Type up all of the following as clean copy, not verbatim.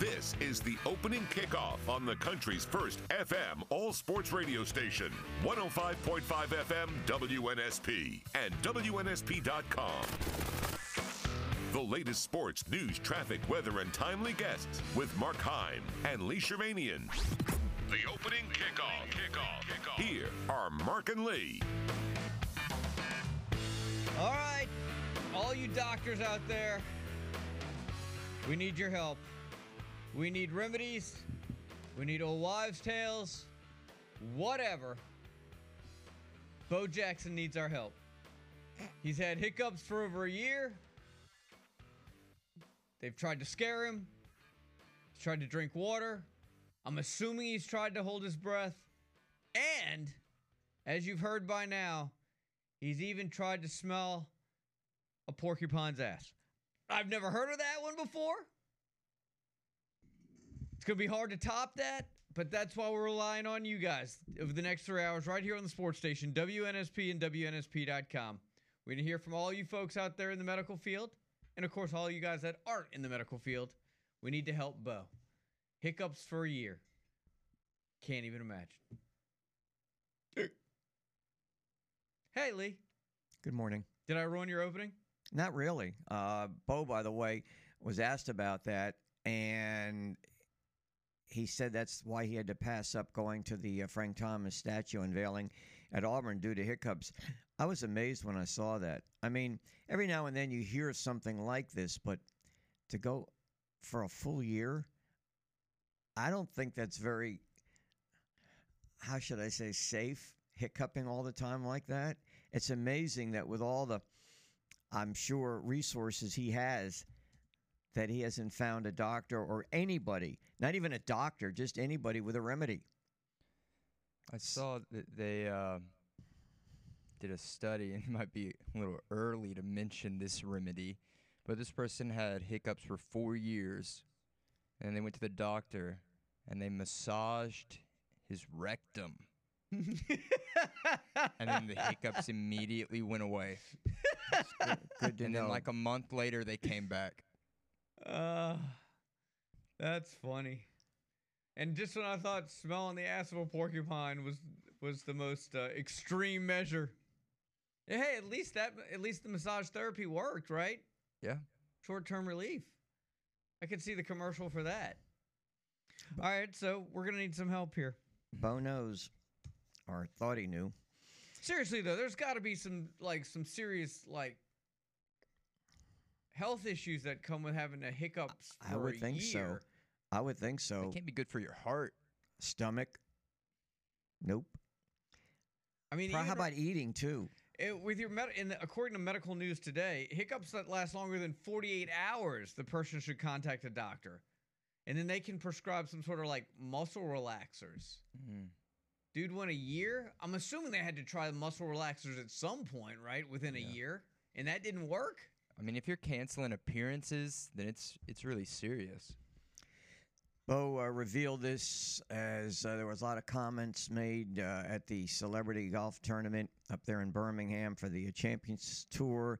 This is the opening kickoff on the country's first FM all-sports radio station, 105.5 FM WNSP and WNSP.com. The latest sports, news, traffic, weather, and timely guests with Mark Heim and Lee Shermanian. The opening kickoff. Here are Mark and Lee. All right, all you doctors out there, we need your help. We need remedies. We need old wives' tales. Whatever. Bo Jackson needs our help. He's had hiccups for over a year. They've tried to scare him. He's tried to drink water. I'm assuming he's tried to hold his breath. And, as you've heard by now, he's even tried to smell a porcupine's ass. I've never heard of that one before. It's going to be hard to top that, but that's why we're relying on you guys over the next 3 hours right here on the sports station, WNSP and WNSP.com. We're going to hear from all you folks out there in the medical field. And, of course, all you guys that aren't in the medical field, we need to help Bo. Hiccups for a year. Can't even imagine. Hey, Lee. Good morning. Did I ruin your opening? Not really. Bo, by the way, was asked about that, and he said that's why he had to pass up going to the Frank Thomas statue unveiling at Auburn due to hiccups. I was amazed when I saw that. I mean, every now and then you hear something like this, but to go for a full year, I don't think that's very, how should I say, safe, hiccuping all the time like that. It's amazing that with all the, I'm sure, resources he has, that he hasn't found a doctor or anybody, not even a doctor, just anybody with a remedy. I saw that they did a study, and it might be a little early to mention this remedy, but this person had hiccups for 4 years, and they went to the doctor, and they massaged his rectum. And then the hiccups immediately went away. Good to and know. Then like a month later, they came back. That's funny. And just when I thought smelling the ass of a porcupine was the most extreme measure, hey, at least the massage therapy worked, right? Yeah. Short-term relief. I could see the commercial for that. All right, so we're gonna need some help here. Bo knows, or thought he knew. Seriously though, there's got to be some serious health issues that come with having a hiccups for a year. I would think so. It can't be good for your heart. Stomach? Nope. I mean, how about eating, too? According to medical news today, hiccups that last longer than 48 hours, the person should contact a doctor. And then they can prescribe some sort of, muscle relaxers. Mm-hmm. Dude went a year? I'm assuming they had to try the muscle relaxers at some point, right, within a year? And that didn't work? I mean, if you're canceling appearances, then it's really serious. Bo revealed this as there was a lot of comments made at the celebrity golf tournament up there in Birmingham for the Champions Tour.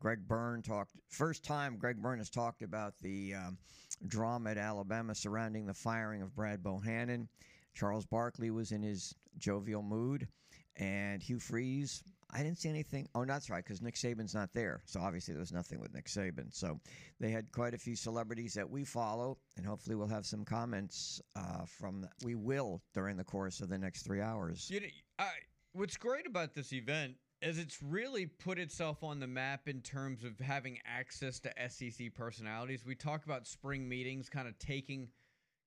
Greg Byrne talked. First time Greg Byrne has talked about the drama at Alabama surrounding the firing of Brad Bohannon. Charles Barkley was in his jovial mood. And Hugh Freeze, I didn't see anything. Oh, that's right, because Nick Saban's not there. So, obviously, there was nothing with Nick Saban. So, they had quite a few celebrities that we follow, and hopefully we'll have some comments from – we will during the course of the next 3 hours. You know, what's great about this event is it's really put itself on the map in terms of having access to SEC personalities. We talk about spring meetings kind of taking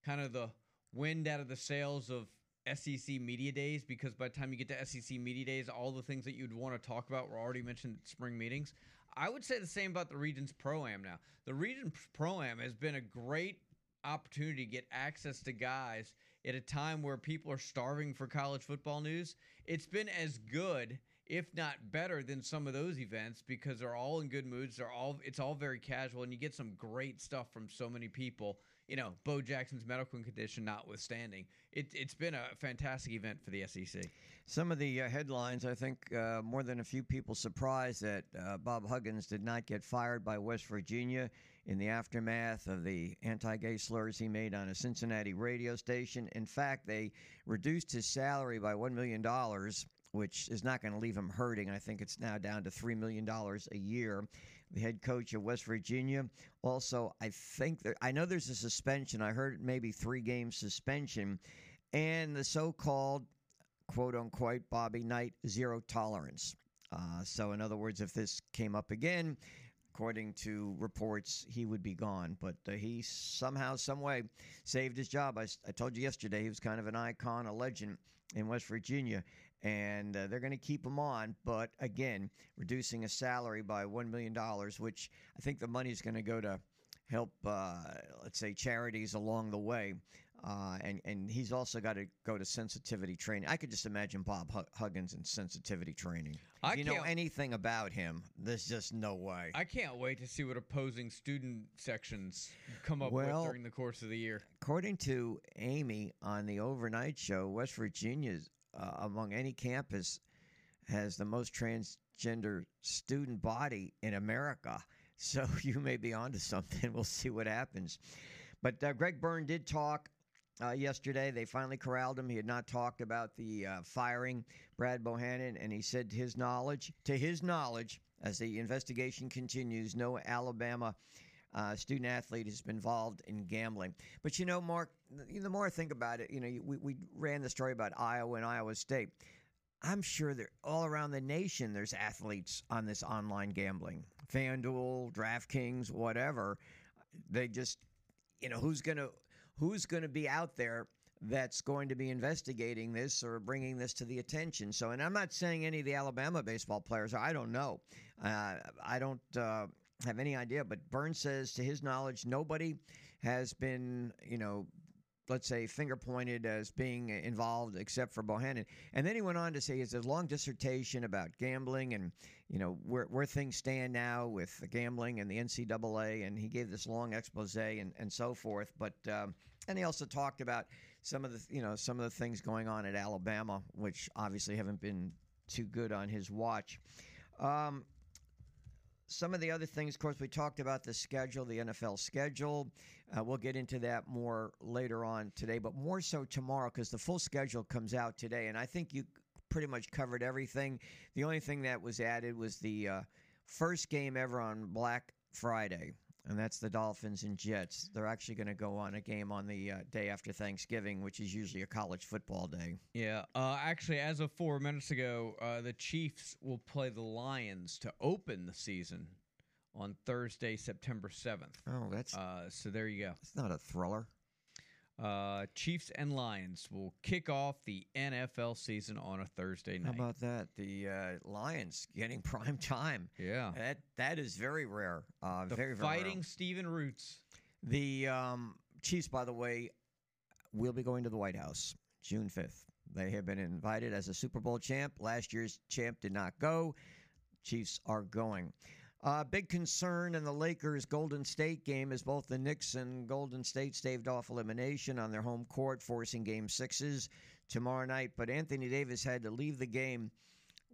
kind of the wind out of the sails of – SEC Media Days, because by the time you get to SEC Media Days, all the things that you'd want to talk about were already mentioned at spring meetings. I would say the same about the Regions Pro-Am now. The Regions Pro-Am has been a great opportunity to get access to guys at a time where people are starving for college football news. It's been as good if not better than some of those events, because they're all in good moods. It's all very casual, and you get some great stuff from so many people. You know, Bo Jackson's medical condition notwithstanding, it's been a fantastic event for the SEC. Some of the headlines, I think, more than a few people surprised that Bob Huggins did not get fired by West Virginia in the aftermath of the anti-gay slurs he made on a Cincinnati radio station. In fact, they reduced his salary by $1 million, which is not going to leave him hurting. I think it's now down to $3 million a year. The head coach of West Virginia also, I know there's a suspension. I heard maybe 3-game suspension. And the so-called, quote-unquote, Bobby Knight zero tolerance. So, in other words, if this came up again, according to reports, he would be gone. But he somehow, some way, saved his job. I told you yesterday he was kind of an icon, a legend in West Virginia. And they're going to keep him on. But, again, reducing his salary by $1 million, which I think the money is going to go to help, let's say, charities along the way. And he's also got to go to sensitivity training. I could just imagine Bob Huggins in sensitivity training. If you know anything about him, there's just no way. I can't wait to see what opposing student sections come up with during the course of the year. According to Amy on the overnight show, West Virginia's among any campus has the most transgender student body in America. So you may be onto something. We'll see what happens. But Greg Byrne did talk yesterday. They finally corralled him. He had not talked about the firing Brad Bohannon, and he said to his knowledge, as the investigation continues, no Alabama student athlete has been involved in gambling. But you know, Mark, the more I think about it, you know, we ran the story about Iowa and Iowa State. I'm sure that all around the nation there's athletes on this online gambling, FanDuel, DraftKings, whatever. They just, you know, who's going to be out there that's going to be investigating this or bringing this to the attention? So, and I'm not saying any of the Alabama baseball players are. I don't know. I don't have any idea. But Byrne says, to his knowledge, nobody has been, you know, let's say, finger-pointed as being involved except for Bohannon. And then he went on to say, he has a long dissertation about gambling and, you know, where things stand now with the gambling and the NCAA, and he gave this long expose and so forth. But and he also talked about some of the things going on at Alabama, which obviously haven't been too good on his watch. Some of the other things, of course, we talked about the schedule, the NFL schedule. We'll get into that more later on today, but more so tomorrow, because the full schedule comes out today, and I think you pretty much covered everything. The only thing that was added was the first game ever on Black Friday, and that's the Dolphins and Jets. They're actually going to go on a game on the day after Thanksgiving, which is usually a college football day. Yeah. Actually, as of 4 minutes ago, the Chiefs will play the Lions to open the season on Thursday, September 7th. Oh, that's... so there you go. It's not a thriller. Chiefs and Lions will kick off the NFL season on a Thursday night. How about that? The Lions getting prime time. Yeah, that is very rare. Very, very fighting rare. Stephen Roots. The Chiefs, by the way, will be going to the White House June 5th. They have been invited as a Super Bowl champ. Last year's champ did not go. Chiefs are going. Big concern in the Lakers-Golden State game is both the Knicks and Golden State staved off elimination on their home court, forcing Game 6s tomorrow night. But Anthony Davis had to leave the game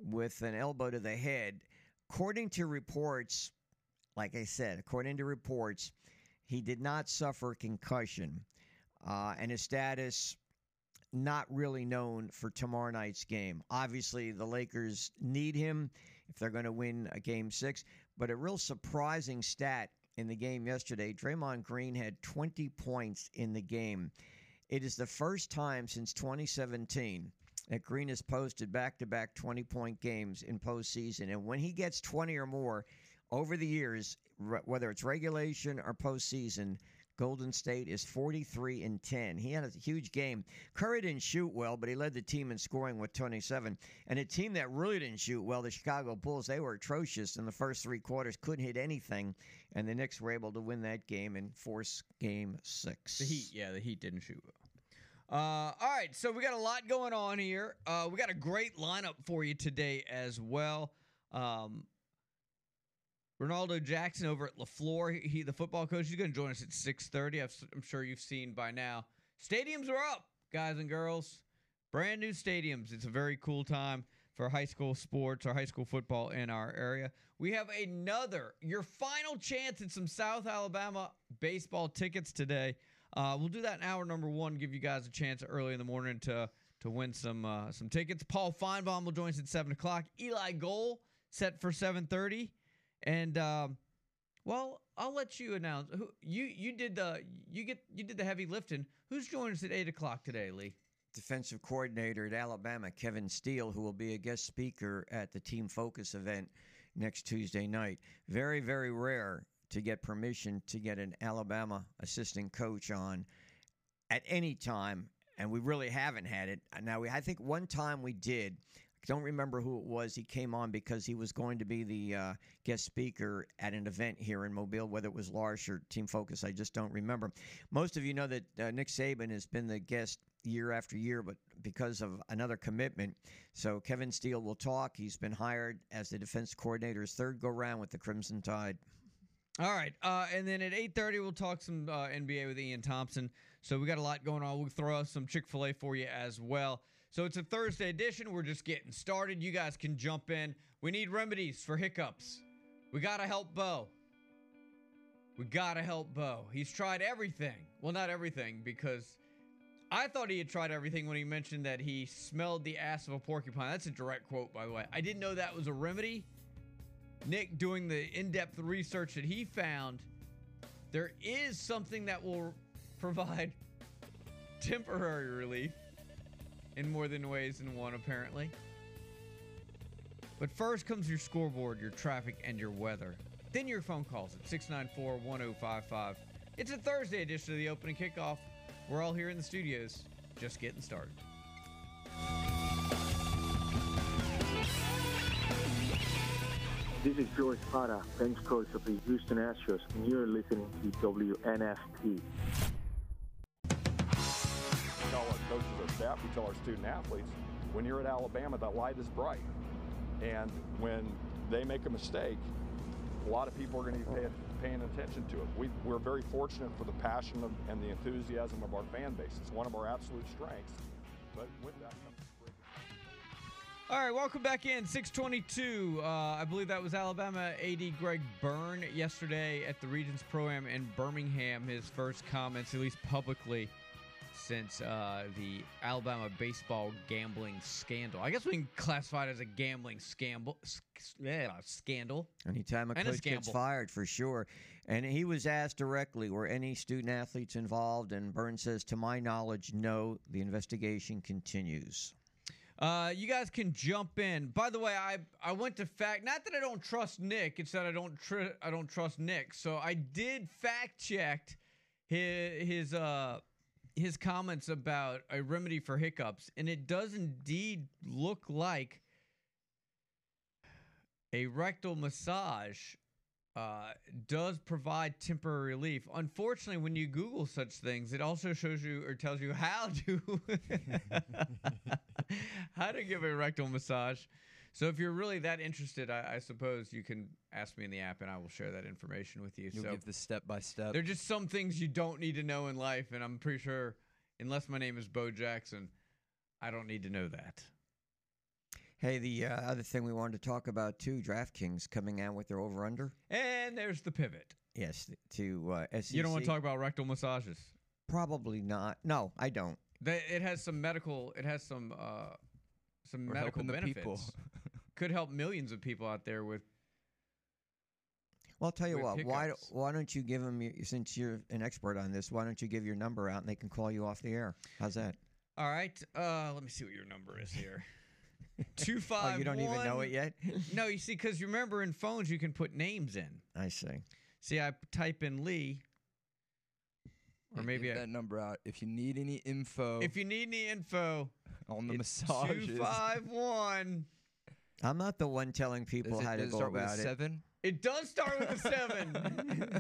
with an elbow to the head. According to reports, like I said, he did not suffer concussion. And his status, not really known for tomorrow night's game. Obviously, the Lakers need him if they're going to win a Game 6. But a real surprising stat in the game yesterday, Draymond Green had 20 points in the game. It is the first time since 2017 that Green has posted back-to-back 20-point games in postseason. And when he gets 20 or more over the years, whether it's regulation or postseason, Golden State is 43-10. He had a huge game. Curry didn't shoot well, but he led the team in scoring with 27. And a team that really didn't shoot well, the Chicago Bulls, they were atrocious in the first three quarters, couldn't hit anything. And the Knicks were able to win that game and force Game 6. The Heat didn't shoot well. All right, so we got a lot going on here. We got a great lineup for you today as well. Ronaldo Jackson over at LaFleur, he the football coach, he's going to join us at 6:30. I'm sure you've seen by now. Stadiums are up, guys and girls. Brand new stadiums. It's a very cool time for high school sports or high school football in our area. We have another, your final chance at some South Alabama baseball tickets today. We'll do that in hour number one, give you guys a chance early in the morning to win some tickets. Paul Feinbaum will join us at 7 o'clock. Eli Gold set for 7:30. And, well, I'll let you announce. You did the heavy lifting. Who's joining us at 8 o'clock today, Lee? Defensive coordinator at Alabama, Kevin Steele, who will be a guest speaker at the Team Focus event next Tuesday night. Very, very rare to get permission to get an Alabama assistant coach on at any time, and we really haven't had it. Now, I think one time we did. I don't remember who it was. He came on because he was going to be the guest speaker at an event here in Mobile, whether it was Larsh or Team Focus. I just don't remember. Most of you know that Nick Saban has been the guest year after year, but because of another commitment. So Kevin Steele will talk. He's been hired as the defense coordinator's third go-round with the Crimson Tide. All right, and then at 8:30 we'll talk some NBA with Ian Thompson. So we got a lot going on. We'll throw out some Chick-fil-A for you as well. So it's a Thursday edition. We're just getting started. You guys can jump in. We need remedies for hiccups. We got to help Bo. He's tried everything. Well, not everything, because I thought he had tried everything when he mentioned that he smelled the ass of a porcupine. That's a direct quote, by the way. I didn't know that was a remedy. Nick, doing the in-depth research that he found, there is something that will provide temporary relief in more than ways than one, apparently. But first comes your scoreboard, your traffic, and your weather. Then your phone calls at 694-1055. It's a Thursday edition of the Opening Kickoff. We're all here in the studios, just getting started. This is George Pata, bench coach of the Houston Astros, and you're listening to WNSP. We tell our coaches, our staff, we tell our student athletes, when you're at Alabama, that light is bright. And when they make a mistake, a lot of people are going to be paying attention to it. We're very fortunate for the passion and the enthusiasm of our fan base. It's one of our absolute strengths. But with that comes... All right, welcome back in. 6:22. I believe that was Alabama AD Greg Byrne yesterday at the Regions Pro-Am in Birmingham. His first comments, at least publicly, since the Alabama baseball gambling scandal. I guess we can classify it as a gambling scandal. Anytime a coach gets fired, for sure. And he was asked directly, were any student athletes involved? And Byrne says, to my knowledge, no. The investigation continues. You guys can jump in. By the way, I went to fact. Not that I don't trust Nick. It's that I don't trust Nick. So I did fact check his comments about a remedy for hiccups, and it does indeed look like a rectal massage does provide temporary relief. Unfortunately, when you Google such things, it also shows you or tells you how to give a rectal massage. So if you're really that interested, I suppose you can ask me in the app, and I will share that information with you. You'll give the step-by-step. There are just some things you don't need to know in life, and I'm pretty sure, unless my name is Bo Jackson, I don't need to know that. Hey, the other thing we wanted to talk about, too, DraftKings coming out with their over-under. And there's the pivot. Yes, to SEC. You don't want to talk about rectal massages? Probably not. No, I don't. It has some medical. It has some We're medical benefits. People. Could help millions of people out there with. Well, I'll tell you what. Why don't you give them? Since you're an expert on this, why don't you give your number out and they can call you off the air? How's that? All right. Let me see what your number is here. 251. Oh, you don't even know it yet? No, you see, because remember in phones you can put names in. I see. See, I type in Lee. Or maybe get that number out. If you need any info. On the massages. 251. I'm not the one telling people how to go about it. Does it start with a 7? It does start with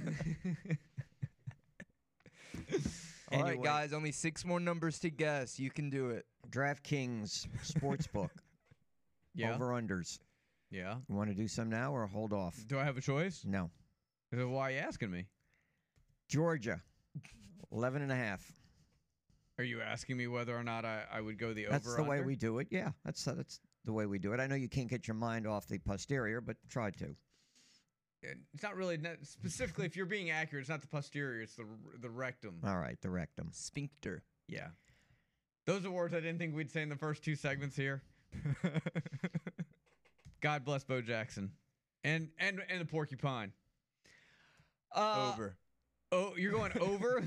a 7. Anyway. All right, guys, only 6 more numbers to guess. You can do it. DraftKings Sportsbook. Yeah. Over-unders. Yeah. You want to do some now or hold off? Do I have a choice? No. Why are you asking me? Georgia, 11.5. Are you asking me whether or not I would go the over-under? That's the way we do it. Yeah, that's the way we do it. I know you can't get your mind off the posterior, but try to. It's not really specifically if you're being accurate. It's not the posterior. It's the rectum. All right, the rectum, sphincter. Yeah, those are words I didn't think we'd say in the first 2 segments here. God bless Bo Jackson and the porcupine. Over. Oh, you're going over?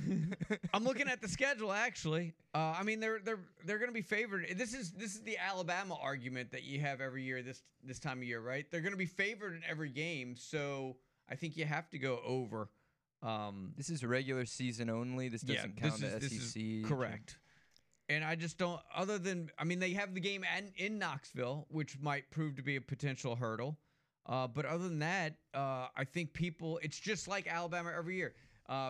I'm looking at the schedule actually. I mean they're going to be favored. This is the Alabama argument that you have every year this time of year, right? They're going to be favored in every game, so I think you have to go over. This is regular season only. This doesn't count the SEC. Correct. And I just don't. Other than, I mean, they have the game in Knoxville, which might prove to be a potential hurdle. But other than that, I think people. It's just like Alabama every year.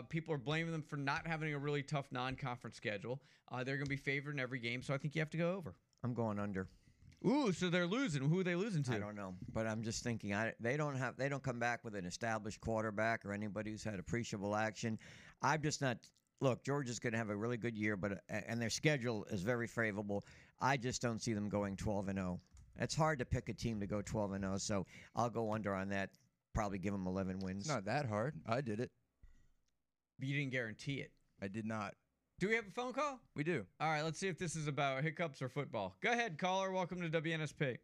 People are blaming them for not having a really tough non-conference schedule. They're going to be favored in every game, so I think you have to go over. I'm going under. Ooh, so they're losing. Who are they losing to? I don't know, but I'm just thinking they don't come back with an established quarterback or anybody who's had appreciable action. I'm just not. Look, Georgia's going to have a really good year, and their schedule is very favorable. I just don't see them going 12-0. It's hard to pick a team to go 12-0, so I'll go under on that. Probably give them 11 wins. Not that hard. I did it. You didn't guarantee it. I did not. Do we have a phone call? We do. All right, let's see if this is about hiccups or football. Go ahead, caller. Welcome to WNSP.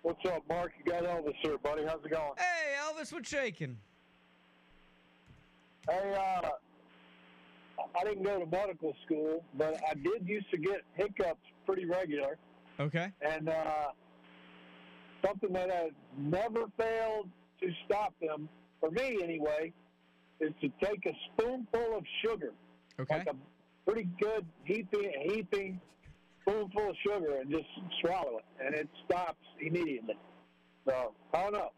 What's up, Mark? You got Elvis here, buddy. How's it going? Hey, Elvis, what's shaking? Hey, I didn't go to medical school, but I did used to get hiccups pretty regular. Okay. And something that has never failed to stop them, for me anyway, is to take a spoonful of sugar. Okay. Like a pretty good heaping spoonful of sugar and just swallow it, and it stops immediately. So, I don't know.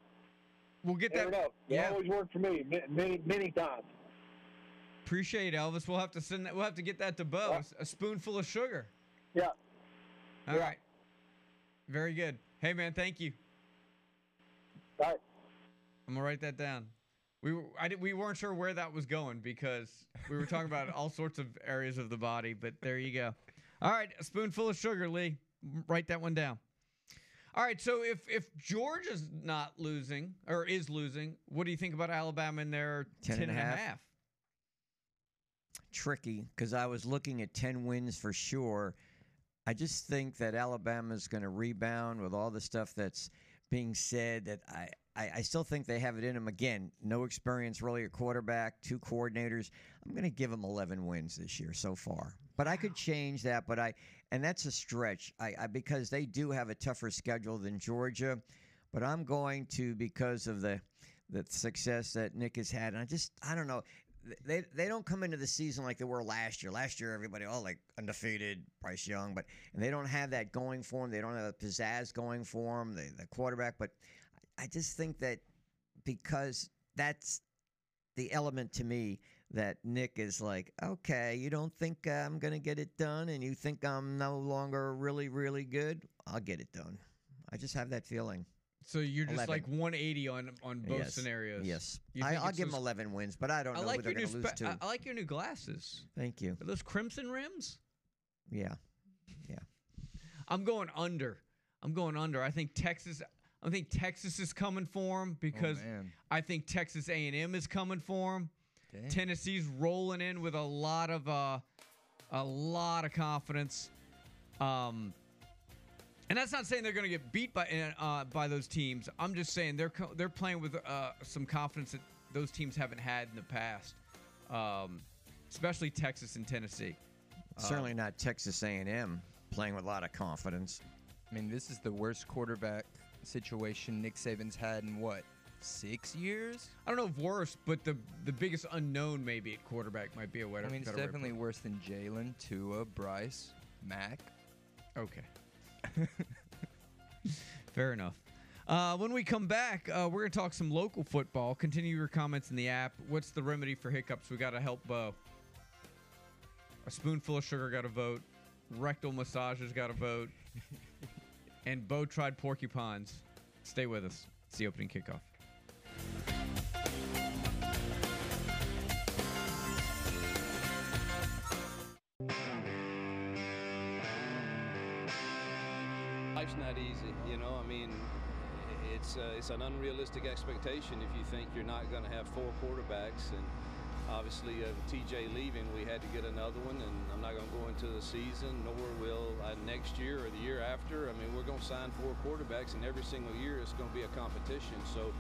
We'll get that. Yeah. It always worked for me many times. Appreciate it, Elvis. We'll have to send that. We'll have to get that to Bo. Yeah. A spoonful of sugar. Yeah. All right. Very good. Hey, man. Thank you. All right. I'm gonna write that down. We weren't sure where that was going because we were talking about all sorts of areas of the body. But there you go. All right. A spoonful of sugar, Lee. Write that one down. All right, so if Georgia's not losing or is losing, what do you think about Alabama in their 10.5? Tricky, because I was looking at 10 wins for sure. I just think that Alabama's going to rebound with all the stuff that's being said. That I still think they have it in them. Again, no experience really at quarterback, 2 coordinators. I'm going to give them 11 wins this year so far. But I could change that, and that's a stretch because they do have a tougher schedule than Georgia. But I'm going to, because of the success that Nick has had, and I don't know. They don't come into the season like they were last year. Last year, everybody, like undefeated, Bryce Young. And they don't have that going for them. They don't have the pizzazz going for them, the quarterback. But I just think that because that's the element to me, that Nick is like, okay, you don't think I'm going to get it done, and you think I'm no longer really, really good? I'll get it done. I just have that feeling. So you're just 11. Like 180 on both scenarios. Yes. I'll give them 11 wins, but I don't know whether they're going to lose to. I like your new glasses. Thank you. Are those crimson rims? Yeah. Yeah. I'm going under. I think Texas – is coming for him because I think Texas A&M is coming for him. Dang. Tennessee's rolling in with a lot of confidence, and that's not saying they're going to get beat by those teams. I'm just saying they're playing with some confidence that those teams haven't had in the past, especially Texas and Tennessee. Certainly not Texas A&M playing with a lot of confidence. I mean, this is the worst quarterback situation Nick Saban's had in what? 6 years? I don't know if worse, but the biggest unknown maybe at quarterback might be a winner. I mean, it's definitely worse than Jalen, Tua, Bryce, Mack. Okay. Fair enough. When we come back, we're going to talk some local football. Continue your comments in the app. What's the remedy for hiccups? We got to help Bo. A spoonful of sugar got a vote. Rectal massages got a vote. And Bo tried porcupines. Stay with us. It's the opening kickoff. Life's not easy, you know. I mean, it's an unrealistic expectation if you think you're not going to have four quarterbacks. And obviously, TJ leaving, we had to get another one. And I'm not going to go into the season, nor will I next year or the year after. I mean, we're going to sign four quarterbacks, and every single year it's going to be a competition. So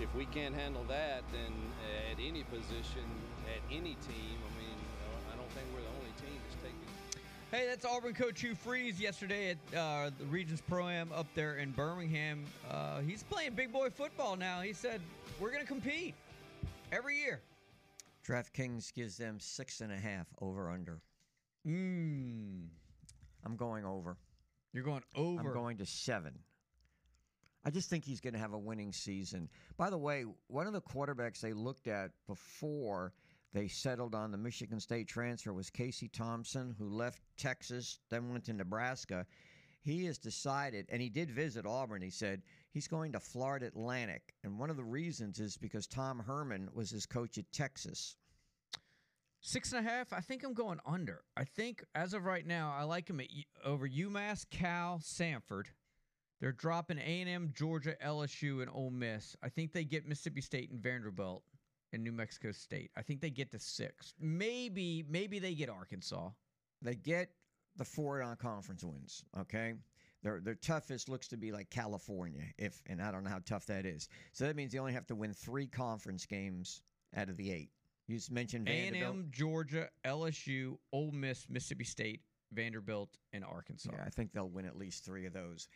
if we can't handle that, then at any position, at any team, I mean, I don't think we're the only team that's taking. Hey, that's Auburn coach Hugh Freeze yesterday at the Regions Pro-Am up there in Birmingham. He's playing big boy football now. He said, we're going to compete every year. DraftKings gives them 6.5 over under. I'm going over. You're going over? I'm going to 7. I just think he's going to have a winning season. By the way, one of the quarterbacks they looked at before they settled on the Michigan State transfer was Casey Thompson, who left Texas, then went to Nebraska. He has decided, and he did visit Auburn, he said, he's going to Florida Atlantic. And one of the reasons is because Tom Herman was his coach at Texas. 6.5, I think I'm going under. I think, as of right now, I like him at, over UMass, Cal, Samford. They're dropping A&M, Georgia, LSU, and Ole Miss. I think they get Mississippi State and Vanderbilt. And New Mexico State. I think they get to 6. Maybe they get Arkansas. They get the 4 non-conference wins, okay? Their toughest looks to be like California, if and I don't know how tough that is. So that means they only have to win 3 conference games out of the 8. You just mentioned Vanderbilt. A&M, Georgia, LSU, Ole Miss, Mississippi State, Vanderbilt, and Arkansas. Yeah, I think they'll win at least 3 of those.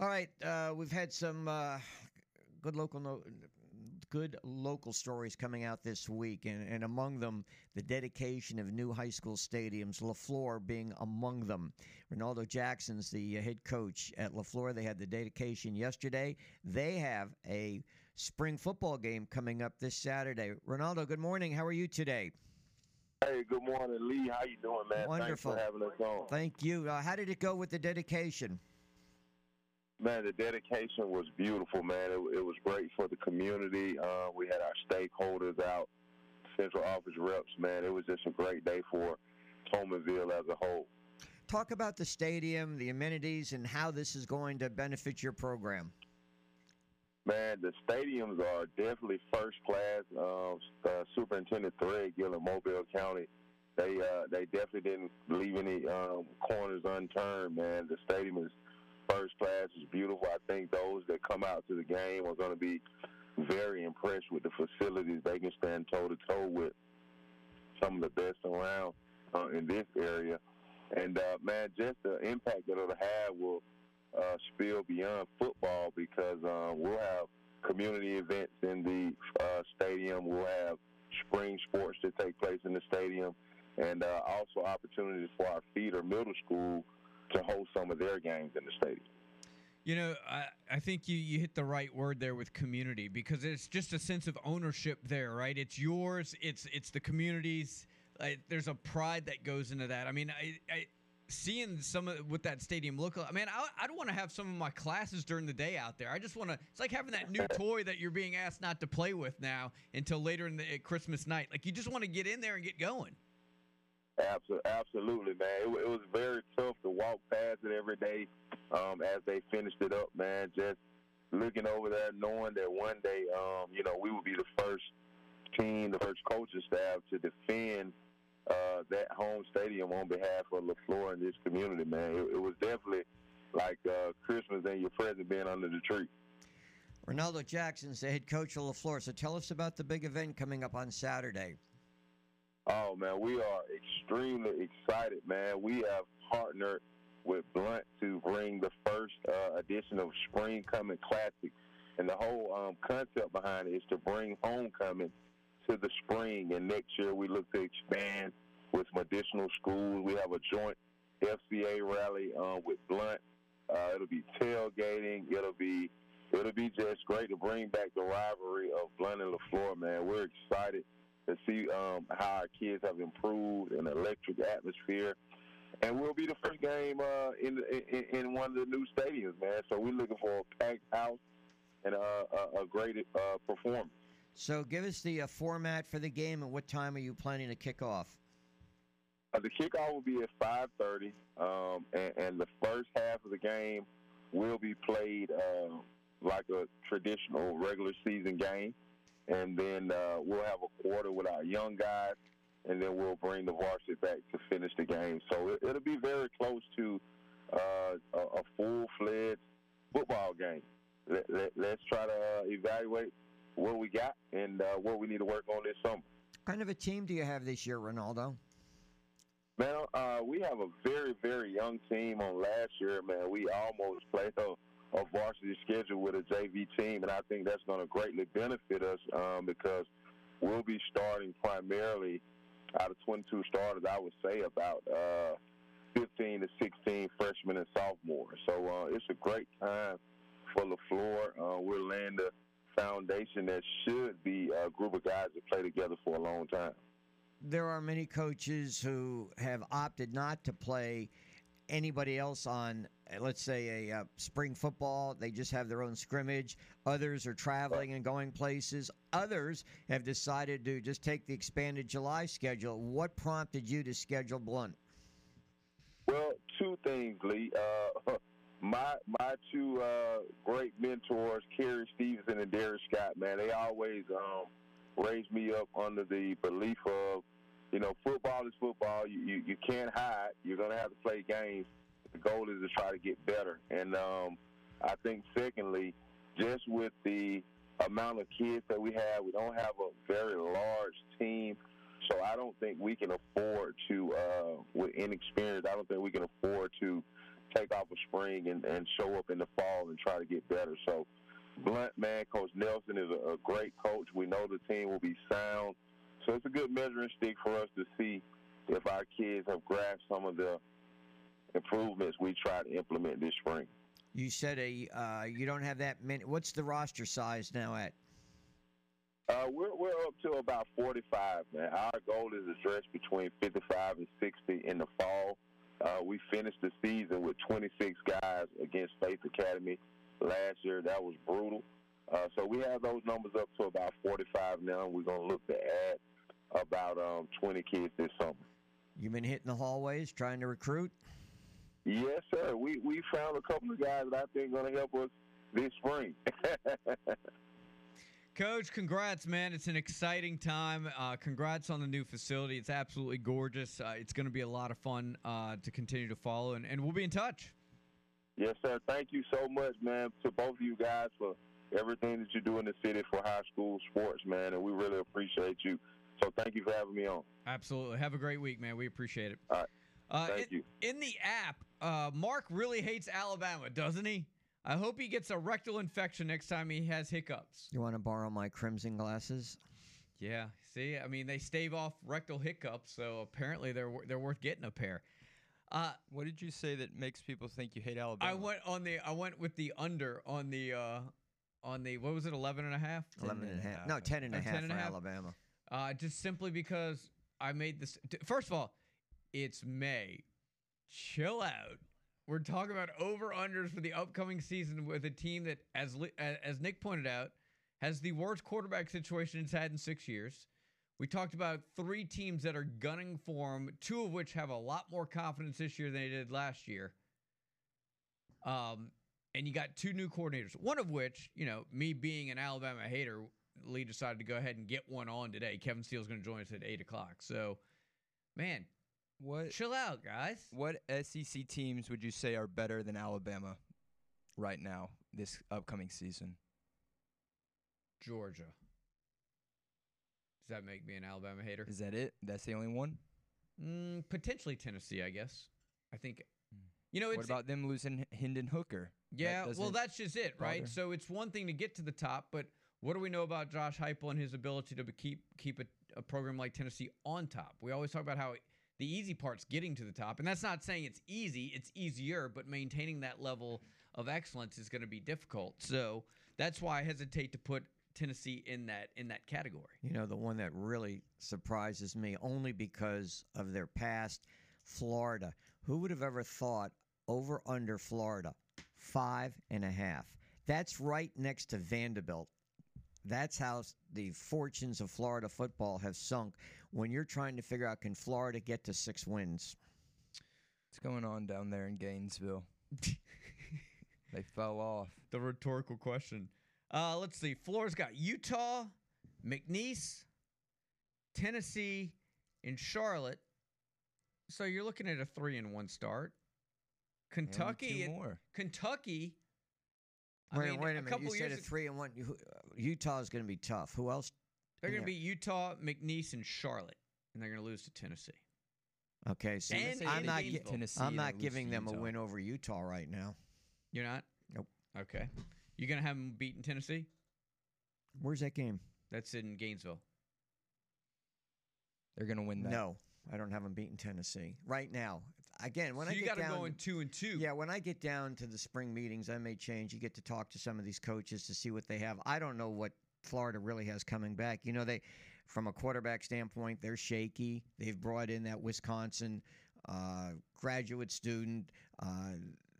All right, we've had some good local good local stories coming out this week, and among them, the dedication of new high school stadiums, LaFleur being among them. Ronaldo Jackson's the head coach at LaFleur. They had the dedication yesterday. They have a spring football game coming up this Saturday. Ronaldo, good morning. How are you today? Hey, good morning, Lee. How you doing, man? Wonderful. Thanks for having us on. Thank you. How did it go with the dedication? Man, the dedication was beautiful, man. It was great for the community. We had our stakeholders out, central office reps, man. It was just a great day for Thomasville as a whole. Talk about the stadium, the amenities, and how this is going to benefit your program. Man, the stadiums are definitely first class. Superintendent Threadgill in Mobile County, they definitely didn't leave any corners unturned, man. The stadium is first class, is beautiful. I think those that come out to the game are going to be very impressed with the facilities. They can stand toe-to-toe with some of the best around in this area. And, man, just the impact that it'll have will spill beyond football because we'll have community events in the stadium. We'll have spring sports that take place in the stadium and also opportunities for our feeder middle school to host some of their games in the stadium. You know, I think you hit the right word there with community, because it's just a sense of ownership there, right? It's yours. It's the community's. There's a pride that goes into that. I mean, I seeing some of what that stadium look like, I mean, I'd want to have some of my classes during the day out there. I just want to, it's like having that new toy that you're being asked not to play with now until later in the Christmas night. Like, you just want to get in there and get going. Absolutely, man. It was very tough to walk past it every day as they finished it up, man. Just looking over there, knowing that one day, you know, we would be the first team, the first coaching staff to defend that home stadium on behalf of LaFleur and this community, man. It was definitely like Christmas and your present being under the tree. Ronaldo Jackson's the head coach of LaFleur. So tell us about the big event coming up on Saturday. Oh, man, we are extremely excited, man. We have partnered with Blunt to bring the first edition of Spring Coming Classic. And the whole concept behind it is to bring homecoming to the spring. And next year we look to expand with some additional schools. We have a joint FCA rally with Blunt. It'll be tailgating. It'll be it'll be just great to bring back the rivalry of Blunt and LaFleur, man. We're excited to see how our kids have improved in electric atmosphere. And we'll be the first game in one of the new stadiums, man. So we're looking for a packed house and a great performance. So give us the format for the game and what time are you planning to kick off? The kickoff will be at 5:30, and the first half of the game will be played like a traditional regular season game. And then we'll have a quarter with our young guys, and then we'll bring the varsity back to finish the game. So it'll be very close to a full-fledged football game. Let's try to evaluate what we got and what we need to work on this summer. What kind of a team do you have this year, Ronaldo? Man, we have a very, very young team. On last year, man, we almost played a varsity schedule with a JV team, and I think that's going to greatly benefit us because we'll be starting primarily out of 22 starters, I would say about 15 to 16 freshmen and sophomores. So it's a great time for LaFleur. We're laying the foundation that should be a group of guys that play together for a long time. There are many coaches who have opted not to play anybody else on, let's say, a spring football. They just have their own scrimmage. Others are traveling and going places. Others have decided to just take the expanded July schedule. What prompted you to schedule Blunt? Well, two things, Lee. My two great mentors, Kerry Stevenson and Derek Scott, man, they always raised me up under the belief of, you know, football is football. You can't hide. You're going to have to play games. The goal is to try to get better. And I think, secondly, just with the amount of kids that we have, we don't have a very large team. So I don't think we can afford to, with inexperience, I don't think we can afford to take off a spring and show up in the fall and try to get better. So Blunt, man, Coach Nelson is a great coach. We know the team will be sound. So it's a good measuring stick for us to see if our kids have grasped some of the improvements we try to implement this spring. You said you don't have that many. What's the roster size now at? We're up to about 45, man. Our goal is to dress between 55 and 60 in the fall. We finished the season with 26 guys against Faith Academy last year. That was brutal. So we have those numbers up to about 45 now, and we're going to look to add about 20 kids this summer. You've been hitting the hallways trying to recruit? Yes, sir. We found a couple of guys that I think are going to help us this spring. Coach, congrats, man. It's an exciting time. Congrats on the new facility. It's absolutely gorgeous. It's going to be a lot of fun to continue to follow, and we'll be in touch. Yes, sir. Thank you so much, man, to both of you guys for everything that you do in the city for high school sports, man, and we really appreciate you. So thank you for having me on. Absolutely. Have a great week, man. We appreciate it. All right. Thank you. In the app, Mark really hates Alabama, doesn't he? I hope he gets a rectal infection next time he has hiccups. You want to borrow my crimson glasses? Yeah. See, I mean, they stave off rectal hiccups, so apparently they're worth getting a pair. What did you say that makes people think you hate Alabama? I went with the under on the what was it, 11.5? 11.5. No, 10.5 for Alabama. Just simply because I made this. First of all, it's May. Chill out. We're talking about over-unders for the upcoming season with a team that, as Nick pointed out, has the worst quarterback situation it's had in 6 years. We talked about three teams that are gunning for them, two of which have a lot more confidence this year than they did last year. And you got two new coordinators, one of which, you know, me being an Alabama hater, Lee decided to go ahead and get one on today. Kevin Steele is going to join us at 8 o'clock. So, man, chill out, guys. What SEC teams would you say are better than Alabama right now this upcoming season? Georgia. Does that make me an Alabama hater? Is that it? That's the only one? Potentially Tennessee, I guess. I think, you know, it's— What about them losing Hendon Hooker? Yeah, well, that's just it, right? Bother. So it's one thing to get to the top, but what do we know about Josh Heupel and his ability to keep a program like Tennessee on top? We always talk about how the easy part's getting to the top, and that's not saying it's easy. It's easier, but maintaining that level of excellence is going to be difficult. So that's why I hesitate to put Tennessee in that category. You know, the one that really surprises me only because of their past, Florida. Who would have ever thought over under Florida 5.5? That's right next to Vanderbilt. That's how the fortunes of Florida football have sunk when you're trying to figure out, can Florida get to 6 wins? What's going on down there in Gainesville? They fell off. The rhetorical question. Let's see. Florida's got Utah, McNeese, Tennessee, and Charlotte. So you're looking at a 3-1 start. Kentucky. And 2 more. Kentucky. Wait a minute. You said a 3-1. Utah's going to be tough. Who else? They're going to be Utah, McNeese, and Charlotte, and they're going to lose to Tennessee. Okay, so I'm not giving them a win over Utah right now. You're not? Nope. Okay. You're going to have them beating Tennessee? Where's that game? That's in Gainesville. They're going to win that. No, I don't have them beating Tennessee right now. Again, when so I you get gotta down, go in 2-2. Yeah, when I get down to the spring meetings, I may change. You get to talk to some of these coaches to see what they have. I don't know what Florida really has coming back. You know, they, from a quarterback standpoint, they're shaky. They've brought in that Wisconsin graduate student.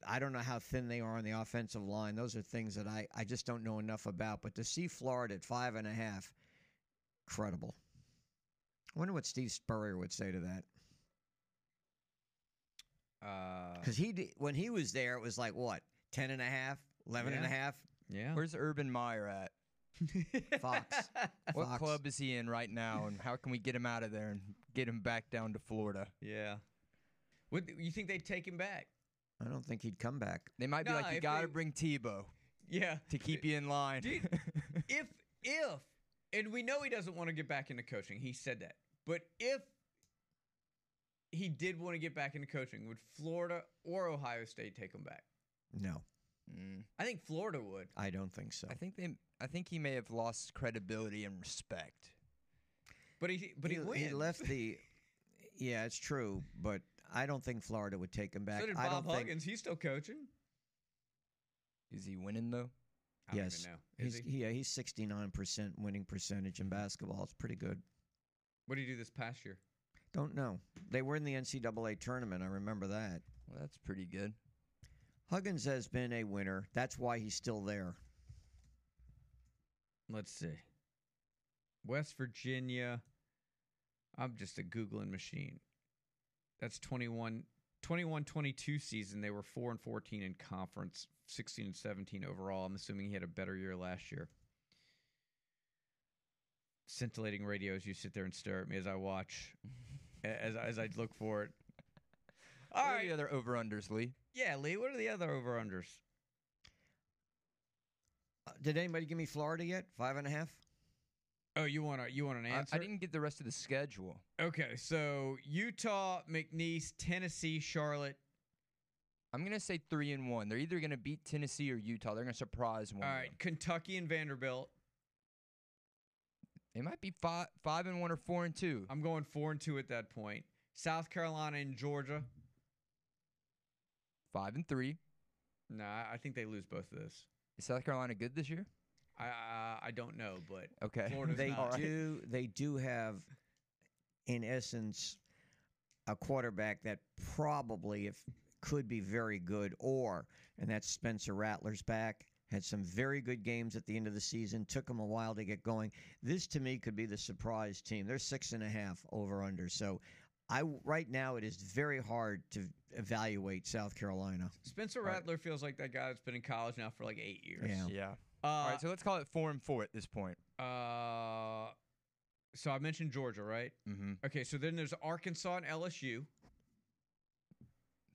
I don't know how thin they are on the offensive line. Those are things that I just don't know enough about. But to see Florida at 5.5, incredible. I wonder what Steve Spurrier would say to that. Because when he was there, it was like, what, 10.5, 11.5? Yeah. Where's Urban Meyer at? Fox. What club is he in right now, and how can we get him out of there and get him back down to Florida? Yeah. You think they'd take him back? I don't think he'd come back. They might be like, you got to bring Tebow. Yeah. To keep you in line. If, and we know he doesn't want to get back into coaching. He said that. But if he did want to get back into coaching, would Florida or Ohio State take him back? No. I think Florida would. I don't think so. I think he may have lost credibility and respect. But he went. He left the. Yeah, it's true. But I don't think Florida would take him back. So did Bob Huggins. He's still coaching. Is he winning though? Yes. I don't even know. Is he? Yeah, he's 69% winning percentage in basketball. It's pretty good. What did he do this past year? Don't know. They were in the NCAA tournament. I remember that. Well, that's pretty good. Huggins has been a winner. That's why he's still there. Let's see. West Virginia. I'm just a Googling machine. That's 21-22 season. They were 4-14 in conference, 16-17 overall. I'm assuming he had a better year last year. Scintillating radio as you sit there and stare at me as I watch, as I look for it. All right. What are the other over-unders, Lee? Yeah, Lee, what are the other over-unders? Did anybody give me Florida yet? 5.5? Oh, you want an answer? I didn't get the rest of the schedule. Okay, so Utah, McNeese, Tennessee, Charlotte. I'm going to say 3-1. They're either going to beat Tennessee or Utah. They're going to surprise one. All right, Kentucky and Vanderbilt. They might be 5-1 or 4-2. I'm going 4-2 at that point. South Carolina and Georgia. 5-3. No, I think they lose both of this. Is South Carolina good this year? I don't know, but okay. They do have, in essence, a quarterback that probably could be very good, and that's Spencer Rattler's back. Had some very good games at the end of the season. Took them a while to get going. This, to me, could be the surprise team. They're 6.5 over-under. So right now it is very hard to evaluate South Carolina. Spencer Rattler feels like that guy that's been in college now for like 8 years. Yeah. All right, so let's call it 4-4 at this point. So I mentioned Georgia, right? Mm-hmm. Okay, so then there's Arkansas and LSU.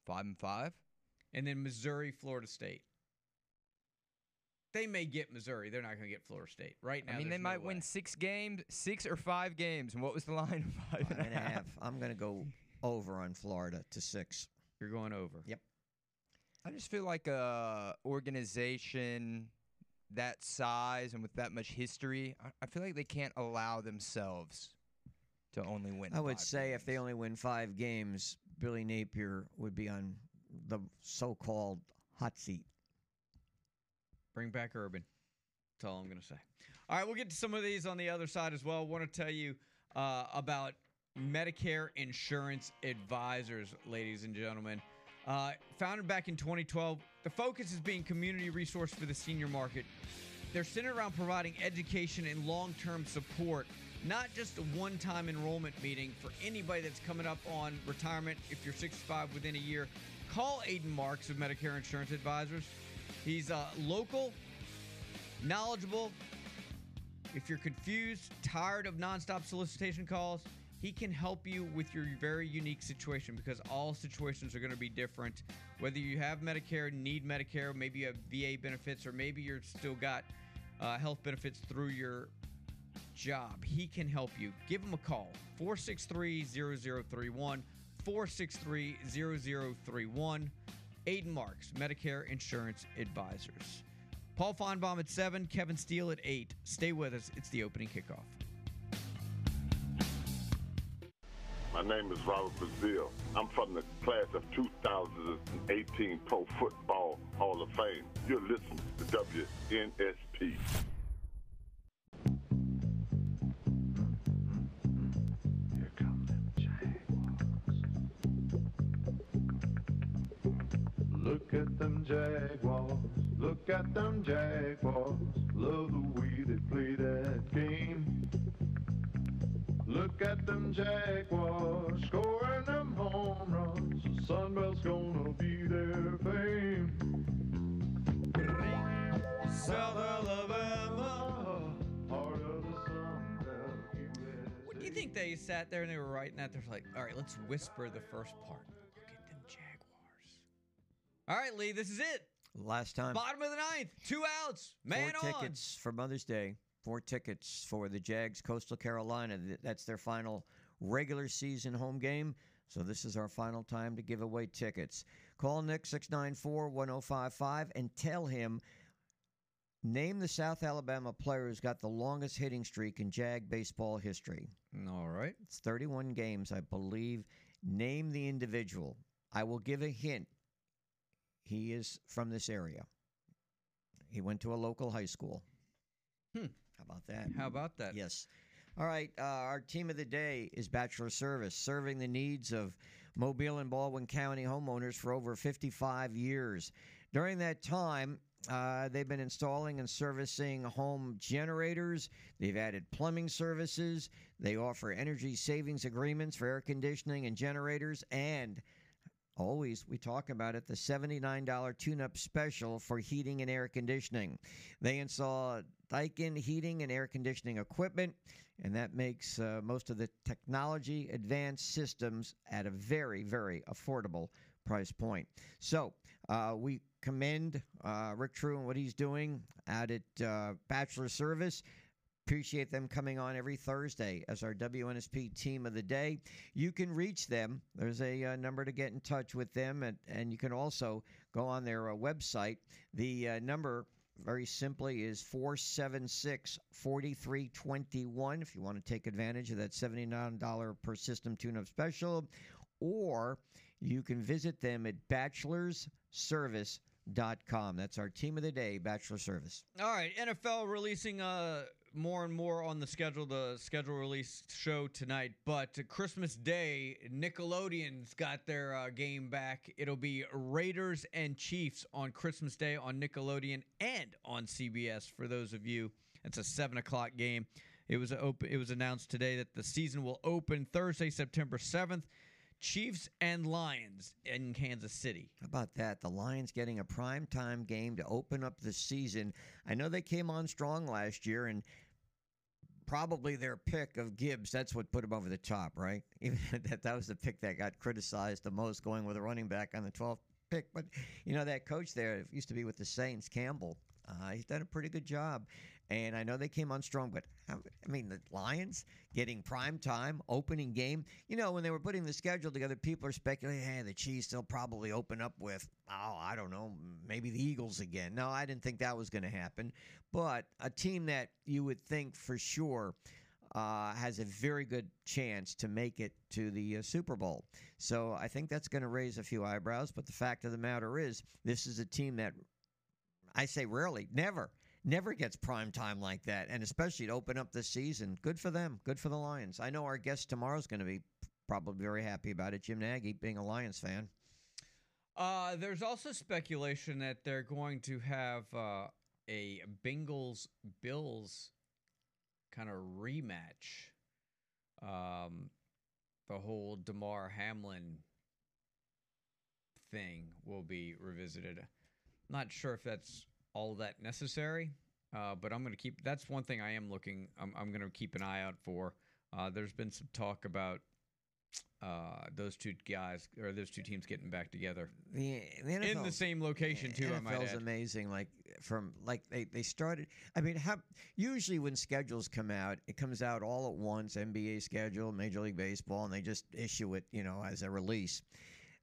5-5. And then Missouri, Florida State. They may get Missouri. They're not going to get Florida State right now. I mean, they might win 6 or 5 games. And what was the line? 5.5. I'm going to go over on Florida to 6. You're going over. Yep. I just feel like a organization that size and with that much history, I feel like they can't allow themselves to only win. I would say if they only win 5 games, Billy Napier would be on the so-called hot seat. Bring back Urban. That's all I'm going to say. All right, we'll get to some of these on the other side as well. I want to tell you about Medicare Insurance Advisors, ladies and gentlemen. Founded back in 2012, the focus is being community resource for the senior market. They're centered around providing education and long-term support, not just a one-time enrollment meeting for anybody that's coming up on retirement. If you're 65 within a year, call Aiden Marks of Medicare Insurance Advisors. He's local, knowledgeable. If you're confused, tired of nonstop solicitation calls, he can help you with your very unique situation, because all situations are going to be different. Whether you have Medicare, need Medicare, maybe you have VA benefits, or maybe you're still got health benefits through your job, he can help you. Give him a call. 463-0031. 463-0031. Aiden Marks, Medicare Insurance Advisors. Paul Feinbaum at 7, Kevin Steele at 8. Stay with us. It's the opening kickoff. My name is Robert Brazil. I'm from the class of 2018 Pro Football Hall of Fame. You're listening to WNSP. Look at them Jaguars, look at them Jaguars, love the way they play that game. Look at them Jaguars, scoring them home runs, the Sunbelt's gonna be their fame. South Alabama, heart of the Sunbelt, USA. What do you think they sat there and they were writing that? They're like, all right, let's whisper the first part. All right, Lee, this is it. Last time. Bottom of the ninth, 2 outs, man on. 4 tickets for Mother's Day, 4 tickets for the Jags, Coastal Carolina. That's their final regular season home game, so this is our final time to give away tickets. Call Nick, 694-1055, and tell him, name the South Alabama player who's got the longest hitting streak in Jag baseball history. All right. It's 31 games, I believe. Name the individual. I will give a hint. He is from this area. He went to a local high school. How about that? How about that? Yes. All right. Our team of the day is Bachelor Service, serving the needs of Mobile and Baldwin County homeowners for over 55 years. During that time, they've been installing and servicing home generators. They've added plumbing services. They offer energy savings agreements for air conditioning and generators, and always, we talk about it, the $79 tune-up special for heating and air conditioning. They install Daikin heating and air conditioning equipment, and that makes most of the technology advanced systems at a very, very affordable price point. So we commend Rick True and what he's doing out at Bachelor Service. Appreciate them coming on every Thursday as our WNSP team of the day. You can reach them. There's a number to get in touch with them, and you can also go on their website. The number, very simply, is 476-4321 if you want to take advantage of that $79 per system tune-up special, or you can visit them at bachelorsservice.com. That's our team of the day, Bachelor Service. All right, NFL releasing more and more on the schedule release show tonight. But Christmas Day, Nickelodeon's got their game back. It'll be Raiders and Chiefs on Christmas Day on Nickelodeon and on CBS. For those of you, it's a 7 o'clock game. It was announced today that the season will open Thursday, September 7th. Chiefs and Lions in Kansas City. How about that? The Lions getting a primetime game to open up the season. I know they came on strong last year, and probably their pick of Gibbs, that's what put them over the top, right? Even that was the pick that got criticized the most, going with a running back on the 12th pick. But, you know, that coach there used to be with the Saints, Campbell. He's done a pretty good job. And I know they came on strong, but, I mean, the Lions getting prime time, opening game. You know, when they were putting the schedule together, people are speculating, hey, the Chiefs, they'll probably open up with, oh, I don't know, maybe the Eagles again. No, I didn't think that was going to happen. But a team that you would think for sure has a very good chance to make it to the Super Bowl. So I think that's going to raise a few eyebrows. But the fact of the matter is, this is a team that I say rarely, never gets prime time like that, and especially to open up this season. Good for them. Good for the Lions. I know our guest tomorrow is going to be probably very happy about it, Jim Nagy, being a Lions fan. There's also speculation that they're going to have a Bengals-Bills kind of rematch. The whole Damar Hamlin thing will be revisited. Not sure if that's all that necessary, but I'm going to keep. That's one thing I am looking. I'm going to keep an eye out for. There's been some talk about those two guys or those two teams getting back together the NFL, in the same location too. NFL's I might add. Amazing. Like from they started. I mean, usually when schedules come out, it comes out all at once. NBA schedule, Major League Baseball, and they just issue it, you know, as a release.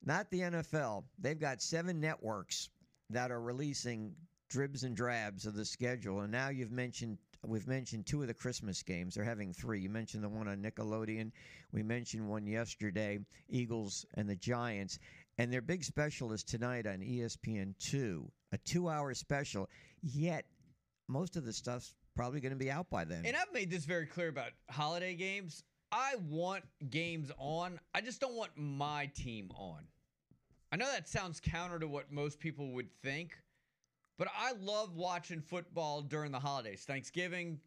Not the NFL. They've got 7 networks that are releasing dribs and drabs of the schedule, and now we've mentioned 2 of the Christmas games. They're having 3. You mentioned the one on Nickelodeon. We mentioned one yesterday, Eagles and the Giants. And their big special is tonight on ESPN2, a 2-hour special. Yet, most of the stuff's probably going to be out by then. And I've made this very clear about holiday games. I want games on. I just don't want my team on. I know that sounds counter to what most people would think, but I love watching football during the holidays. Thanksgiving,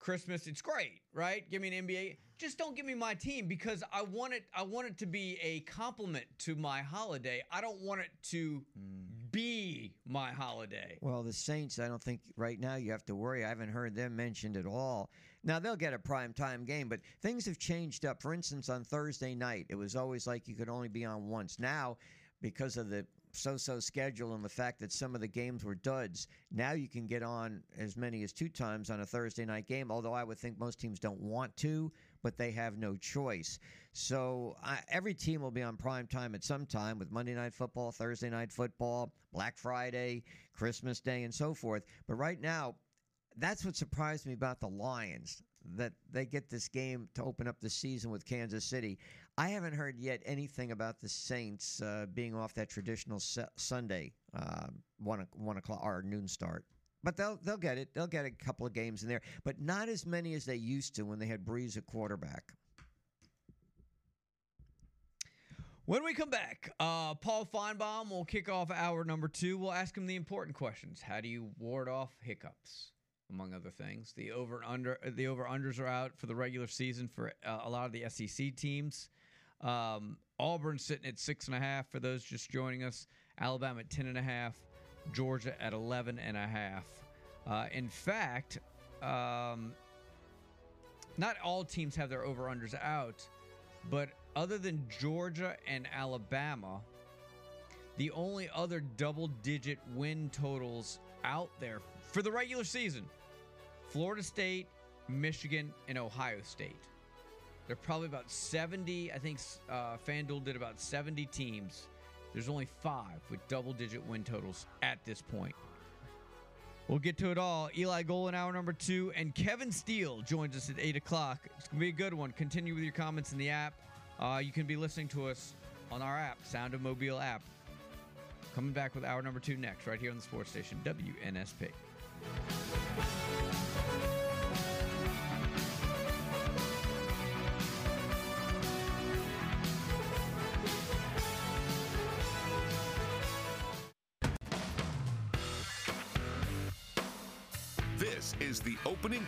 Christmas, it's great, right? Give me an NBA. Just don't give me my team because I want it to be a compliment to my holiday. I don't want it to be my holiday. Well, the Saints, I don't think right now you have to worry. I haven't heard them mentioned at all. Now, they'll get a primetime game, but things have changed up. For instance, on Thursday night, it was always like you could only be on once. Now, because of the so-so schedule and the fact that some of the games were duds, now you can get on as many as 2 times on a Thursday night game, although I would think most teams don't want to, but they have no choice. So every team will be on prime time at some time with Monday Night Football, Thursday Night Football, Black Friday, Christmas Day, and so forth. But right now, that's what surprised me about the Lions, that they get this game to open up the season with Kansas City. I haven't heard yet anything about the Saints being off that traditional Sunday 1 o'clock or noon start. But they'll get it. They'll get a couple of games in there, but not as many as they used to when they had Breeze at quarterback. When we come back, Paul Feinbaum will kick off hour number 2. We'll ask him the important questions. How do you ward off hiccups? Among other things, the over-unders are out for the regular season for a lot of the SEC teams. Auburn sitting at 6.5 for those just joining us. Alabama at 10.5. Georgia at 11.5. In fact, not all teams have their over-unders out, but other than Georgia and Alabama, the only other double-digit win totals out there for the regular season, Florida State, Michigan, and Ohio State. They're probably about 70. I think FanDuel did about 70 teams. There's only 5 with double-digit win totals at this point. We'll get to it all. Eli Gold in hour number 2, and Kevin Steele joins us at 8 o'clock. It's going to be a good one. Continue with your comments in the app. You can be listening to us on our app, Sound of Mobile app. Coming back with hour number 2 next, right here on the sports station, WNSP. This is the opening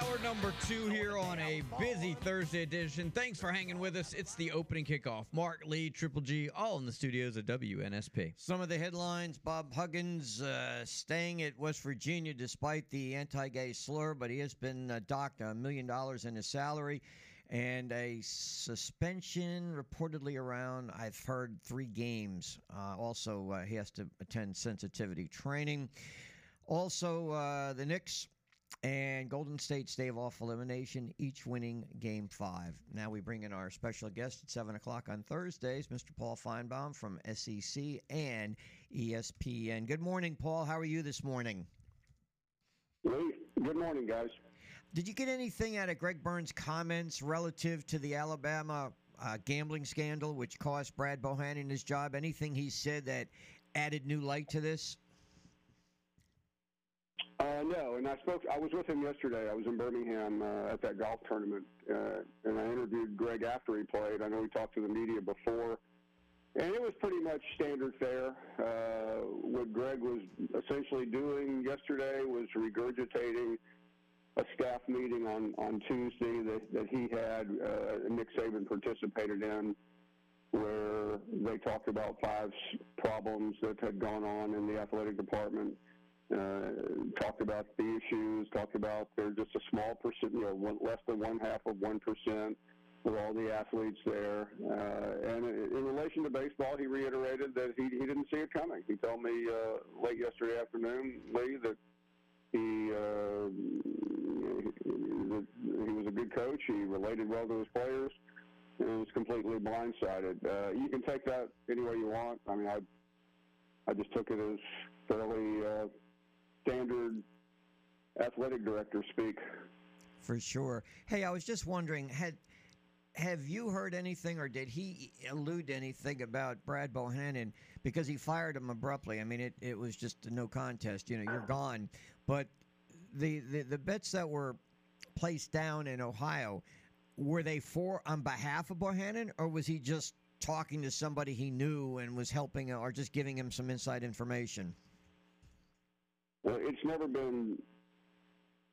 Hour number 2 here on a busy Thursday edition. Thanks for hanging with us. It's the opening kickoff. Mark, Lee, Triple G, all in the studios at WNSP. Some of the headlines: Bob Huggins staying at West Virginia despite the anti-gay slur, but he has been docked $1 million in his salary. and a suspension reportedly around, I've heard, 3 games. Also, he has to attend sensitivity training. Also, the Knicks and Golden State stave off elimination, each winning Game 5. Now we bring in our special guest at 7 o'clock on Thursdays, Mr. Paul Feinbaum from SEC and ESPN. Good morning, Paul. How are you this morning? Good morning, guys. Did you get anything out of Greg Byrne's comments relative to the Alabama gambling scandal, which cost Brad Bohannon his job? Anything he said that added new light to this? No, and I was with him yesterday. I was in Birmingham at that golf tournament, and I interviewed Greg after he played. I know he talked to the media before, and it was pretty much standard fare. What Greg was essentially doing yesterday was regurgitating a staff meeting on Tuesday that he had, Nick Saban participated in, where they talked about 5 problems that had gone on in the athletic department. Talked about the issues, talked about they're just a small percent, less than 0.5% with all the athletes there. And in relation to baseball, he reiterated that he didn't see it coming. He told me late yesterday afternoon, Lee, that he was a good coach. He related well to his players. He was completely blindsided. You can take that any way you want. I mean, I just took it as fairly standard athletic director speak. For sure. Hey, I was just wondering, have you heard anything, or did he allude to anything about Brad Bohannon? Because he fired him abruptly. I mean, it was just a no contest. You're gone. But the bets that were placed down in Ohio, were they on behalf of Bohannon, or was he just talking to somebody he knew and was helping, or just giving him some inside information? Well, it's never been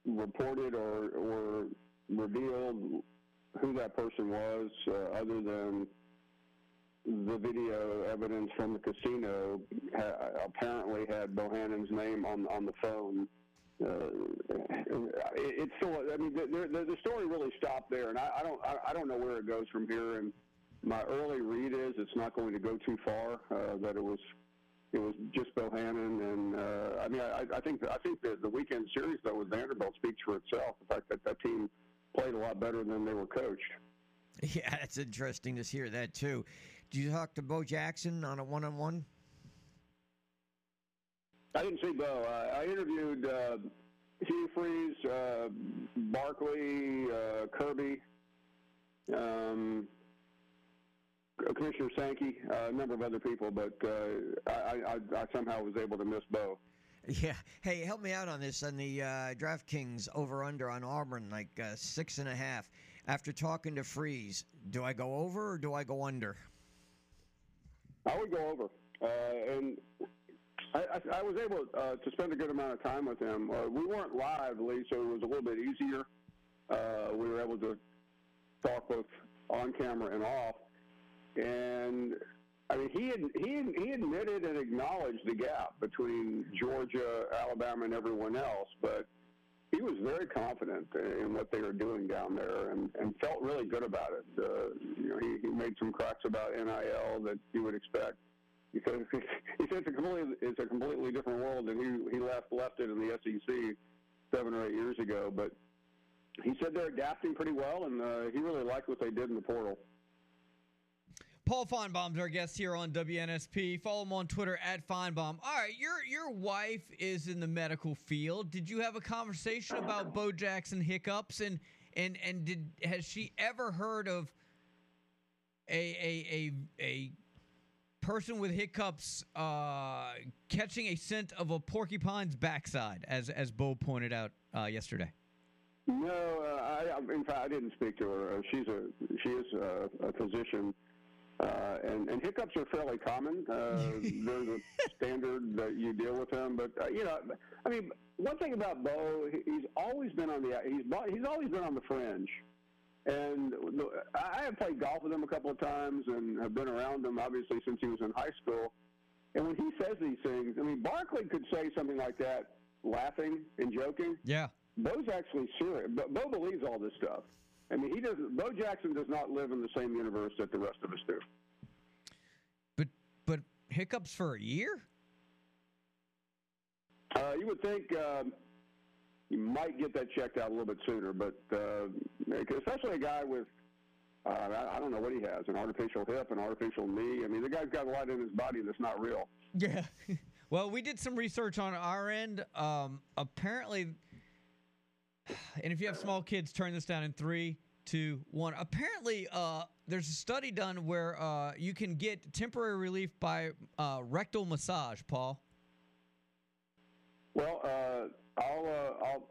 reported or revealed who that person was, other than the video evidence from the casino apparently had Bohannon's name on the phone. It's still, I mean, the story really stopped there, and I don't know where it goes from here. And my early read is it's not going to go too far. That it was just Bohannon, and I mean, I think that the weekend series though with Vanderbilt speaks for itself. The fact that that team played a lot better than they were coached. Yeah, it's interesting to hear that too. Did you talk to Bo Jackson on a one-on-one? I didn't see Bo. I interviewed Hugh Freeze, Barkley, Kirby, Commissioner Sankey, a number of other people, but I somehow was able to miss Bo. Yeah. Hey, help me out on this. On the DraftKings over-under on Auburn, like 6.5. After talking to Freeze, do I go over or do I go under? I would go over. And I was able to spend a good amount of time with him. We weren't live, Lee, so it was a little bit easier. We were able to talk both on camera and off. And I mean, he admitted and acknowledged the gap between Georgia, Alabama, and everyone else, but he was very confident in what they were doing down there, and felt really good about it. He made some cracks about NIL that you would expect. Because he said it's a completely different world than he left it in the SEC 7 or 8 years ago. But he said they're adapting pretty well, and he really liked what they did in the portal. Paul Feinbaum's our guest here on WNSP. Follow him on Twitter at Feinbaum. All right, your wife is in the medical field. Did you have a conversation about Bo Jackson hiccups, and has she ever heard of a person with hiccups catching a scent of a porcupine's backside, as Bo pointed out yesterday? No, in fact, I didn't speak to her. She is a physician. And hiccups are fairly common. They're the standard that you deal with them. But I mean, one thing about Bo, he's always been on the fringe. And I have played golf with him a couple of times and have been around him obviously since he was in high school. And when he says these things, I mean, Barkley could say something like that, laughing and joking. Yeah, Bo's actually serious. Bo believes all this stuff. I mean, he doesn't. Bo Jackson does not live in the same universe that the rest of us do. But hiccups for a year? You would think you might get that checked out a little bit sooner, but especially a guy with I don't know what he has, an artificial hip, an artificial knee. I mean, the guy's got a lot in his body that's not real. Yeah. Well, we did some research on our end. Apparently, and if you have small kids, turn this down in 3, 2, 1. Apparently, there's a study done where you can get temporary relief by rectal massage, Paul. Well,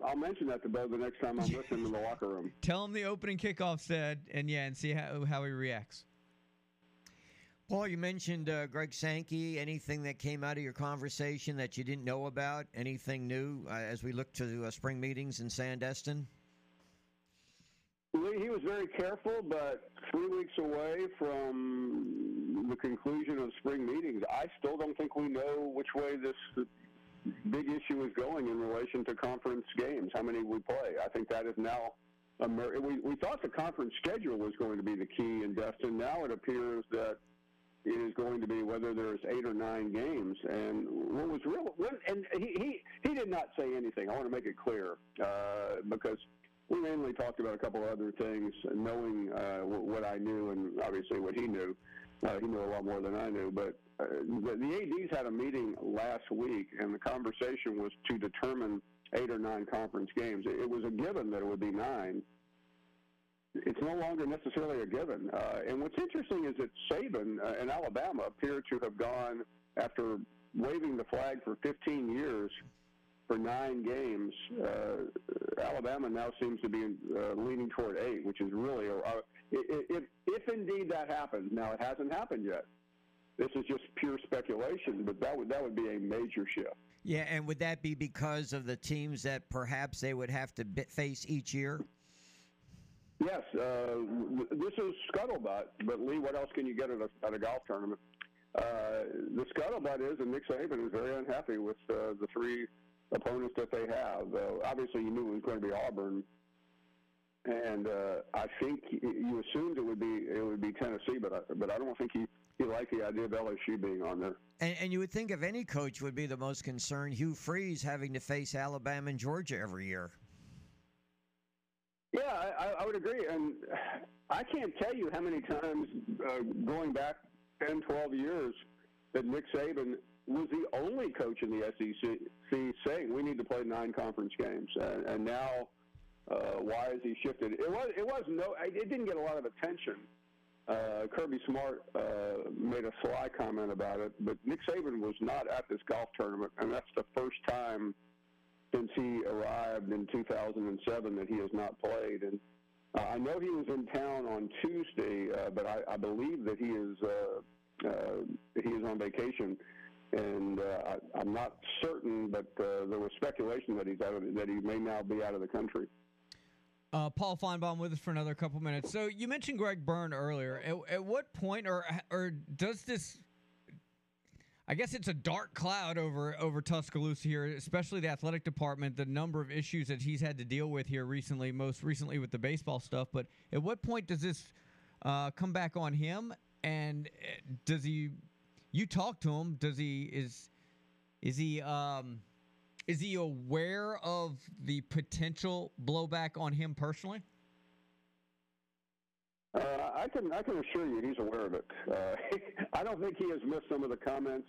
I'll mention that to Bo the next time I'm with him in the locker room. Tell him the opening kickoff said, and see how he reacts. Paul, you mentioned Greg Sankey. Anything that came out of your conversation that you didn't know about? Anything new as we look to spring meetings in Sandestin? Lee, he was very careful, but 3 weeks away from the conclusion of spring meetings, I still don't think we know which way this big issue is going in relation to conference games, how many we play. I think that is now we thought the conference schedule was going to be the key in Destin. Now it appears that it is going to be whether there's 8 or 9 games. And what was real, and he did not say anything. I want to make it clear because we mainly talked about a couple of other things, knowing what I knew and obviously what he knew. He knew a lot more than I knew. But the ADs had a meeting last week, and the conversation was to determine 8 or 9 conference games. It was a given that it would be 9. It's no longer necessarily a given. And what's interesting is that Saban and Alabama appear to have gone, after waving the flag for 15 years for 9 games, Alabama now seems to be leaning toward 8, which is really if indeed that happens. Now, it hasn't happened yet. This is just pure speculation, but that would be a major shift. Yeah, and would that be because of the teams that perhaps they would have to face each year? Yes, this is scuttlebutt, but Lee, what else can you get at a golf tournament? The scuttlebutt is, and Nick Saban is very unhappy with the 3 opponents that they have. Obviously, you knew it was going to be Auburn, and I think you assumed it would be Tennessee, but I don't think he liked the idea of LSU being on there. And you would think if any coach would be the most concerned, Hugh Freeze having to face Alabama and Georgia every year. Yeah, I would agree, and I can't tell you how many times going back 10, 12 years that Nick Saban was the only coach in the SEC saying we need to play 9 conference games, and now why has he shifted? It didn't get a lot of attention. Kirby Smart made a sly comment about it, but Nick Saban was not at this golf tournament, and that's the first time since he arrived in 2007 that he has not played. And I know he was in town on Tuesday, but I believe that he is on vacation. And I'm not certain, but there was speculation that that he may now be out of the country. Paul Feinbaum with us for another couple minutes. So you mentioned Greg Byrne earlier. At what point, or does this? I guess it's a dark cloud over Tuscaloosa here, especially the athletic department. The number of issues that he's had to deal with here recently, most recently with the baseball stuff. But at what point does this come back on him? And does he? You talk to him. Does he is he aware of the potential blowback on him personally? I can assure you he's aware of it. I don't think he has missed some of the comments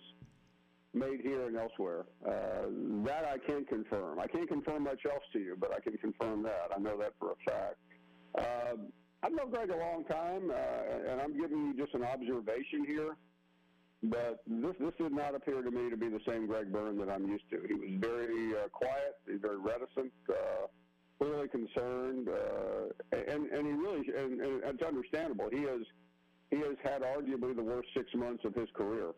made here and elsewhere. That I can confirm. I can't confirm much else to you, but I can confirm that. I know that for a fact. I've known Greg a long time, and I'm giving you just an observation here. But this did not appear to me to be the same Greg Byrne that I'm used to. He was very quiet, very reticent, clearly concerned, and he really and it's understandable. He has had arguably the worst 6 months of his career,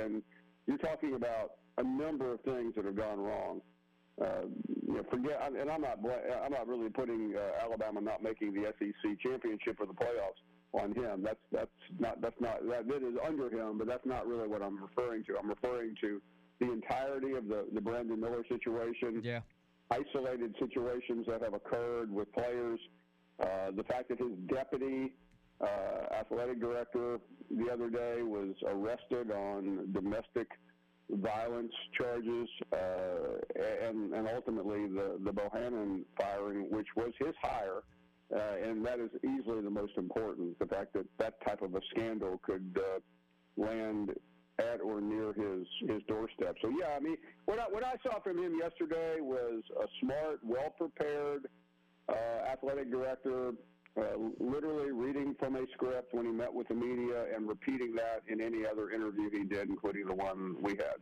and you're talking about a number of things that have gone wrong. I'm not really putting Alabama not making the SEC championship or the playoffs on him. That is under him, but that's not really what I'm referring to. I'm referring to the entirety of the Brandon Miller situation. Yeah. Isolated situations that have occurred with players The fact that his deputy athletic director the other day was arrested on domestic violence charges, and ultimately the Bohannon firing, which was his hire, and that is easily the most important, the fact that that type of a scandal could land at or near his doorstep. So, yeah, I mean, what I saw from him yesterday was a smart, well-prepared athletic director literally reading from a script when he met with the media and repeating that in any other interview he did, including the one we had.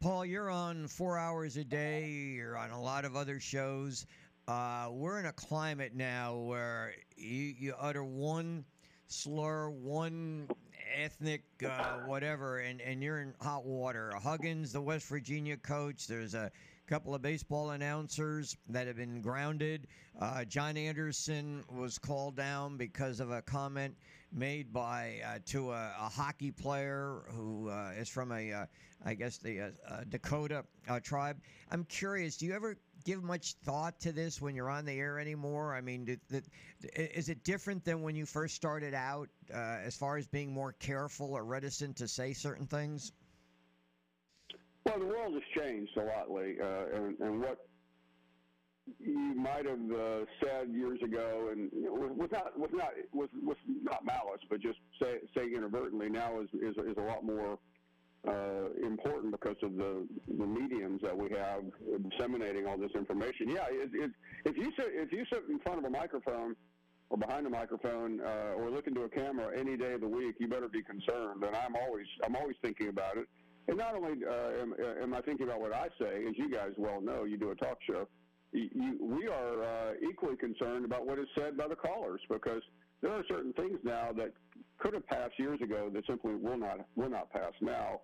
Paul, you're on 4 hours a day. You're on a lot of other shows. We're in a climate now where you utter one slur, one ethnic whatever, and you're in hot water. Huggins, the West Virginia coach, there's a couple of baseball announcers that have been grounded. John Anderson was called down because of a comment made by to a hockey player who is from a I guess the Dakota tribe. I'm curious, do you ever give much thought to this when you're on the air anymore? I mean, is it different than when you first started out as far as being more careful or reticent to say certain things? Well, the world has changed a lot, Lee, and what you might have said years ago, and was not malice, but just saying inadvertently, now is a lot more important because of the mediums that we have disseminating all this information. Yeah, if you sit in front of a microphone or behind a microphone or look into a camera any day of the week, you better be concerned. And I'm always thinking about it. And not only am I thinking about what I say, as you guys well know, you do a talk show. We are equally concerned about what is said by the callers, because there are certain things now that could have passed years ago that simply will not pass now.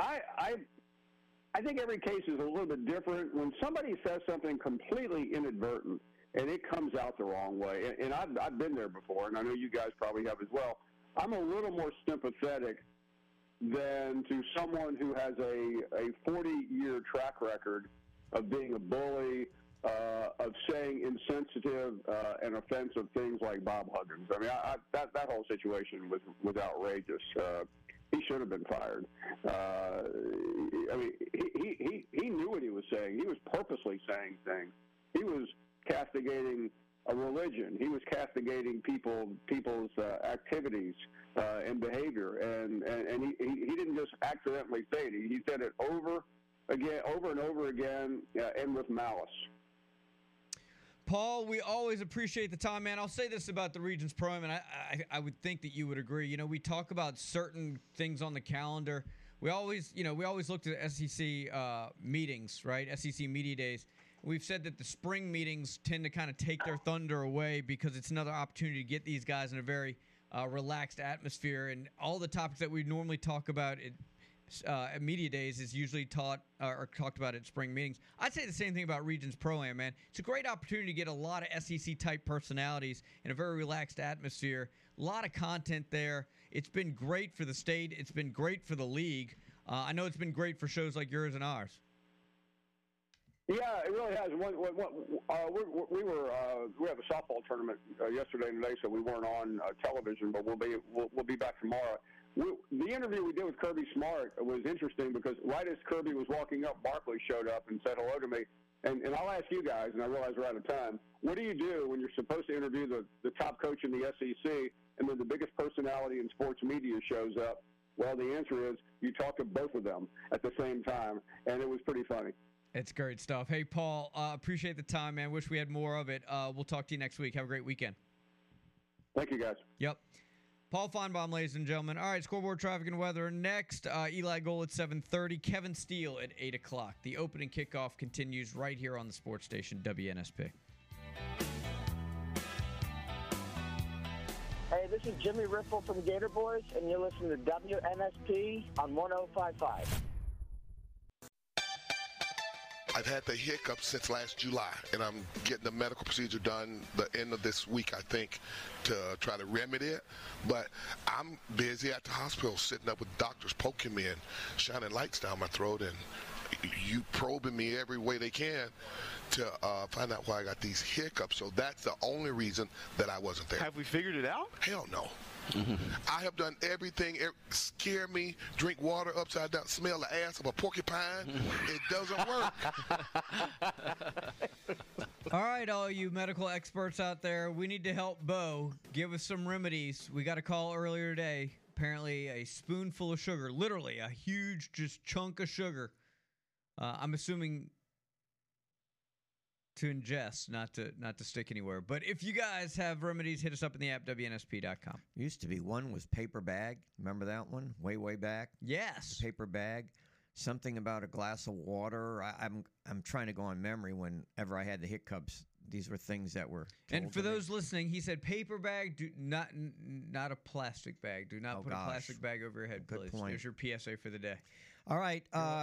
I think every case is a little bit different. When somebody says something completely inadvertent and it comes out the wrong way, and I've been there before, and I know you guys probably have as well, I'm a little more sympathetic than to someone who has a 40-year track record of being a bully, of saying insensitive and offensive things like Bob Huggins. I mean, that whole situation was outrageous. He should have been fired. I mean, he knew what he was saying. He was purposely saying things. He was castigating a religion. He was castigating people's activities and behavior. And he didn't just accidentally say it. He said it over and over again, and with malice. Paul, we always appreciate the time, man. I'll say this about the Regions Pro-Am, and I would think that you would agree. You know, we talk about certain things on the calendar. We always looked at SEC meetings, right? SEC media days. We've said that the spring meetings tend to kind of take their thunder away because it's another opportunity to get these guys in a very relaxed atmosphere, and all the topics that we normally talk about at media days is usually talked about at spring meetings. I'd say the same thing about Regions Pro-Am, man. It's a great opportunity to get a lot of SEC-type personalities in a very relaxed atmosphere. A lot of content there. It's been great for the state. It's been great for the league. I know it's been great for shows like yours and ours. Yeah, it really has. We have a softball tournament yesterday and today, so we weren't on television, but we'll be back tomorrow. The interview we did with Kirby Smart was interesting because right as Kirby was walking up, Barkley showed up and said hello to me. And I'll ask you guys, and I realize we're out of time, what do you do when you're supposed to interview the top coach in the SEC and then the biggest personality in sports media shows up? Well, the answer is you talk to both of them at the same time, and it was pretty funny. It's great stuff. Hey, Paul, appreciate the time, man. Wish we had more of it. We'll talk to you next week. Have a great weekend. Thank you, guys. Yep. Paul Feinbaum, ladies and gentlemen. All right, scoreboard, traffic, and weather. Next, Eli Gold at 7:30. Kevin Steele at 8 o'clock. The opening kickoff continues right here on the sports station, WNSP. Hey, this is Jimmy Ripple from Gator Boys, and you're listening to WNSP on 105.5. I've had the hiccups since last July, and I'm getting the medical procedure done the end of this week, I think, to try to remedy it. But I'm busy at the hospital sitting up with doctors poking me and shining lights down my throat and probing me every way they can to find out why I got these hiccups. So that's the only reason that I wasn't there. Have we figured it out? Hell no. I have done everything. Scare me, drink water upside down, smell the ass of a porcupine. It doesn't work. All right, all you medical experts out there, we need to help Bo. Give us some remedies. We got a call earlier today. Apparently a spoonful of sugar, literally a huge just chunk of sugar. I'm assuming to ingest, not to stick anywhere. But if you guys have remedies, hit us up in the app, WNSP.com. Used to be one was paper bag. Remember that one? Way back? Yes. Paper bag. Something about a glass of water. I'm trying to go on memory whenever I had the hiccups. These were things that were told. And for those listening, he said paper bag, not a plastic bag. Do not put a plastic bag over your head, please. Point. There's your PSA for the day. All right.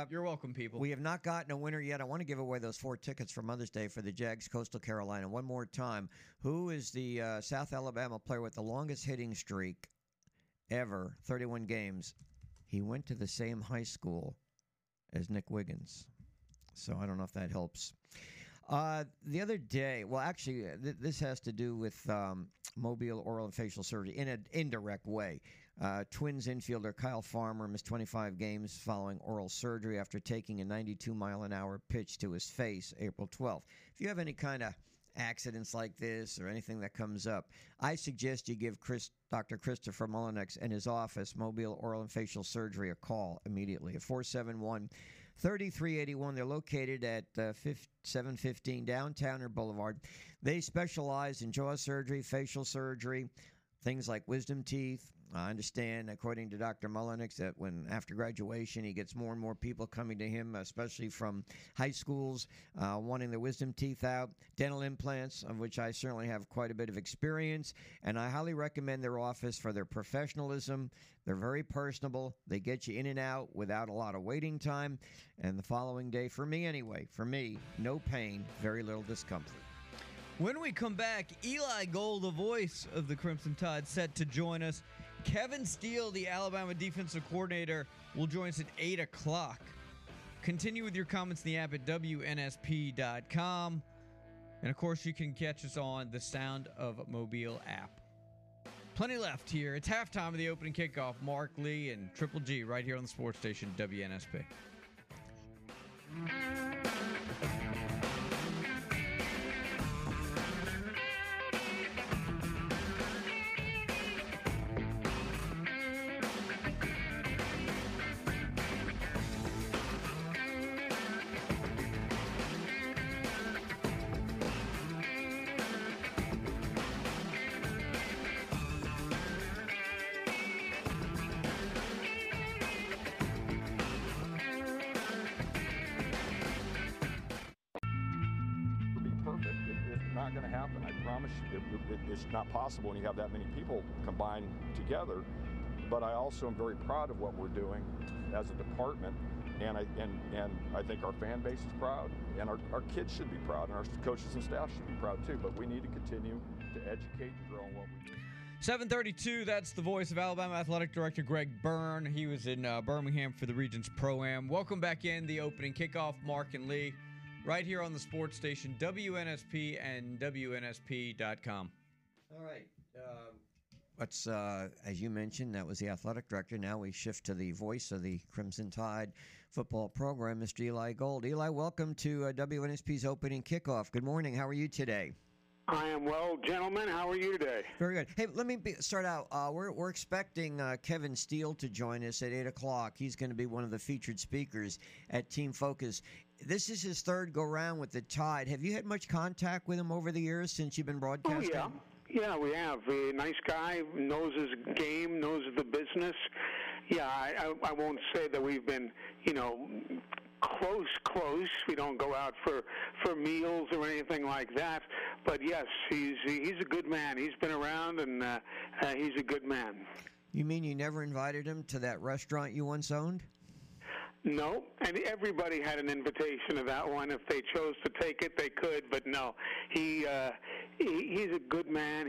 You're welcome, people. We have not gotten a winner yet. I want to give away those 4 tickets for Mother's Day for the Jags, Coastal Carolina. One more time. Who is the South Alabama player with the longest hitting streak ever, 31 games? He went to the same high school as Nick Wiggins. So I don't know if that helps. The other day, well, actually, this has to do with mobile oral and facial surgery in an indirect way. Twins infielder Kyle Farmer missed 25 games following oral surgery after taking a 92-mile-an-hour pitch to his face April 12th. If you have any kind of accidents like this or anything that comes up, I suggest you give Dr. Christopher Mullinex and his office, Mobile Oral and Facial Surgery, a call immediately at 471-3381. They're located at 715 Downtowner Boulevard. They specialize in jaw surgery, facial surgery, things like wisdom teeth. I understand, according to Dr. Mullinex, that when after graduation he gets more and more people coming to him, especially from high schools, wanting their wisdom teeth out, dental implants, of which I certainly have quite a bit of experience, and I highly recommend their office for their professionalism. They're very personable. They get you in and out without a lot of waiting time, and the following day, for me, no pain, very little discomfort. When we come back, Eli Gold, the voice of the Crimson Tide, set to join us. Kevin Steele, the Alabama defensive coordinator, will join us at 8 o'clock. Continue with your comments in the app at WNSP.com. And, of course, you can catch us on the Sound of Mobile app. Plenty left here. It's halftime of the opening kickoff. Mark Lee and Triple G right here on the sports station, WNSP. It's not possible when you have that many people combined together, but I also am very proud of what we're doing as a department, and I think our fan base is proud, and our kids should be proud, and our coaches and staff should be proud too, but we need to continue to educate and grow on what we do. 7:32, that's the voice of Alabama Athletic Director Greg Byrne. He was in Birmingham for the Regions Pro-Am. Welcome back in the opening kickoff, Mark and Lee, right here on the sports station, WNSP and WNSP.com. All right. Let's, as you mentioned, that was the athletic director. Now we shift to the voice of the Crimson Tide football program, Mr. Eli Gold. Eli, welcome to WNSP's opening kickoff. Good morning. How are you today? I am well, gentlemen. How are you today? Very good. Hey, let me start out. We're expecting Kevin Steele to join us at 8 o'clock. He's going to be one of the featured speakers at Team Focus. This is his third go-round with the Tide. Have you had much contact with him over the years since you've been broadcasting? Oh, yeah. Yeah, we have. A nice guy, knows his game, knows the business. Yeah, I won't say that we've been, close. We don't go out for meals or anything like that. But, yes, he's a good man. He's been around, and he's a good man. You mean you never invited him to that restaurant you once owned? No, and everybody had an invitation to that one. If they chose to take it, they could. But no, he's a good man.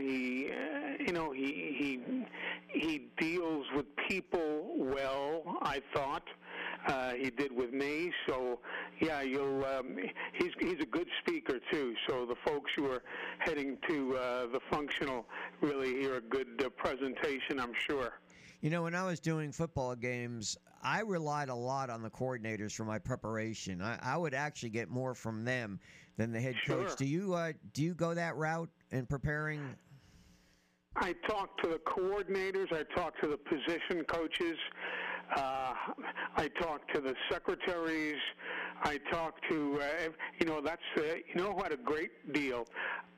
He deals with people well. I thought he did with me. So yeah, you'll. He's a good speaker too. So the folks who are heading to the functional really hear a good presentation, I'm sure. You know, when I was doing football games, I relied a lot on the coordinators for my preparation. I would actually get more from them than the head coach. Do you go that route in preparing? I talk to the coordinators. I talk to the position coaches. I talk to the secretaries. I talk to what a great deal.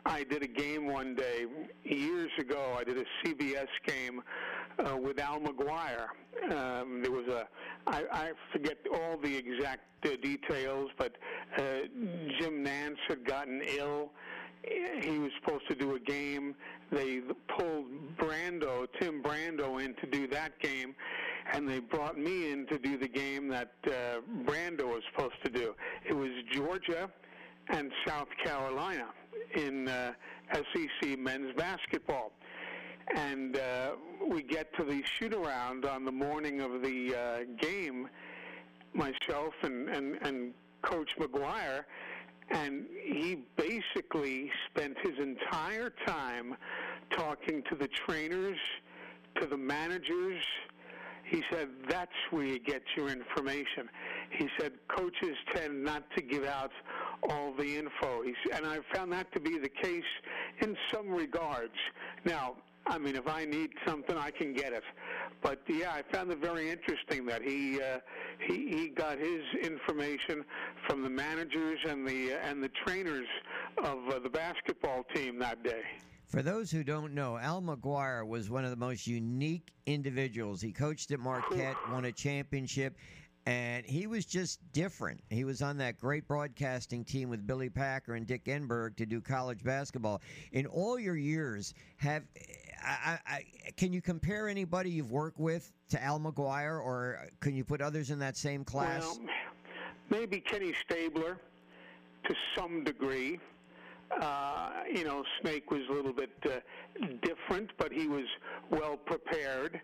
I did a game one day years ago. I did a CBS game with Al McGuire. There was I forget all the exact details, but Jim Nantz had gotten ill. He was supposed to do a game. They pulled Tim Brando in to do that game, and they brought me in to do the game that Brando was supposed to do. It was Georgia and South Carolina in SEC men's basketball. And we get to the shoot-around on the morning of the game, myself and Coach McGuire, and he basically spent his entire time talking to the trainers, to the managers. He said, that's where you get your information. He said, coaches tend not to give out all the info. And I found that to be the case in some regards. Now, I mean, if I need something, I can get it. But, yeah, I found it very interesting that he got his information from the managers and the trainers of the basketball team that day. For those who don't know, Al McGuire was one of the most unique individuals. He coached at Marquette, won a championship, and he was just different. He was on that great broadcasting team with Billy Packer and Dick Enberg to do college basketball. In all your years, can you compare anybody you've worked with to Al McGuire, or can you put others in that same class? Well, maybe Kenny Stabler to some degree. Snake was a little bit different, but he was well prepared.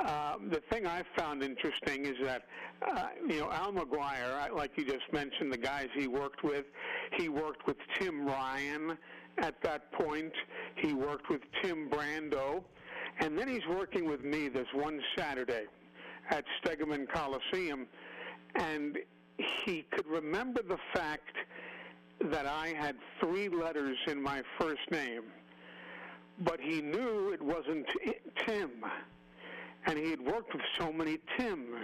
The thing I found interesting is that, Al McGuire, like you just mentioned, the guys he worked with Tim Ryan at that point. He worked with Tim Brando. And then he's working with me this one Saturday at Stegeman Coliseum. And he could remember the fact that I had 3 letters in my first name, but he knew it wasn't Tim, and he had worked with so many Tims.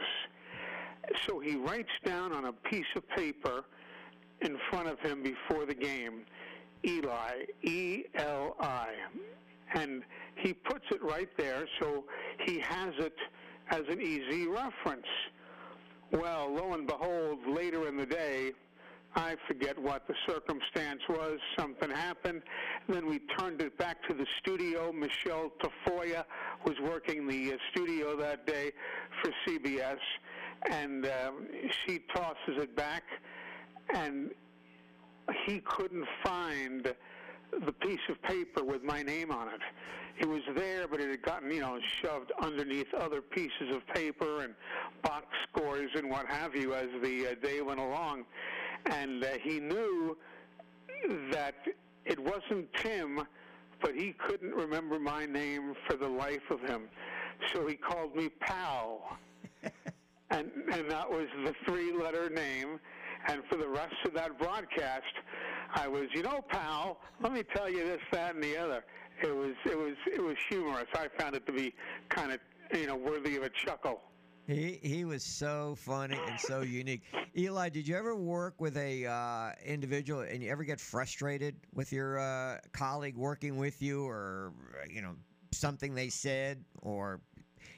So he writes down on a piece of paper in front of him before the game, Eli, E-L-I, and he puts it right there so he has it as an easy reference. Well, lo and behold, later in the day, I forget what the circumstance was. Something happened. Then we turned it back to the studio. Michelle Tafoya was working the studio that day for CBS, and she tosses it back, and he couldn't find the piece of paper with my name on it. It was there, but it had gotten, shoved underneath other pieces of paper and box scores and what have you as the day went along. And he knew that it wasn't Tim, but he couldn't remember my name for the life of him. So he called me Pal, and that was the 3-letter name. And for the rest of that broadcast, I was, Pal, let me tell you this, that, and the other. It was humorous. I found it to be kind of, worthy of a chuckle. He was so funny and so unique. Eli, did you ever work with a individual and you ever get frustrated with your colleague working with you, or something they said, or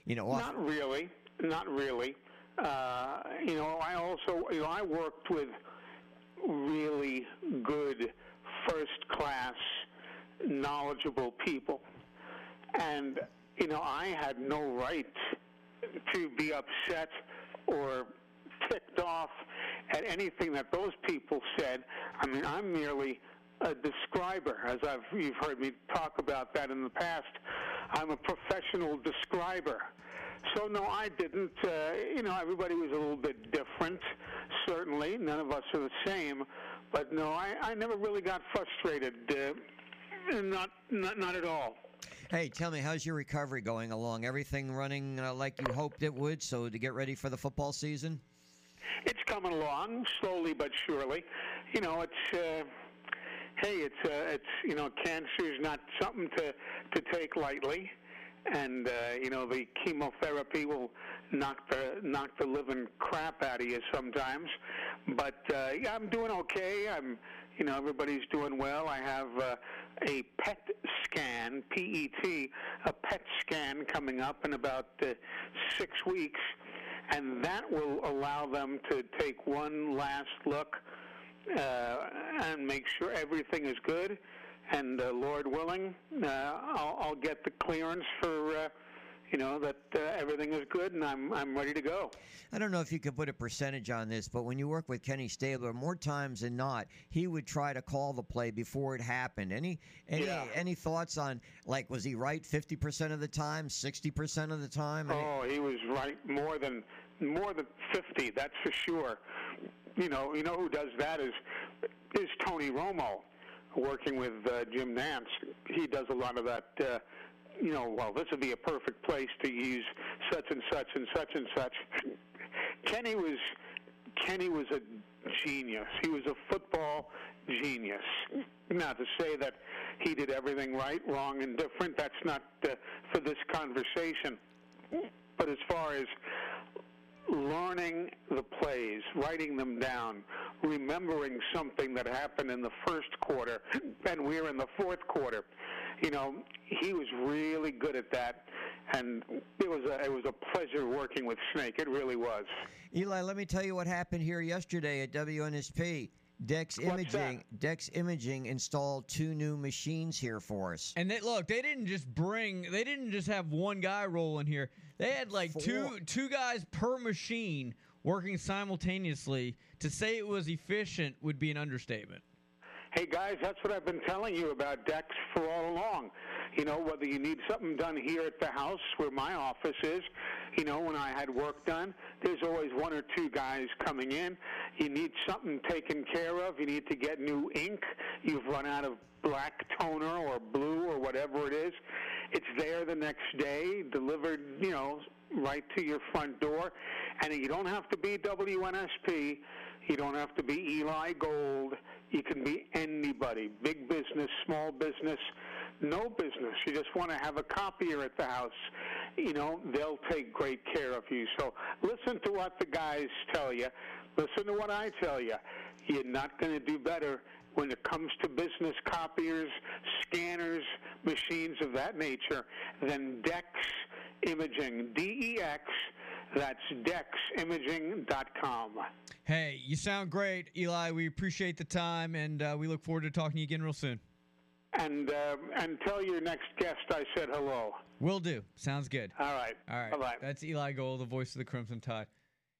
Not really. I also I worked with really good, first-class, knowledgeable people, and I had no right to be upset or ticked off at anything that those people said. I mean, I'm merely a describer, as you've heard me talk about that in the past. I'm a professional describer. So, no, I didn't. Everybody was a little bit different, certainly. None of us are the same. But, no, I never really got frustrated, not at all. Hey, tell me, how's your recovery going along? Everything running like you hoped it would, so to get ready for the football season? It's coming along, slowly but surely. You know, cancer is not something to take lightly. And, the chemotherapy will knock the living crap out of you sometimes. But, I'm doing okay. Everybody's doing well. I have a PET scan, P-E-T, a PET scan coming up in about 6 weeks. And that will allow them to take one last look and make sure everything is good. And Lord willing, I'll get the clearance for, that everything is good, and I'm ready to go. I don't know if you could put a percentage on this, but when you work with Kenny Stabler, more times than not, he would try to call the play before it happened. Any thoughts on, like, was he right 50% of the time, 60% of the time? He was right more than 50. That's for sure. You know who does that is Tony Romo. Working with Jim Nantz, he does a lot of that, this would be a perfect place to use such and such and such and such. Kenny was a genius. He was a football genius. Now, to say that he did everything right, wrong, and different, that's not for this conversation. But as far as learning the plays, writing them down, remembering something that happened in the first quarter, and we're in the fourth quarter. He was really good at that, and it was a pleasure working with Snake. It really was. Eli, let me tell you what happened here yesterday at WNSP. Dex Imaging installed two new machines here for us. And they didn't just have one guy rolling here. They had like two guys per machine working simultaneously. To say it was efficient would be an understatement. Hey, guys, that's what I've been telling you about Dex for all along. Whether you need something done here at the house where my office is, when I had work done, there's always one or two guys coming in. You need something taken care of. You need to get new ink. You've run out of black toner or blue or whatever it is. It's there the next day, delivered, right to your front door. And you don't have to be WNSP. You don't have to be Eli Gold. You can be anybody, big business, small business, no business. You just want to have a copier at the house. They'll take great care of you. So listen to what the guys tell you. Listen to what I tell you. You're not going to do better when it comes to business copiers, scanners, machines of that nature than Dex Imaging, DEX. That's DexImaging.com. Hey, you sound great, Eli. We appreciate the time, and we look forward to talking to you again real soon. And tell your next guest I said hello. Will do. Sounds good. All right. Bye-bye. That's Eli Gold, the voice of the Crimson Tide.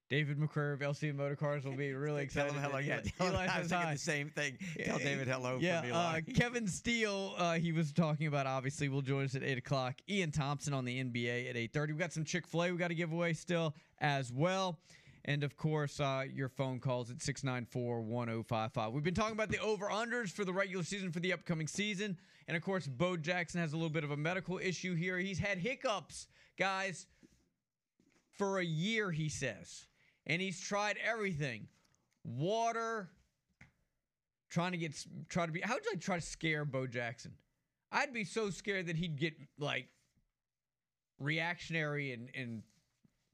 David McCurve, LCM Motor Cars, will be really excited. Tell him hello. Yeah, I was thinking the same thing. Tell David hello from Eli. Kevin Steele, he was talking about, obviously, will join us at 8 o'clock. Ian Thompson on the NBA at 8:30. We've got some Chick-fil-A we got to give away still as well. And, of course, your phone calls at 694-1055. We've been talking about the over-unders for the regular season, for the upcoming season. And, of course, Bo Jackson has a little bit of a medical issue here. He's had hiccups, guys, for a year, he says. And he's tried everything. Water, how would you try to scare Bo Jackson? I'd be so scared that he'd get, reactionary and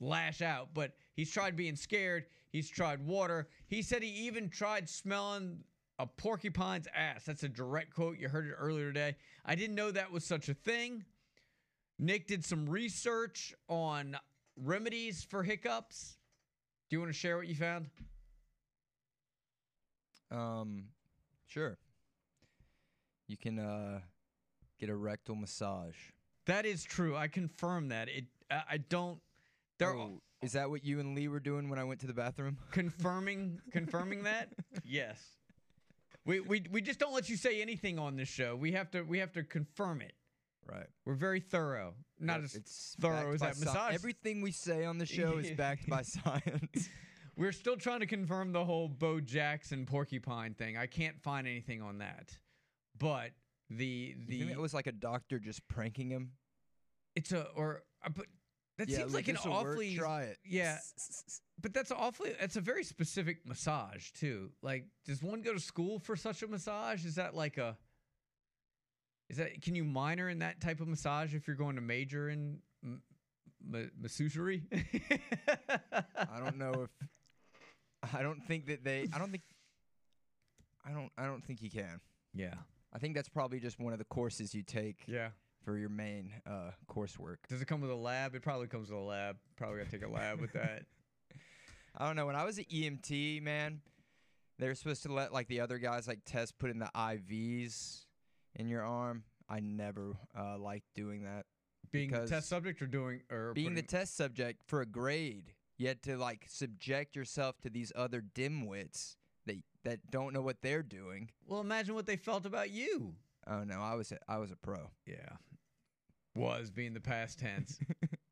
lash out. But he's tried being scared. He's tried water. He said he even tried smelling a porcupine's ass. That's a direct quote. You heard it earlier today. I didn't know that was such a thing. Nick did some research on remedies for hiccups. Do you want to share what you found? Sure. You can get a rectal massage. That is true. I confirm that. It. I don't. There. Oh, Is that what you and Lee were doing when I went to the bathroom? Confirming that? Yes. We just don't let you say anything on this show. We have to confirm it. Right. We're very thorough. Not as thorough as that massage. Everything we say on the show is backed by science. We're still trying to confirm the whole Bo Jackson porcupine thing. I can't find anything on that. But you think it was like a doctor just pranking him? It's a that seems like an awfully try it. Yeah. But that's a very specific massage too. Like, does one go to school for such a massage? Is that like a can you minor in that type of massage if you're going to major in masseusery? I don't know if I don't think you can. Yeah. I think that's probably just one of the courses you take. Yeah. For your main coursework. Does it come with a lab? It probably comes with a lab. Probably got to take a lab with that. I don't know. When I was an EMT, man, they were supposed to let, like, the other guys, like Tess, put in the IVs in your arm. I never liked doing that. Being the test subject or doing – or being the test subject for a grade. You had to, like, subject yourself to these other dimwits that don't know what they're doing. Well, imagine what they felt about you. Oh, no, I was a pro. Yeah. Was being the past tense.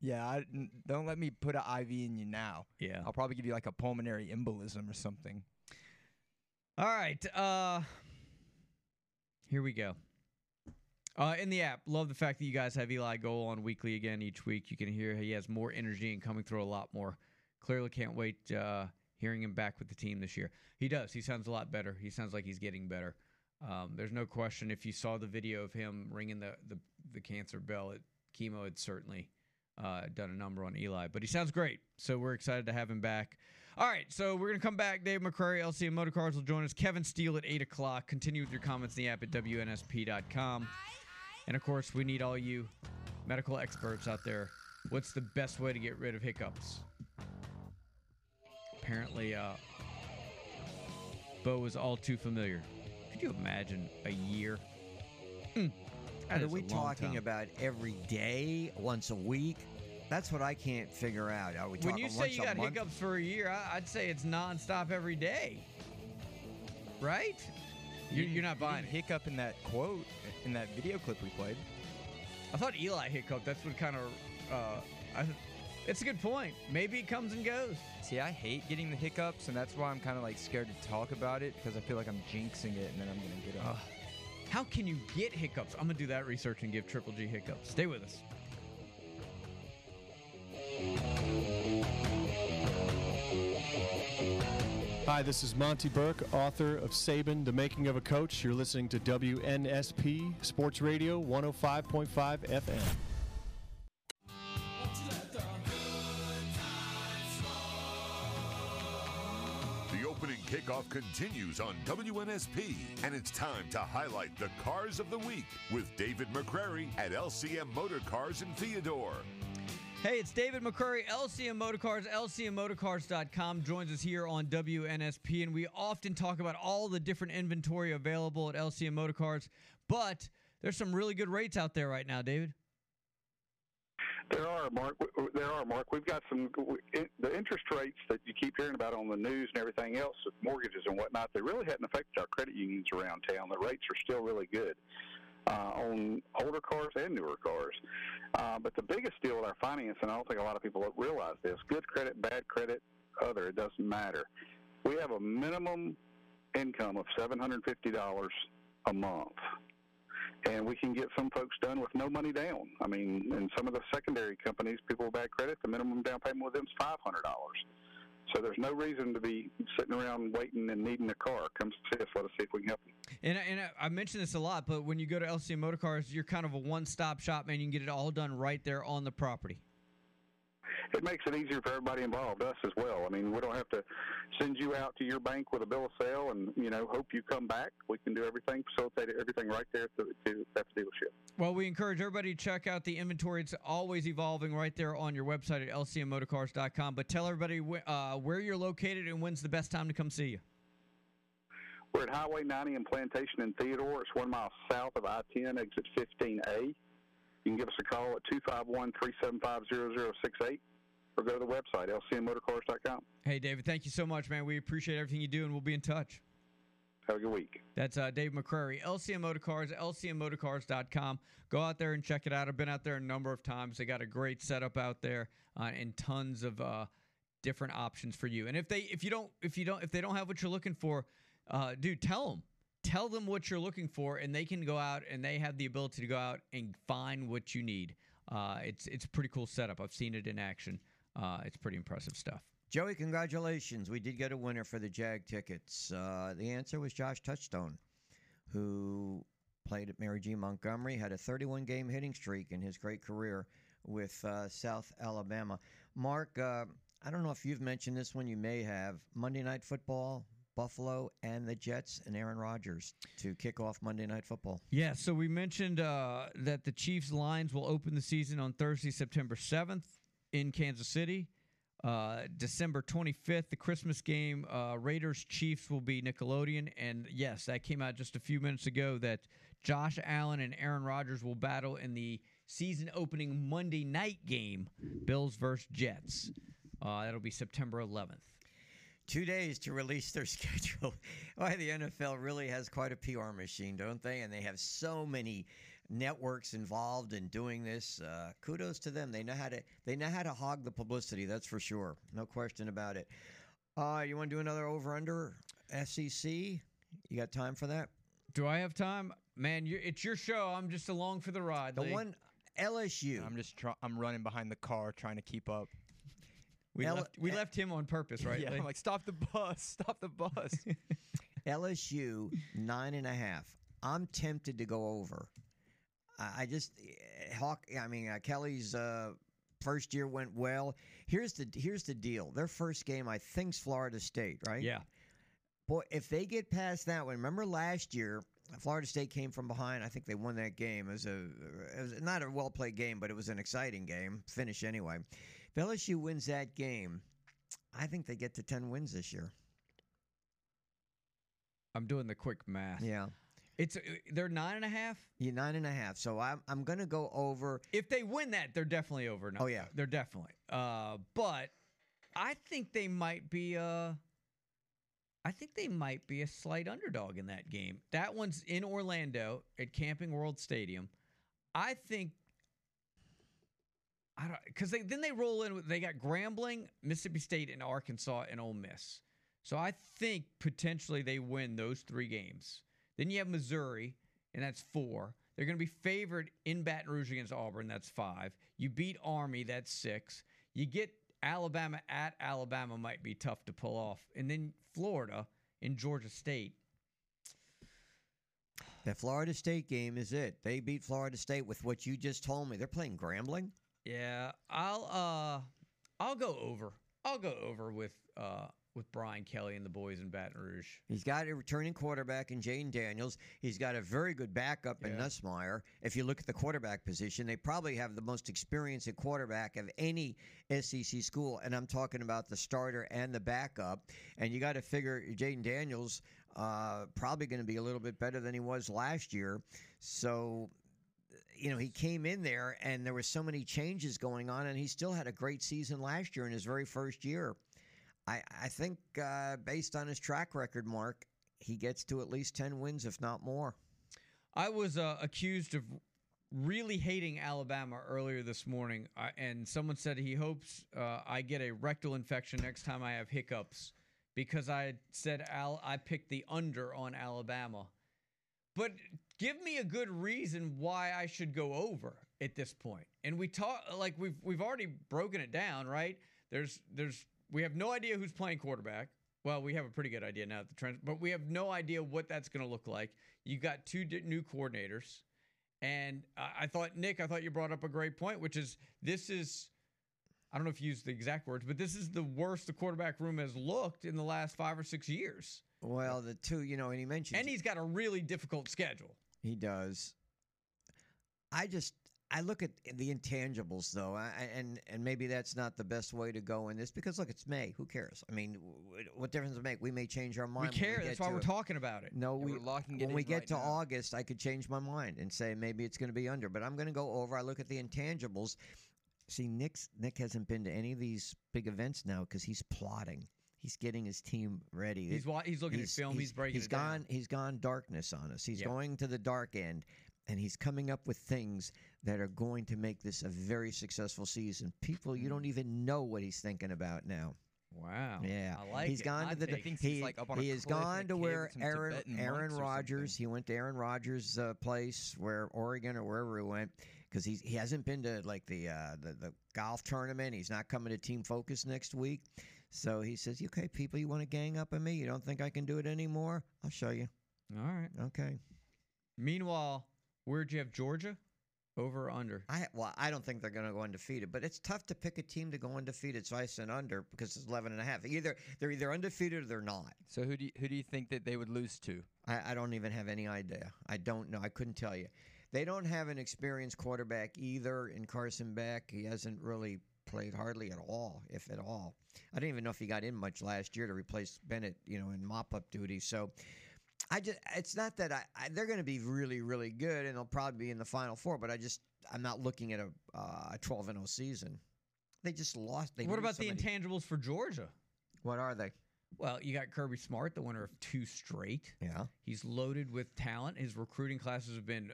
Yeah, don't let me put an IV in you now. Yeah. I'll probably give you like a pulmonary embolism or something. All right. Here we go. In the app, love the fact that you guys have Eli Gold on weekly again each week. You can hear he has more energy and coming through a lot more. Clearly can't wait hearing him back with the team this year. He does. He sounds a lot better. He sounds like he's getting better. There's no question if you saw the video of him ringing the cancer bell, chemo had certainly done a number on Eli. But he sounds great, so we're excited to have him back. All right, so we're going to come back. Dave McCrary, LCM Motor Cars will join us. Kevin Steele at 8 o'clock. Continue with your comments in the app at WNSP.com. And, of course, we need all you medical experts out there. What's the best way to get rid of hiccups? Apparently, Bo was all too familiar. Could you imagine a year? Are we talking about every day, once a week? That's what I can't figure out. Are we talking once a month? When you say you got hiccups for a year, I'd say it's nonstop every day, right? You're not buying it. Hiccup in that quote in that video clip we played. I thought Eli hiccuped. That's what kind of. It's a good point. Maybe it comes and goes. See, I hate getting the hiccups, and that's why I'm kind of like scared to talk about it because I feel like I'm jinxing it, and then I'm going to get up. How can you get hiccups? I'm going to do that research and give Triple G hiccups. Stay with us. Hi, this is Monty Burke, author of Saban, The Making of a Coach. You're listening to WNSP Sports Radio 105.5 FM. Kickoff continues on WNSP, and it's time to highlight the cars of the week with David McCrary at LCM Motor Cars in Theodore. Hey, it's David McCrary, LCM Motor Cars, LCMMotorCars.com joins us here on WNSP, and we often talk about all the different inventory available at LCM Motor Cars, but there's some really good rates out there right now, David. There are, Mark. We've got the interest rates that you keep hearing about on the news and everything else, with mortgages and whatnot, they really hadn't affected our credit unions around town. The rates are still really good on older cars and newer cars. But the biggest deal with our finance, and I don't think a lot of people realize this, good credit, bad credit, other, it doesn't matter. We have a minimum income of $750 a month. And we can get some folks done with no money down. I mean, in some of the secondary companies, people with bad credit, the minimum down payment with them is $500. So there's no reason to be sitting around waiting and needing a car. Come see us. Let us see if we can help you. And I mention this a lot, but when you go to LCM Motor Cars, you're kind of a one-stop shop, man. You can get it all done right there on the property. It makes it easier for everybody involved, us as well. I mean, we don't have to send you out to your bank with a bill of sale and, you know, hope you come back. We can do everything, facilitate everything right there at the dealership. Well, we encourage everybody to check out the inventory. It's always evolving right there on your website at LCMMotorCars.com. But tell everybody where you're located and when's the best time to come see you. We're at Highway 90 in Plantation in Theodore. It's 1 mile south of I-10, exit 15A. You can give us a call at 251-375-0068. or go to the website, LCMMotorCars.com. Hey, David, thank you so much, man. We appreciate everything you do, and we'll be in touch. Have a good week. That's Dave McCrary, LCM Motor Cars, LCMMotorCars.com. Go out there and check it out. I've been out there a number of times. They got a great setup out there and tons of different options for you. And if they don't have what you're looking for, dude, tell them. Tell them what you're looking for, and they can go out, and they have the ability to go out and find what you need. It's a pretty cool setup. I've seen it in action. It's pretty impressive stuff. Joey, congratulations. We did get a winner for the JAG tickets. The answer was Josh Touchstone, who played at Mary G. Montgomery, had a 31-game hitting streak in his great career with South Alabama. Mark, I don't know if you've mentioned this one. You may have. Monday Night Football, Buffalo and the Jets and Aaron Rodgers to kick off Monday Night Football. Yeah, so we mentioned that the Chiefs-Lions will open the season on Thursday, September 7th in Kansas City. December 25th, the Christmas game, Raiders-Chiefs will be Nickelodeon. And, yes, that came out just a few minutes ago that Josh Allen and Aaron Rodgers will battle in the season-opening Monday night game, Bills versus Jets. That'll be September 11th. 2 days to release their schedule. Why, the NFL really has quite a PR machine, don't they? And they have so many networks involved in doing this. Kudos to them. They know how to hog the publicity. That's for sure. No question about it. You want to do another over/under SEC? You got time for that? Do I have time, man? It's your show. I'm just along for the ride. The one LSU. I'm just I'm running behind the car trying to keep up. We left him on purpose, right? Yeah, I'm like, stop the bus. LSU 9.5. I'm tempted to go over. Kelly's first year went well. Here's the deal. Their first game, I think's Florida State, right? Yeah. Boy, if they get past that one, remember last year Florida State came from behind. I think they won that game. It was not a well played game, but it was an exciting game. Finish anyway. If LSU wins that game, I think they get to 10 wins this year. I'm doing the quick math. Yeah, they're 9.5. Yeah, 9.5. So I'm gonna go over. If they win that, they're definitely over. No, oh yeah, they're definitely. But I think they might be a slight underdog in that game. That one's in Orlando at Camping World Stadium. I think. Because they roll in. They got Grambling, Mississippi State, and Arkansas, and Ole Miss. So I think potentially they win those three games. Then you have Missouri, and that's 4. They're going to be favored in Baton Rouge against Auburn. That's 5. You beat Army. That's 6. You get Alabama at Alabama, might be tough to pull off. And then Florida and Georgia State. The Florida State game is it. They beat Florida State with what you just told me. They're playing Grambling. Yeah, I'll go over. I'll go over with Brian Kelly and the boys in Baton Rouge. He's got a returning quarterback in Jaden Daniels. He's got a very good backup in Nussmeier. If you look at the quarterback position, they probably have the most experience at quarterback of any SEC school, and I'm talking about the starter and the backup. And you got to figure Jaden Daniels probably going to be a little bit better than he was last year. So. You know, he came in there, and there were so many changes going on, and he still had a great season last year in his very first year. I think based on his track record, Mark, he gets to at least 10 wins, if not more. I was accused of really hating Alabama earlier this morning, and someone said he hopes I get a rectal infection next time I have hiccups because I said I picked the under on Alabama. But give me a good reason why I should go over at this point. And we talk like we've already broken it down, right? We have no idea who's playing quarterback. Well, we have a pretty good idea now at the trends, but we have no idea what that's going to look like. You got two new coordinators, and I thought you brought up a great point, which is I don't know if you used the exact words, but this is the worst the quarterback room has looked in the last 5 or 6 years. Well, the two, you know, and he mentioned. And he's got a really difficult schedule. He does. I look at the intangibles, though, and maybe that's not the best way to go in this because, look, it's May. Who cares? I mean, what difference does it make? We may change our mind. We care. That's why we're talking about it. No, when we get to August, I could change my mind and say maybe it's going to be under. But I'm going to go over. I look at the intangibles. See, Nick hasn't been to any of these big events now because he's plotting. He's getting his team ready. He's looking at film. He's breaking it down. He's gone darkness on us. He's going to the dark end, and he's coming up with things that are going to make this a very successful season. People, you don't even know what he's thinking about now. Wow. Yeah. I like he's it. Gone to the he has gone to where Aaron Rodgers, he went to Aaron Rodgers' place where Oregon or wherever he went because he hasn't been to like the golf tournament. He's not coming to Team Focus next week. So he says, "Okay, people, you want to gang up on me? You don't think I can do it anymore? I'll show you." All right. Okay. Meanwhile, where'd you have Georgia? Over or under? I don't think they're going to go undefeated, but it's tough to pick a team to go undefeated. So I said under because it's 11.5. They're either undefeated or they're not. So who do you think that they would lose to? I don't even have any idea. I don't know. I couldn't tell you. They don't have an experienced quarterback either in Carson Beck. He hasn't really played hardly at all, if at all. I don't even know if he got in much last year to replace Bennett, in mop-up duty. So. It's not that they're going to be really, really good, and they'll probably be in the Final Four. But I'm not looking at a 12-0 season. They just lost. What about the intangibles for Georgia? What are they? Well, you got Kirby Smart, the winner of two straight. Yeah, he's loaded with talent. His recruiting classes have been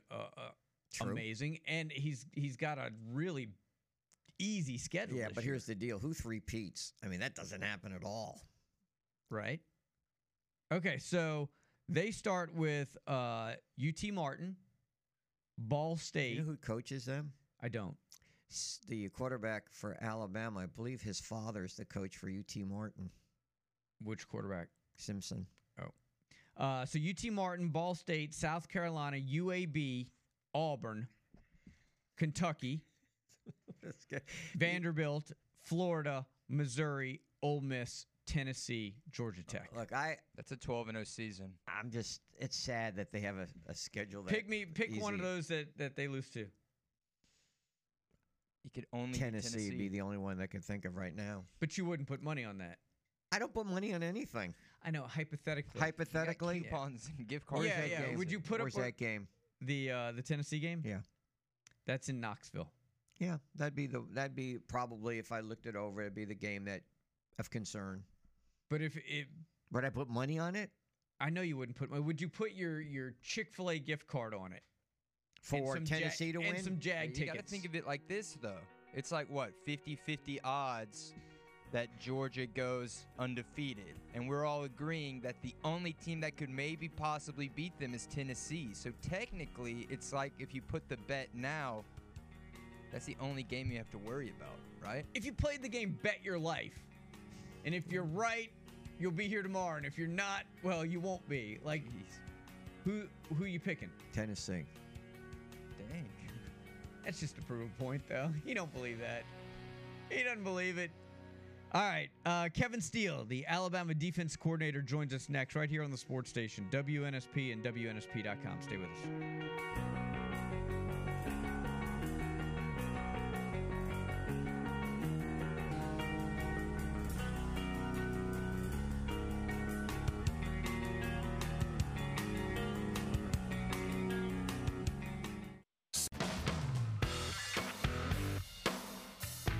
amazing, and he's got a really easy schedule. Yeah, but here's the deal: who three-peats? I mean, that doesn't happen at all, right? Okay, so. They start with UT Martin, Ball State. You know who coaches them? I don't. The quarterback for Alabama. I believe his father's the coach for UT Martin. Which quarterback? Simpson. Oh. So UT Martin, Ball State, South Carolina, UAB, Auburn, Kentucky, Vanderbilt, Florida, Missouri, Ole Miss, Tennessee, Georgia Tech. Look, that's a 12-0 season. It's sad that they have a schedule. That pick one of those that they lose to. You could only Tennessee would be the only one that I could think of right now. But you wouldn't put money on that. I don't put money on anything. I know. Hypothetically, coupons and gift cards. Yeah. Would you put up that game? The Tennessee game. Yeah, that's in Knoxville. Yeah, that'd be probably if I looked it over, it'd be the game that of concern. But would I put money on it? I know you wouldn't put money. Would you put your Chick-fil-A gift card on it? For Tennessee to win? And some Jag tickets. You got to think of it like this, though. It's like, what, 50-50 odds that Georgia goes undefeated. And we're all agreeing that the only team that could maybe possibly beat them is Tennessee. So technically, it's like if you put the bet now, that's the only game you have to worry about, right? If you played the game Bet Your Life, and if you're right, you'll be here tomorrow. And if you're not, well, you won't be. Like, who you picking? Tennessee. Dang. That's just to prove a point, though. He don't believe that. He doesn't believe it. All right. Kevin Steele, the Alabama defense coordinator, joins us next right here on the Sports Station, WNSP and WNSP.com. Stay with us.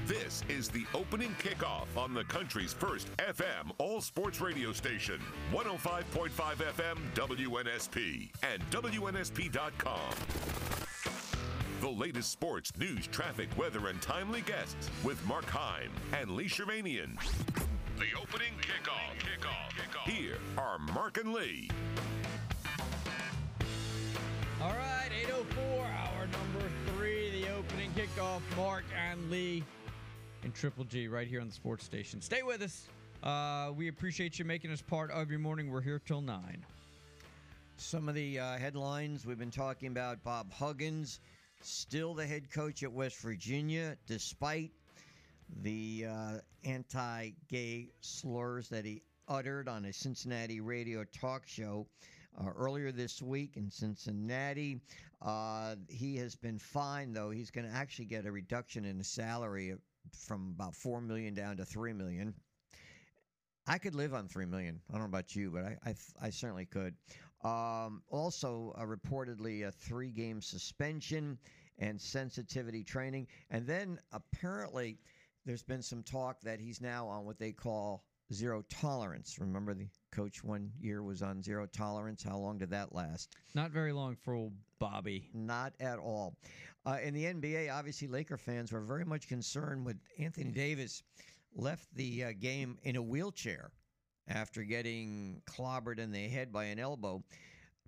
This is the opening kickoff on the country's first FM all-sports radio station, 105.5 FM WNSP and WNSP.com. The latest sports, news, traffic, weather, and timely guests with Mark Heim and Lee Shermanian. The opening kickoff. Here are Mark and Lee. All right, 8:04, hour number 3, the opening kickoff. Mark and Lee. And Triple G right here on the Sports Station. Stay with us. We appreciate you making us part of your morning. We're here till 9. Some of the headlines we've been talking about. Bob Huggins, still the head coach at West Virginia, despite the anti-gay slurs that he uttered on a Cincinnati radio talk show earlier this week in Cincinnati. He has been fined, though. He's going to actually get a reduction in his salary from about $4 million down to $3 million. I could live on $3 million. I don't know about you, but I certainly could. Also, reportedly a 3-game suspension and sensitivity training. And then apparently there's been some talk that he's now on what they call zero tolerance. Remember the coach one year was on zero tolerance? How long did that last? Not very long for old Bobby. Not at all. In the NBA, obviously Laker fans were very much concerned with Anthony Davis. Left the game in a wheelchair after getting clobbered in the head by an elbow.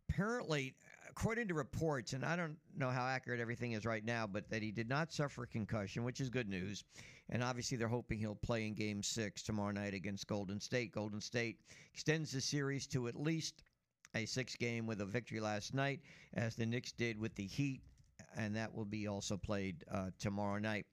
Apparently, according to reports, and I don't know how accurate everything is right now, but that he did not suffer concussion, which is good news. And obviously, they're hoping he'll play in Game 6 tomorrow night against Golden State. Golden State extends the series to at least a 6-game with a victory last night, as the Knicks did with the Heat, and that will be also played tomorrow night.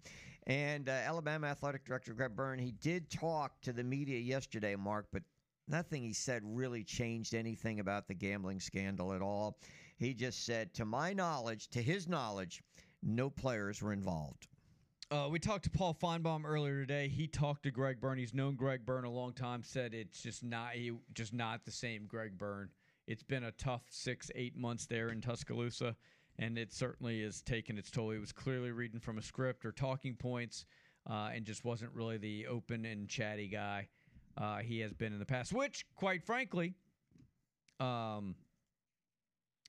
And Alabama Athletic Director Greg Byrne, he did talk to the media yesterday, Mark, but nothing he said really changed anything about the gambling scandal at all. He just said, to my knowledge, to his knowledge, no players were involved. We talked to Paul Feinbaum earlier today. He talked to Greg Byrne. He's known Greg Byrne a long time, said it's just not the same Greg Byrne. It's been a tough 6-8 months there in Tuscaloosa, and it certainly is taken its toll. He was clearly reading from a script or talking points and just wasn't really the open and chatty guy he has been in the past, which, quite frankly,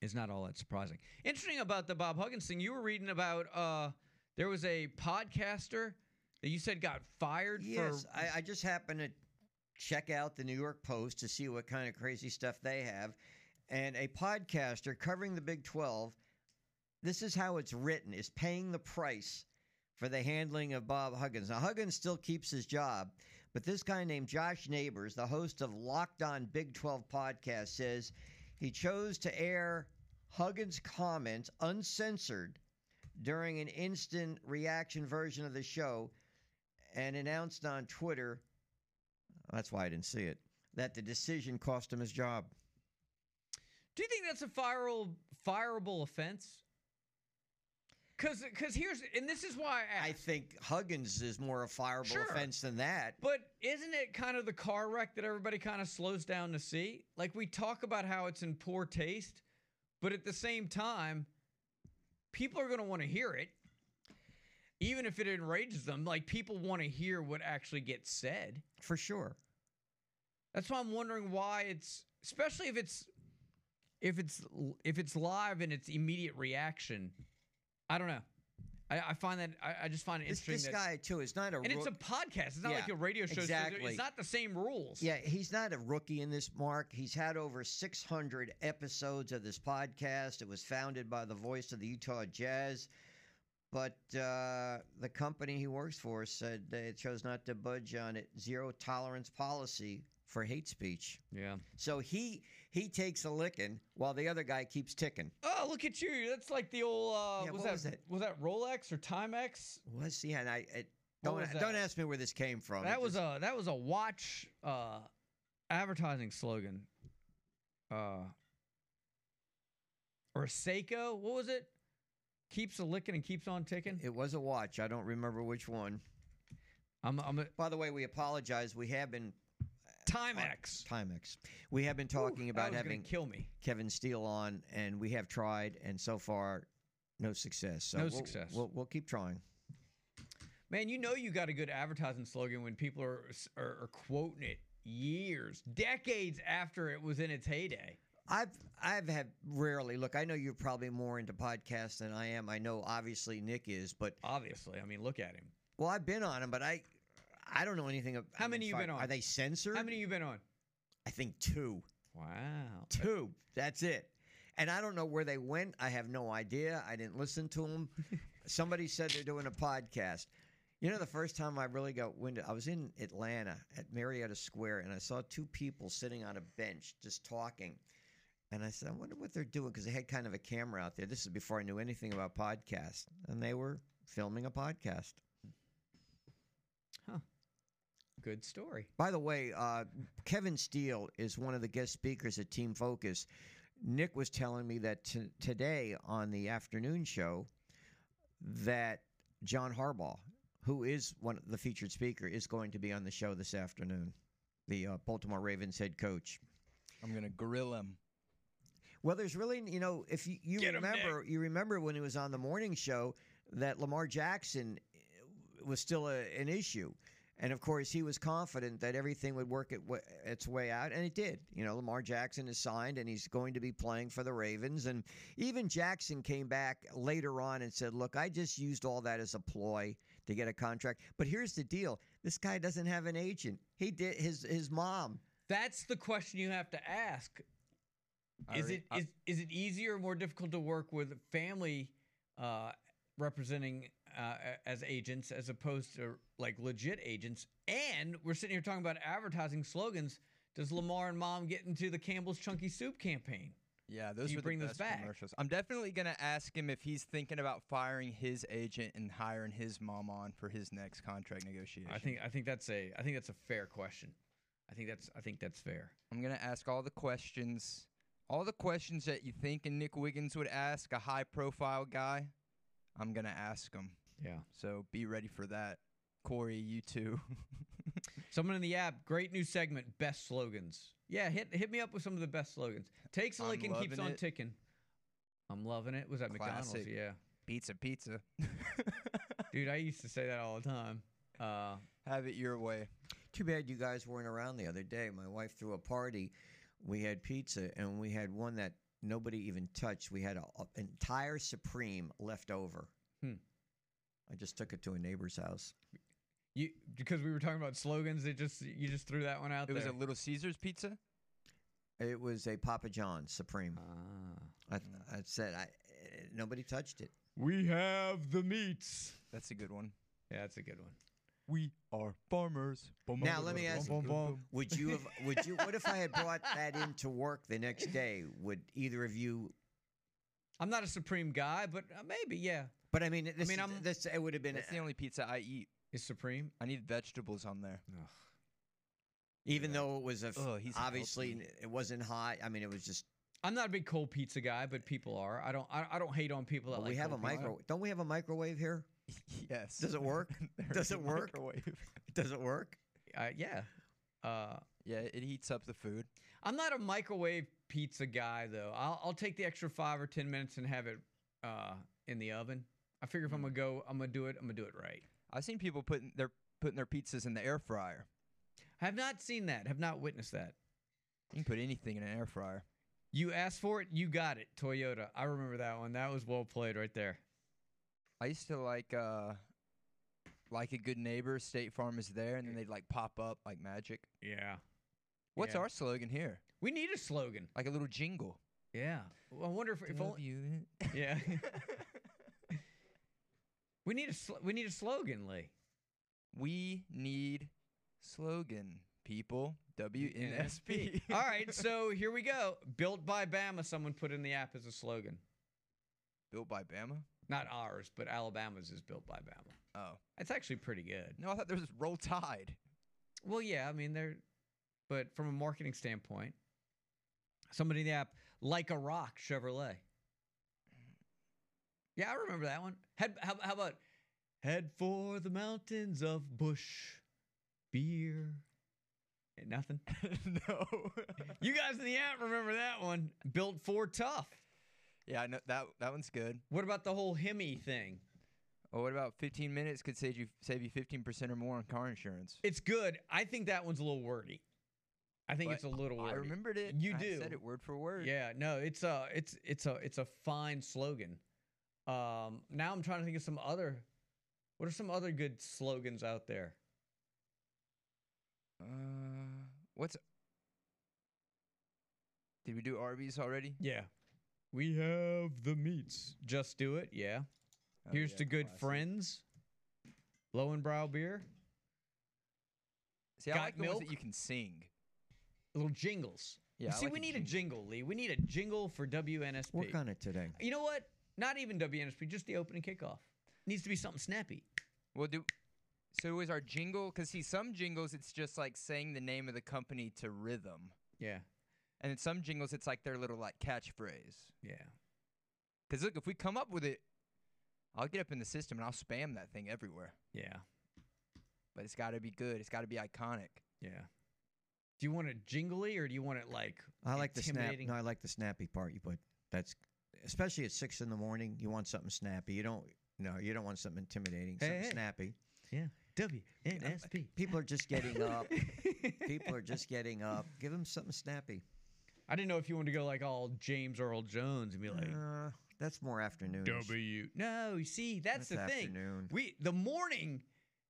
is not all that surprising. Interesting about the Bob Huggins thing, you were reading about there was a podcaster that you said got fired. Yes, for— I just happened to check out the New York Post to see what kind of crazy stuff they have, and a podcaster covering the Big 12— this is how it's written, is paying the price for the handling of Bob Huggins. Now, Huggins still keeps his job, but this guy named Josh Neighbors, the host of Locked On Big 12 podcast, says he chose to air Huggins' comments uncensored during an instant reaction version of the show and announced on Twitter, that's why I didn't see it, that the decision cost him his job. Do you think that's a fireable offense? Because here's – and this is why I asked. I think Huggins is more a fireable offense than that. But isn't it kind of the car wreck that everybody kind of slows down to see? Like, we talk about how it's in poor taste, but at the same time, people are going to want to hear it, even if it enrages them. Like, people want to hear what actually gets said. For sure. That's why I'm wondering why it's – especially if it's live and it's immediate reaction – I don't know. I find that I just find it interesting. This guy too is not a rookie. And it's a podcast. It's not like a radio show. Exactly. So it's not the same rules. Yeah, he's not a rookie in this, Mark. He's had over 600 episodes of this podcast. It was founded by the voice of the Utah Jazz, but the company he works for said it chose not to budge on its zero tolerance policy for hate speech. Yeah. So he takes a licking while the other guy keeps ticking. Oh, look at you. That's like the old was that Rolex or Timex? Was yeah, and don't ask me where this came from. That was a watch advertising slogan. Or a Seiko, what was it? Keeps a licking and keeps on ticking? It was a watch. I don't remember which one. By the way, we apologize. We have been Timex. We have been talking about having Kevin Steele on, and we have tried, and so far, no success. So no success. We'll keep trying. Man, you know you got a good advertising slogan when people are quoting it years, decades after it was in its heyday. I've had rarely. Look, I know you're probably more into podcasts than I am. I know obviously Nick is, but obviously, I mean, look at him. Well, I've been on him, but I don't know anything. How many you've been on? Are they censored? How many you've been on? I think 2. Wow. 2. That's it. And I don't know where they went. I have no idea. I didn't listen to them. Somebody said they're doing a podcast. You know, the first time I really got wind, I was in Atlanta at Marietta Square, and I saw 2 people sitting on a bench just talking. And I said, I wonder what they're doing, because they had kind of a camera out there. This is before I knew anything about podcasts. And they were filming a podcast. Huh. Good story. By the way, Kevin Steele is one of the guest speakers at Team Focus. Nick was telling me that today on the afternoon show that John Harbaugh, who is one of the featured speaker, is going to be on the show this afternoon, the Baltimore Ravens head coach. I'm going to grill him. Well, there's really, you know, if you remember, Nick. You remember when it was on the morning show that Lamar Jackson was still an issue. And, of course, he was confident that everything would work its way out, and it did. You know, Lamar Jackson is signed, and he's going to be playing for the Ravens. And even Jackson came back later on and said, look, I just used all that as a ploy to get a contract. But here's the deal. This guy doesn't have an agent. He did his mom. That's the question you have to ask. Is it easier or more difficult to work with family representing as agents as opposed to like legit agents? And we're sitting here talking about advertising slogans. Does Lamar and Mom get into the Campbell's Chunky Soup campaign? Yeah, those are the best commercials. I'm definitely going to ask him if he's thinking about firing his agent and hiring his mom on for his next contract negotiation. I think that's a fair question. I think that's fair. I'm going to ask all the questions that you think and Nick Wiggins would ask a high-profile guy. I'm going to ask him. Yeah. So be ready for that. Corey, you too. Someone in the app, great new segment, best slogans. Yeah, hit me up with some of the best slogans. Takes a lick and keeps on ticking. I'm loving it. Was that McDonald's? Yeah. Pizza. Dude, I used to say that all the time. Have it your way. Too bad you guys weren't around the other day. My wife threw a party. We had pizza, and we had one that nobody even touched. We had an entire Supreme left over. I just took it to a neighbor's house. Because we were talking about slogans, you just threw that one out there. It was a Little Caesars pizza? It was a Papa John's Supreme. I said nobody touched it. We have the meats. That's a good one. Yeah, that's a good one. We are farmers. Now let me ask you, would you what if I had brought that into work the next day? Would either of you? I'm not a Supreme guy, but maybe, yeah. But I mean, it would have been. That's the only pizza I eat is Supreme. I need vegetables on there. Ugh. Even though it was obviously it wasn't hot. I mean, it was just. I'm not a big cold pizza guy, but people are. I don't hate on people that. Well, we have a microwave. Don't we have a microwave here? Yes. Does it work? Does it work? Yeah. Yeah, it heats up the food. I'm not a microwave pizza guy, though. I'll take the extra 5 or 10 minutes and have it in the oven. I figure if I'm going to go, I'm going to do it right. I've seen people putting their pizzas in the air fryer. I have not seen that. Have not witnessed that. You can put anything in an air fryer. You asked for it, you got it. Toyota. I remember that one. That was well played right there. I used to like a good neighbor. State Farm is there, and then they'd like pop up like magic. Yeah. What's our slogan here? We need a slogan, like a little jingle. Yeah. Well, I wonder if only. Yeah. We need a slogan, Lee. We need slogan, people. WNSP. All right, so here we go. Built by Bama. Someone put in the app as a slogan. Built by Bama. Not ours, but Alabama's is built by Bama. Oh. It's actually pretty good. No, I thought there was Roll Tide. Well, yeah, I mean, but from a marketing standpoint, somebody in the app, like a rock Chevrolet. Yeah, I remember that one. How about, head for the mountains of bush, beer, and nothing? No. You guys in the app remember that one. Built for tough. Yeah, I know that one's good. What about the whole Hemi thing? Oh, what about 15 minutes could save you 15% or more on car insurance? It's good. I think that one's a little wordy. I think it's a little wordy. I remembered it. You do. I said it word for word. Yeah, no, it's a fine slogan. Now I'm trying to think of some other. What are some other good slogans out there? Did we do Arby's already? Yeah. We have the meats. Just do it, yeah. Oh, here's to good friends. Low and brow beer. See, I like the ones that you can sing. Little jingles. Yeah. See, we need a jingle, Lee. We need a jingle for WNSP. Work on it today. You know what? Not even WNSP. Just the opening kickoff. Needs to be something snappy. Well, so is our jingle? Because see, some jingles it's just like saying the name of the company to rhythm. Yeah. And in some jingles, it's like their little, like, catchphrase. Yeah. Because, look, if we come up with it, I'll get up in the system and I'll spam that thing everywhere. Yeah. But it's got to be good. It's got to be iconic. Yeah. Do you want it jingly or do you want it like intimidating? No, I like the snappy part. But that's especially at 6 in the morning. You want something snappy. You don't want something intimidating. Something snappy. Yeah. WNSP. People are just getting up. Give them something snappy. I didn't know if you wanted to go like all James Earl Jones and be like, that's more afternoon. No, see, that's the thing. Afternoon. The morning,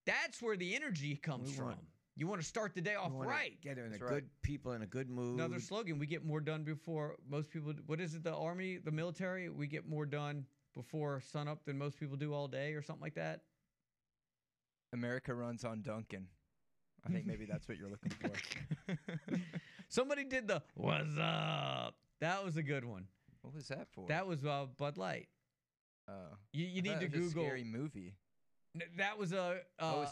that's where the energy comes from. You want to start the day off right. Get in good people in a good mood. Another slogan: we get more done before most people. What is it? The Army, the military. We get more done before sunup than most people do all day, or something like that. America runs on Duncan. I think maybe that's what you're looking for. Somebody did the "What's up?" That was a good one. What was that for? That was Bud Light. Oh, you need to Google a scary movie. That was a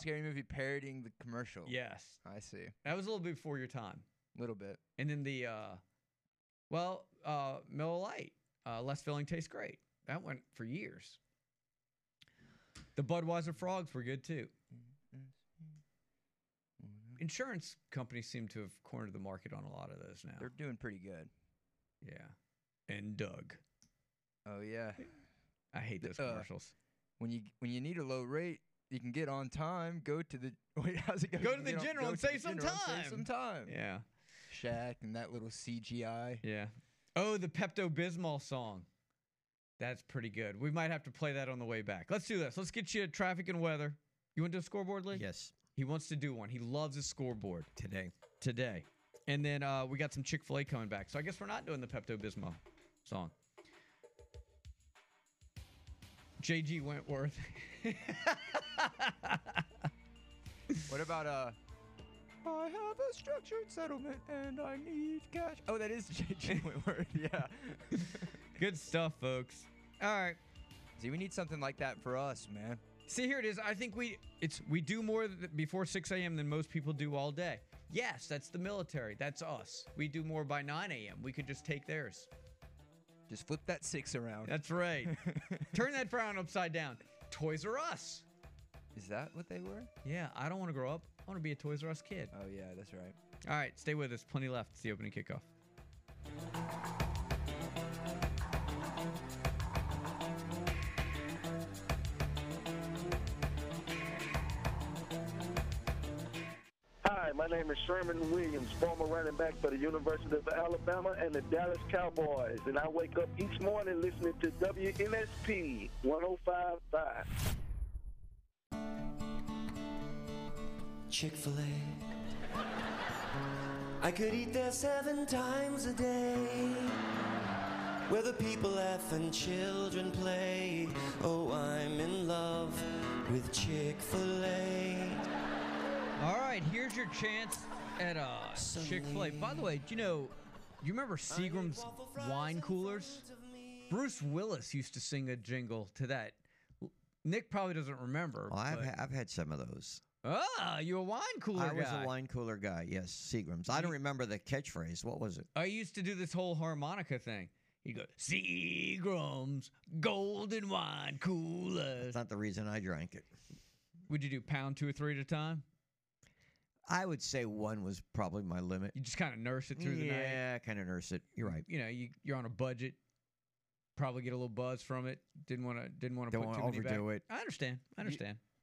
scary movie parodying the commercial. Yes, I see. That was a little bit before your time. A little bit. And then the Miller Lite, less filling tastes great. That went for years. The Budweiser frogs were good too. Insurance companies seem to have cornered the market on a lot of those now. They're doing pretty good. Yeah. And Doug. Oh yeah. I hate those commercials. When you need a low rate, you can get on time. Go to the general and save some time. Yeah. Shaq and that little CGI. Yeah. Oh, the Pepto-Bismol song. That's pretty good. We might have to play that on the way back. Let's do this. Let's get you traffic and weather. You want to do a scoreboard, Lee? Yes. He wants to do one. He loves his scoreboard. Today. And then we got some Chick-fil-A coming back. So I guess we're not doing the Pepto-Bismol song. J.G. Wentworth. What about I have a structured settlement and I need cash. Oh, that is J.G. Wentworth. Yeah. Good stuff, folks. All right. See, we need something like that for us, man. See, here it is. I think we do more before 6 a.m. than most people do all day. Yes, that's the military. That's us. We do more by 9 a.m. We could just take theirs. Just flip that 6 around. That's right. Turn that frown upside down. Toys R Us. Is that what they were? Yeah, I don't want to grow up. I want to be a Toys R Us kid. Oh, yeah, that's right. All right, stay with us. Plenty left. It's the opening kickoff. Hi, my name is Sherman Williams, former running back for the University of Alabama and the Dallas Cowboys, and I wake up each morning listening to WNSP 105.5. Chick-fil-A. I could eat there 7 times a day, where the people laugh and children play. Oh, I'm in love with Chick-fil-A. All right, here's your chance at a Chick-fil-A. By the way, do you remember Seagram's wine coolers? Bruce Willis used to sing a jingle to that. Nick probably doesn't remember. Well, I've had some of those. Oh, you're a wine cooler guy. I was a wine cooler guy, yes, Seagram's. I don't remember the catchphrase. What was it? I used to do this whole harmonica thing. You go, Seagram's golden wine cooler. That's not the reason I drank it. Would you do pound 2 or 3 at a time? I would say 1 was probably my limit. You just kind of nurse it through the night. Yeah, kind of nurse it. You're right. You're on a budget. Probably get a little buzz from it. Didn't want to put too many back. Don't overdo it. I understand.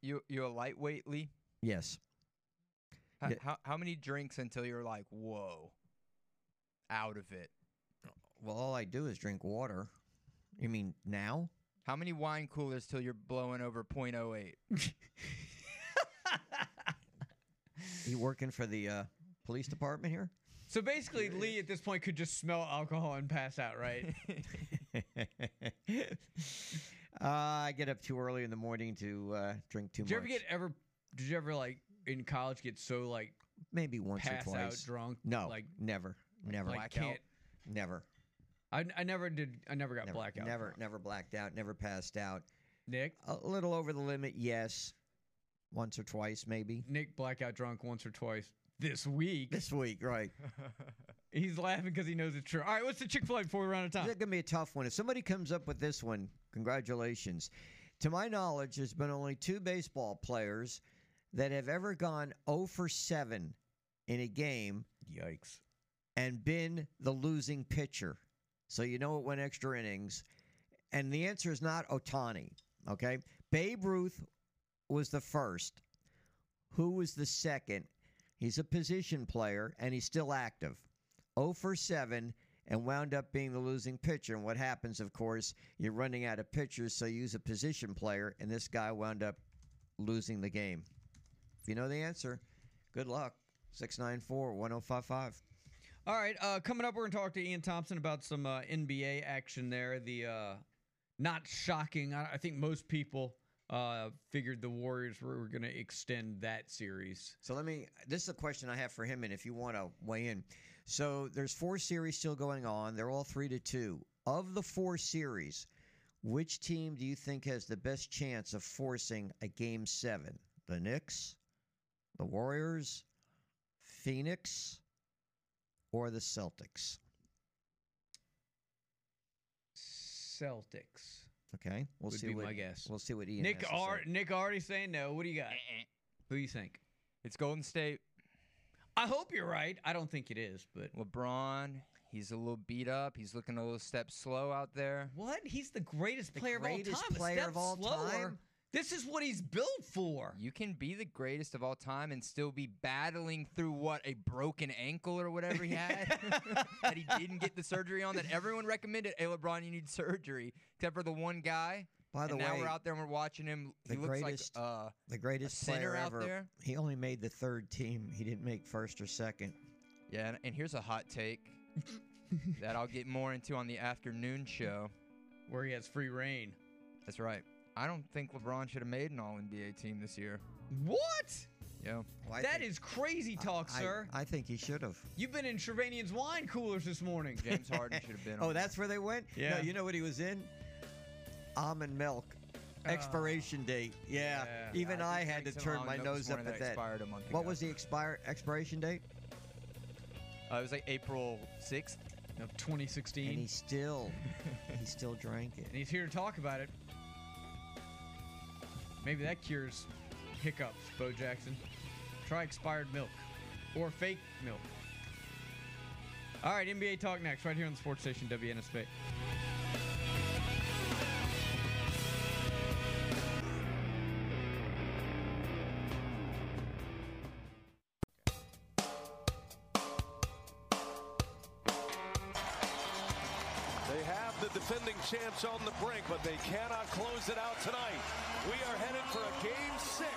You a lightweight, Lee? Yes. How many drinks until you're like, whoa, out of it? Well, all I do is drink water. You mean now? How many wine coolers till you're blowing over 0.08? You working for the police department here? So basically, Lee at this point could just smell alcohol and pass out, right? I get up too early in the morning to drink too much. Did you ever, like, in college get so, like, maybe once or twice out drunk? No, like never. Like blackout? Never. I never did. I never got blackout. Never blacked out. Never passed out. Nick, a little over the limit, yes. Once or twice, maybe. Nick blackout drunk once or twice this week. Right. He's laughing because he knows it's true. All right, what's the Chick-fil-A before we run out of time? This is going to be a tough one. If somebody comes up with this one, congratulations. To my knowledge, there's been only 2 baseball players that have ever gone 0 for 7 in a game Yikes. And been the losing pitcher. So you know it went extra innings. And the answer is not Ohtani, okay? Babe Ruth was the first. Who was the second? He's a position player, and he's still active. 0 for 7 and wound up being the losing pitcher. And what happens, of course, you're running out of pitchers, so you use a position player, and this guy wound up losing the game. If you know the answer, good luck. 694-1055. All right, coming up, we're going to talk to Ian Thompson about some NBA action there. The not shocking, I think most people figured the Warriors were going to extend that series. So this is a question I have for him, and if you want to weigh in. So there's four series still going on. They're all 3-2. Of the four series, which team do you think has the best chance of forcing a Game 7? The Knicks, the Warriors, Phoenix, or the Celtics? Celtics. Okay. We'll see what my guess. We'll see what Ian has to say. Nick already saying no. What do you got? Who do you think? It's Golden State. I hope you're right. I don't think it is, but LeBron, he's a little beat up. He's looking a little step slow out there. What? He's the greatest player of all time. This is what he's built for. You can be the greatest of all time and still be battling through, a broken ankle or whatever he had that he didn't get the surgery on, that everyone recommended, hey, LeBron, you need surgery, except for the one guy. By the way, now we're out there and we're watching him. He looks like the greatest player ever. He only made the third team. He didn't make first or second. Yeah, and here's a hot take that I'll get more into on the afternoon show. Where he has free reign. That's right. I don't think LeBron should have made an All-NBA team this year. What? Yeah. Well, that is crazy talk, sir. I think he should have. You've been in Trevanian's wine coolers this morning. James Harden should have been on. Oh, that's where they went? Yeah. No, you know what he was in? Almond milk. Expiration date. Yeah. Even I had to turn my nose up at that. What was the expiration date? It was like April 6th of 2016. And he still drank it. And he's here to talk about it. Maybe that cures hiccups, Bo Jackson. Try expired milk or fake milk. All right, NBA Talk next, right here on the Sports Station, WNSP. Champs on the brink, but they cannot close it out tonight. We are headed for a Game 6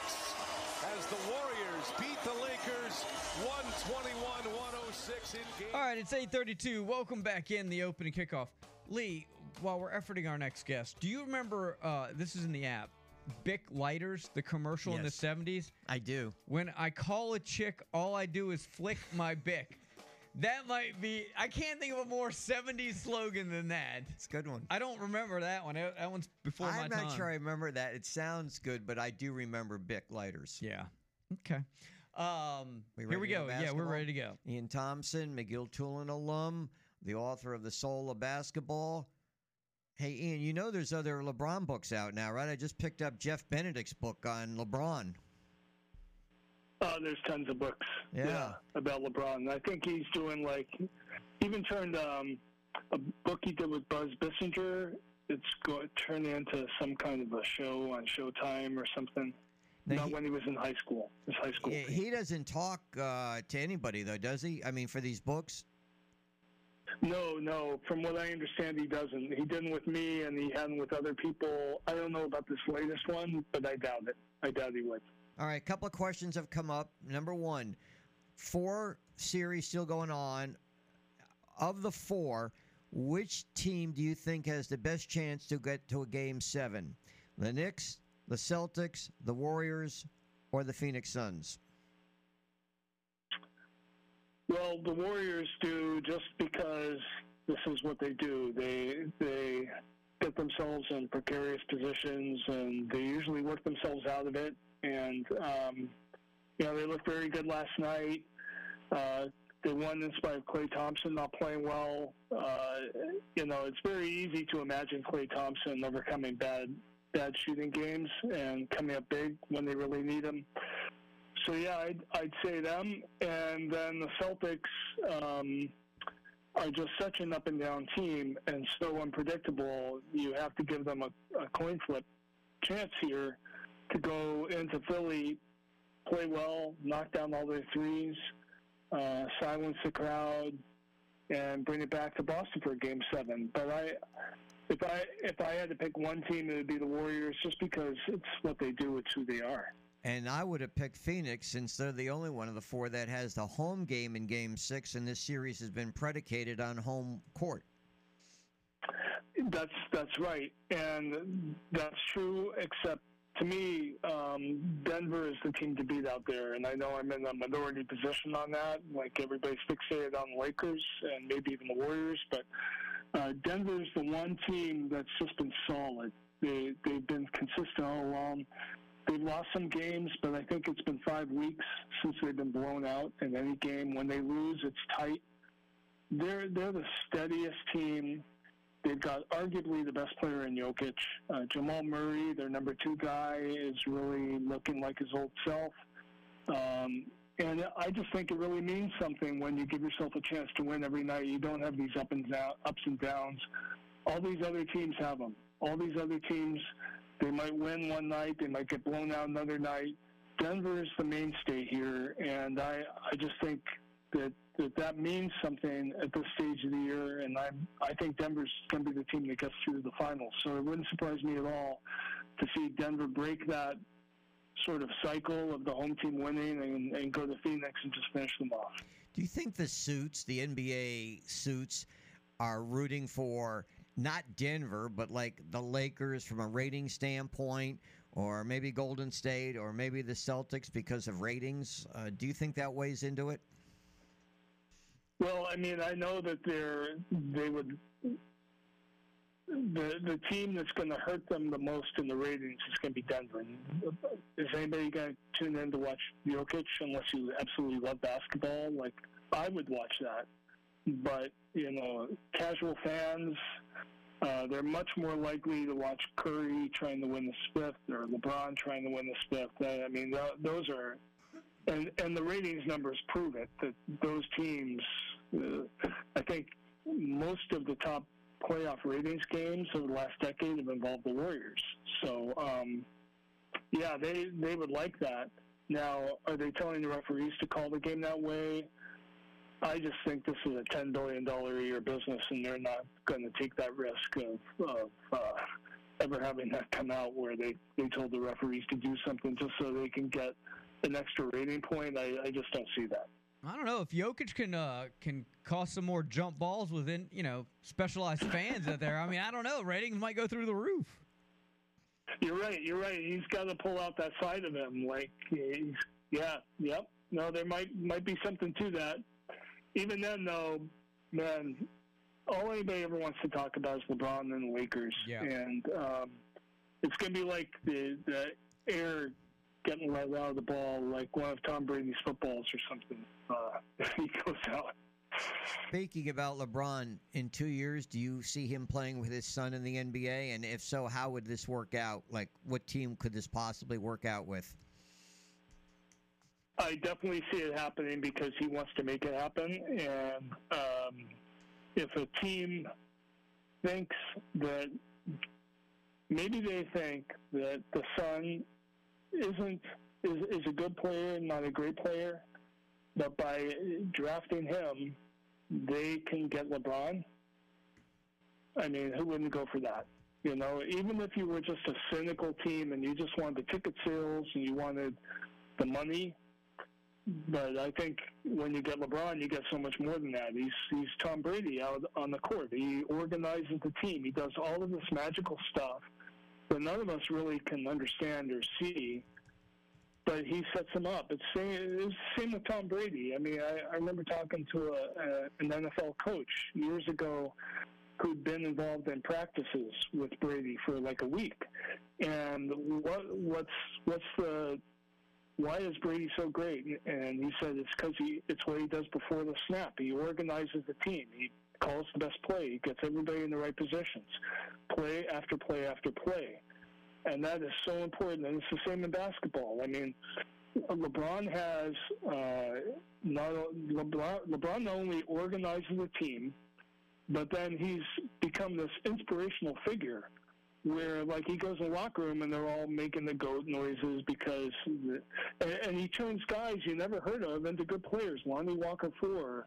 as the Warriors beat the Lakers 121-106 in game. All right, it's 8:32. Welcome back in the opening kickoff. Lee, while we're efforting our next guest, do you remember, this is in the app, Bic Lighters, the commercial in the 70s? I do. When I call a chick, all I do is flick my Bic. That might be, I can't think of a more 70s slogan than that. It's a good one. I don't remember that one. That one's before my time. I'm not sure I remember that. It sounds good, but I do remember Bic Lighters. Yeah. Okay. Here we go. Yeah, we're ready to go. Ian Thompson, McGill-Tulane alum, the author of The Soul of Basketball. Hey, Ian, you know there's other LeBron books out now, right? I just picked up Jeff Benedict's book on LeBron. Oh, there's tons of books, about LeBron. I think he's doing, even turned a book he did with Buzz Bissinger. It's turned into some kind of a show on Showtime or something. Now when he was in high school. His high school. He doesn't talk to anybody, though, does he? I mean, for these books? No. From what I understand, he doesn't. He didn't with me, and he hadn't with other people. I don't know about this latest one, but I doubt it. I doubt he would. All right, a couple of questions have come up. Number one, four series still going on. Of the four, which team do you think has the best chance to get to a Game 7? The Knicks, the Celtics, the Warriors, or the Phoenix Suns? Well, the Warriors do, just because this is what they do. They get themselves in precarious positions, and they usually work themselves out of it. And, they looked very good last night. They won in spite of Klay Thompson not playing well. It's very easy to imagine Klay Thompson overcoming bad shooting games and coming up big when they really need him. So yeah, I'd say them, and then the Celtics are just such an up and down team and so unpredictable. You have to give them a coin flip chance here to go into Philly, play well, knock down all their threes, silence the crowd, and bring it back to Boston for Game 7. But if I had to pick one team, it would be the Warriors, just because it's what they do, it's who they are. And I would have picked Phoenix, since they're the only one of the four that has the home game in Game 6, and this series has been predicated on home court. That's right, and that's true, except to me, Denver is the team to beat out there, and I know I'm in a minority position on that. Like, everybody's fixated on the Lakers and maybe even the Warriors, but Denver's the one team that's just been solid. They've been consistent all along. They've lost some games, but I think it's been 5 weeks since they've been blown out in any game. When they lose, it's tight. They're the steadiest team. They've got arguably the best player in Jokic. Jamal Murray, their number 2 guy, is really looking like his old self. And I just think it really means something when you give yourself a chance to win every night. You don't have these ups and downs. All these other teams have them. All these other teams, they might win one night, they might get blown out another night. Denver is the mainstay here, and I just think that means something at this stage of the year, and I think Denver's going to be the team that gets through the finals. So it wouldn't surprise me at all to see Denver break that sort of cycle of the home team winning and go to Phoenix and just finish them off. Do you think the suits, the NBA suits, are rooting for not Denver, but like the Lakers from a rating standpoint, or maybe Golden State, or maybe the Celtics because of ratings? Do you think that weighs into it? Well, I mean, I know that the team that's going to hurt them the most in the ratings is going to be Denver. Is anybody going to tune in to watch Jokic unless you absolutely love basketball? Like, I would watch that. But, you know, casual fans, they're much more likely to watch Curry trying to win the fifth or LeBron trying to win the fifth. I mean, those are – and the ratings numbers prove it, that those teams I think most of the top playoff ratings games over the last decade have involved the Warriors. So, yeah, they would like that. Now, are they telling the referees to call the game that way? I just think this is a $10 billion a year business, and they're not going to take that risk of ever having that come out where they told the referees to do something just so they can get an extra rating point. I just don't see that. I don't know if Jokic can cause some more jump balls within, you know, specialized fans out there. I mean, I don't know. Ratings might go through the roof. You're right. He's got to pull out that side of him. Like, yeah, yep. No, there might be something to that. Even then, though, man, all anybody ever wants to talk about is LeBron and the Lakers. Yeah. And it's going to be like the air getting right out of the ball, like one of Tom Brady's footballs or something. He goes out. Speaking about LeBron, in 2 years, do you see him playing with his son in the NBA? And if so, how would this work out? Like, what team could this possibly work out with? I definitely see it happening because he wants to make it happen. And if a team thinks that maybe they think that the son is a good player, not a great player, but by drafting him, they can get LeBron. I mean, who wouldn't go for that? You know, even if you were just a cynical team and you just wanted the ticket sales and you wanted the money. But I think when you get LeBron, you get so much more than that. He's Tom Brady out on the court. He organizes the team. He does all of this magical stuff that none of us really can understand or see. But he sets them up. It's the same with Tom Brady. I mean, I remember talking to an NFL coach years ago who'd been involved in practices with Brady for like a week. And why is Brady so great? And he said it's because it's what he does before the snap. He organizes the team. He calls the best play. He gets everybody in the right positions, play after play after play. And that is so important. And it's the same in basketball. I mean, LeBron has LeBron not only organizes the team, but then he's become this inspirational figure where, like, he goes in the locker room and they're all making the goat noises because – and he turns guys you never heard of into good players. Lonnie Walker IV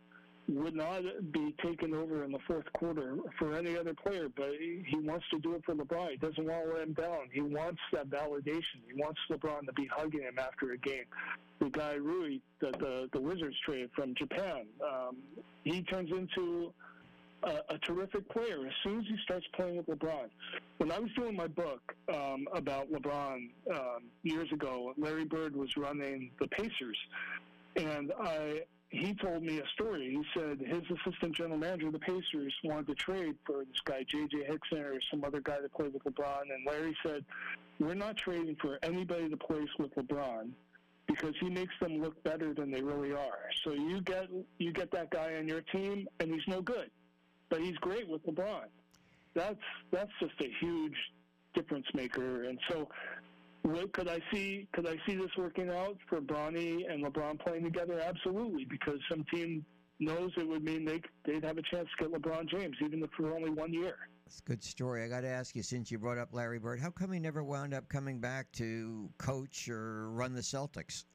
would not be taken over in the fourth quarter for any other player, but he wants to do it for LeBron. He doesn't want to let him down. He wants that validation. He wants LeBron to be hugging him after a game. The guy Rui that the Wizards traded from Japan, he turns into – a terrific player as soon as he starts playing with LeBron. When I was doing my book about LeBron years ago, Larry Bird was running the Pacers, and he told me a story. He said his assistant general manager of the Pacers wanted to trade for this guy, J.J. Hickson, or some other guy that played with LeBron, and Larry said, we're not trading for anybody that plays with LeBron, because he makes them look better than they really are. So you get that guy on your team, and he's no good. But he's great with LeBron. That's just a huge difference maker. And so, could I see this working out for Bronny and LeBron playing together? Absolutely, because some team knows it would mean they'd have a chance to get LeBron James, even if for only 1 year. That's a good story. I got to ask you, since you brought up Larry Bird, how come he never wound up coming back to coach or run the Celtics?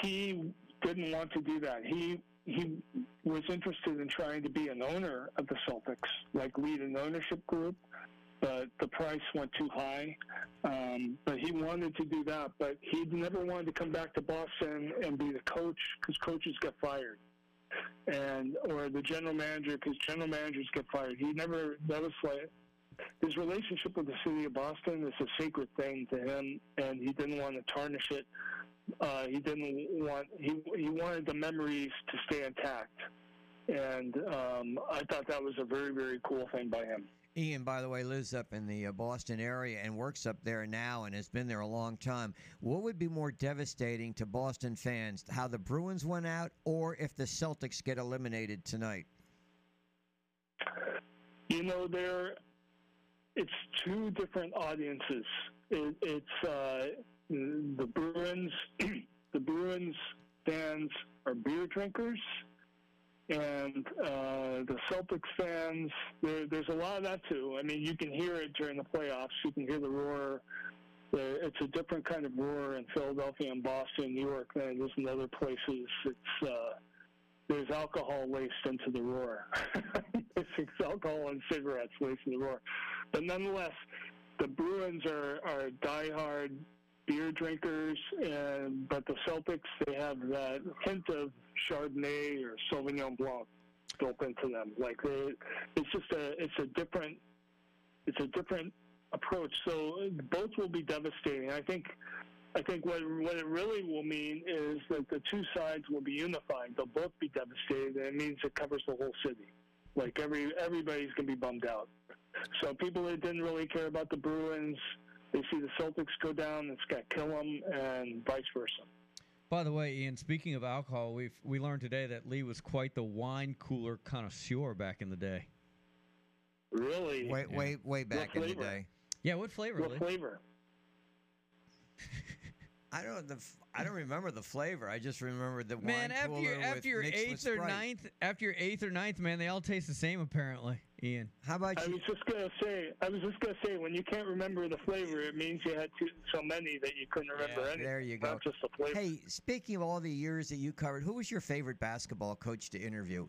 He didn't want to do that. He was interested in trying to be an owner of the Celtics, like lead an ownership group, but the price went too high. But he wanted to do that, but he never wanted to come back to Boston and be the coach, because coaches get fired, or the general manager, because general managers get fired. That was like his relationship with the city of Boston is a sacred thing to him, and he didn't want to tarnish it. He wanted the memories to stay intact, and I thought that was a very, very cool thing by him. Ian, by the way, lives up in the Boston area and works up there now and has been there a long time. What would be more devastating to Boston fans, how the Bruins went out or if the Celtics get eliminated tonight? You know, it's two different audiences. The Bruins fans are beer drinkers, and the Celtics fans, there's a lot of that too. I mean, you can hear it during the playoffs. You can hear the roar. It's a different kind of roar in Philadelphia and Boston, New York, than it is in other places. There's alcohol laced into the roar. It's alcohol and cigarettes laced in the roar. But nonetheless, the Bruins are diehard beer drinkers, but the Celtics, they have that hint of Chardonnay or Sauvignon Blanc built into them. Like it's a different approach. So both will be devastating. I think what it really will mean is that the two sides will be unified. They'll both be devastated, and it means it covers the whole city. Like everybody's gonna be bummed out. So people that didn't really care about the Bruins, they see the Celtics go down, it's got to kill them, and vice versa. By the way, Ian, speaking of alcohol, we learned today that Lee was quite the wine cooler connoisseur back in the day. Really? Way back in the day. Yeah, what flavor? What Lee? Flavor? I don't remember the flavor. I just remember the wine cooler. Man, after your eighth or ninth, man, they all taste the same apparently. Ian, how about you? I was just gonna say, when you can't remember the flavor, it means you had so many that you couldn't remember anything. There you go. Not just the flavor. Hey, speaking of all the years that you covered, who was your favorite basketball coach to interview?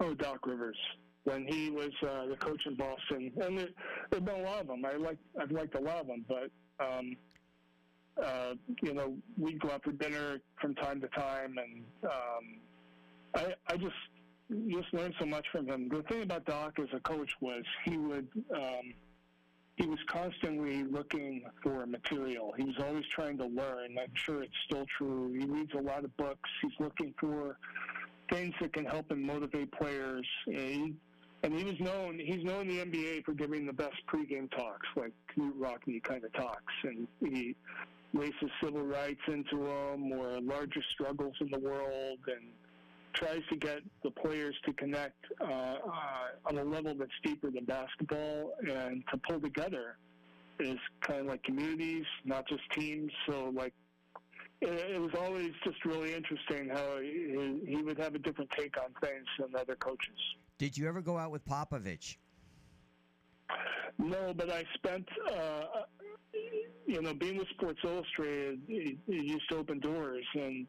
Oh, Doc Rivers, when he was the coach in Boston, and there've been a lot of them. I've liked a lot of them, but. You know, we'd go out for dinner from time to time, and I just learned so much from him. The thing about Doc as a coach was he was constantly looking for material. He was always trying to learn. I'm sure it's still true. He reads a lot of books. He's looking for things that can help and motivate players. And he's known in the NBA for giving the best pregame talks, like Knute Rockne kind of talks, and he laces civil rights into them or larger struggles in the world, and tries to get the players to connect on a level that's deeper than basketball and to pull together is kind of like communities, not just teams. So, like, it was always just really interesting how he would have a different take on things than other coaches. Did you ever go out with Popovich? No, but I spent, being with Sports Illustrated, it used to open doors, and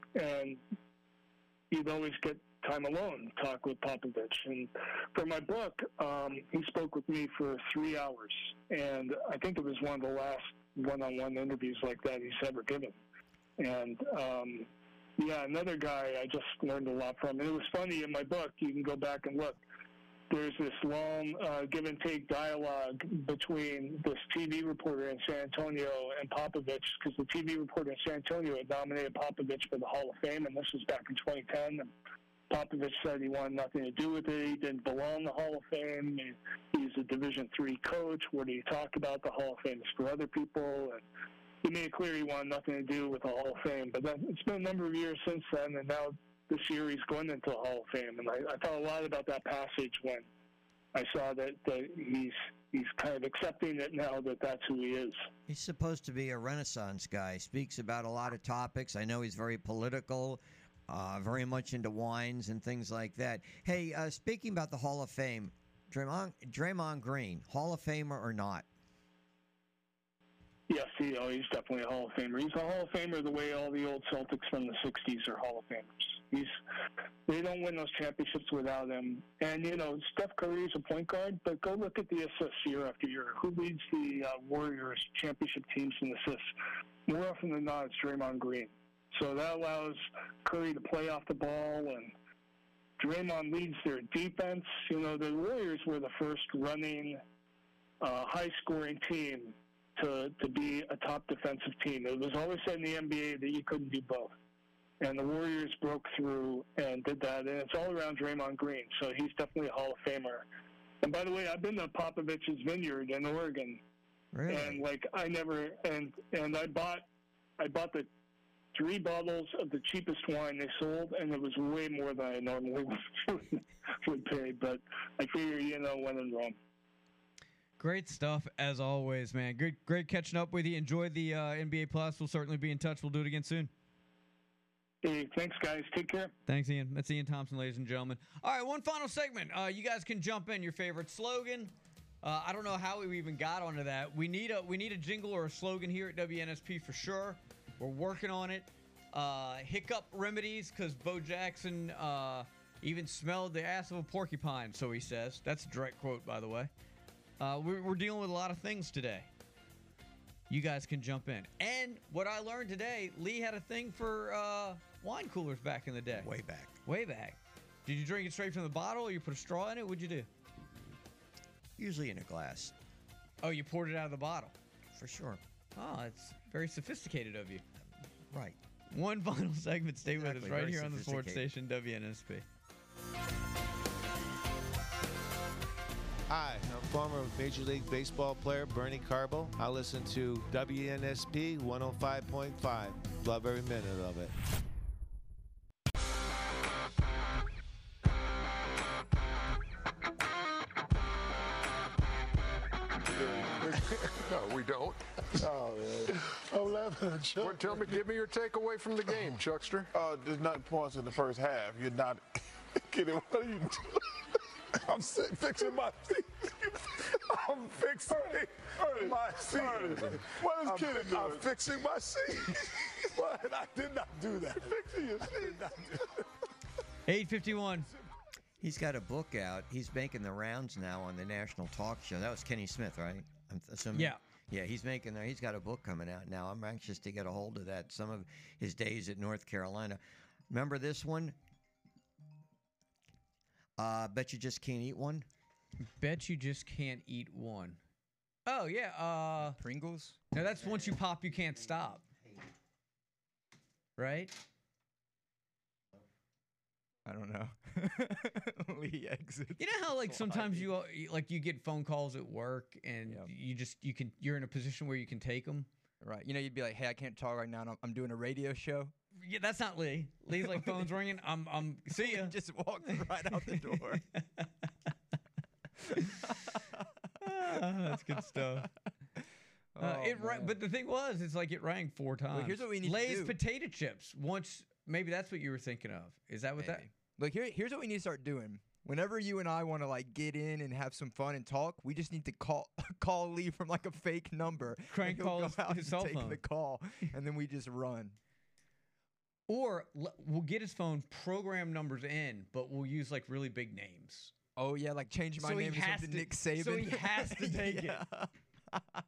you'd always get time alone to talk with Popovich. And for my book, he spoke with me for 3 hours, and I think it was one of the last one-on-one interviews like that he's ever given. And, another guy I just learned a lot from. And it was funny, in my book, you can go back and look. There's this long give-and-take dialogue between this TV reporter in San Antonio and Popovich, because the TV reporter in San Antonio had nominated Popovich for the Hall of Fame, and this was back in 2010. And Popovich said he wanted nothing to do with it. He didn't belong in the Hall of Fame. He's a Division III coach. What do you talk about? The Hall of Fame is for other people. And he made it clear he wanted nothing to do with the Hall of Fame. But then, it's been a number of years since then, and now this year he's going into the Hall of Fame. And I thought a lot about that passage when I saw that he's kind of accepting it now that that's who he is. He's supposed to be a Renaissance guy. Speaks about a lot of topics. I know he's very political, very much into wines and things like that. Hey, speaking about the Hall of Fame, Draymond Green, Hall of Famer or not? Yes, he's definitely a Hall of Famer. He's a Hall of Famer the way all the old Celtics from the 60s are Hall of Famers. They don't win those championships without him. And, Steph Curry is a point guard, but go look at the assists year after year. Who leads the Warriors championship teams in assists? More often than not, it's Draymond Green. So that allows Curry to play off the ball, and Draymond leads their defense. The Warriors were the first running, high-scoring team to be a top defensive team. It was always said in the NBA that you couldn't do both. And the Warriors broke through and did that. And it's all around Draymond Green, so he's definitely a Hall of Famer. And by the way, I've been to Popovich's Vineyard in Oregon. Really? And, I bought the 3 bottles of the cheapest wine they sold, and it was way more than I normally would pay. But I figure, when in Rome. Great stuff, as always, man. Great catching up with you. Enjoy the NBA Plus. We'll certainly be in touch. We'll do it again soon. Hey, thanks, guys. Take care. Thanks, Ian. That's Ian Thompson, ladies and gentlemen. All right, one final segment. You guys can jump in. Your favorite slogan. I don't know how we even got onto that. We need a jingle or a slogan here at WNSP for sure. We're working on it. Hiccup remedies, because Bo Jackson even smelled the ass of a porcupine, so he says. That's a direct quote, by the way. We're dealing with a lot of things today. You guys can jump in. And what I learned today, Lee had a thing for wine coolers back in the day. Way back. Did you drink it straight from the bottle, or you put a straw in it? What'd you do? Usually in a glass. Oh, you poured it out of the bottle. For sure. Oh, it's very sophisticated of you. Right. One final segment. Stay with us right here on the sports station, WNSP. Hi, I'm former Major League Baseball player Bernie Carbo. I listen to WNSP 105.5. Love every minute of it. No, we don't. Oh, yeah. Well, give me your takeaway from the game, Chuckster. There's not points in the first half. You're not kidding. What are you doing? I'm fixing my seat. I'm fixing my seat. What is kidding doing? I'm fixing my seat. What? I did not do that. Fixing your seat. 8:51. He's got a book out. He's making the rounds now on the national talk show. That was Kenny Smith, right? I'm assuming. Yeah. Yeah, he's got a book coming out now. I'm anxious to get a hold of that. Some of his days at North Carolina. Remember this one? Bet you just can't eat one. Bet you just can't eat one. Oh yeah. Pringles. No, that's once you pop, you can't stop. Right? I don't know. Lee exits. You know how sometimes you get phone calls at work and you're in a position where you can take them. Right. You'd be like, hey, I can't talk right now. I'm doing a radio show. Yeah, that's not Lee. Lee's like, phone's ringing. I'm see ya. Just walked right out the door. That's good stuff. But the thing was, it's like it rang four times. Look, here's what we need Lay's to do. Potato chips. Once, maybe that's what you were thinking of. Is that what that? Look, here's what we need to start doing. Whenever you and I want to like get in and have some fun and talk, we just need to call Lee from like a fake number. Crank calls out his cell phone. Take the call, and then we just run. Or we'll get his phone, program numbers in, but we'll use like really big names. Oh yeah, like change my name to Nick Saban. So he has to take it.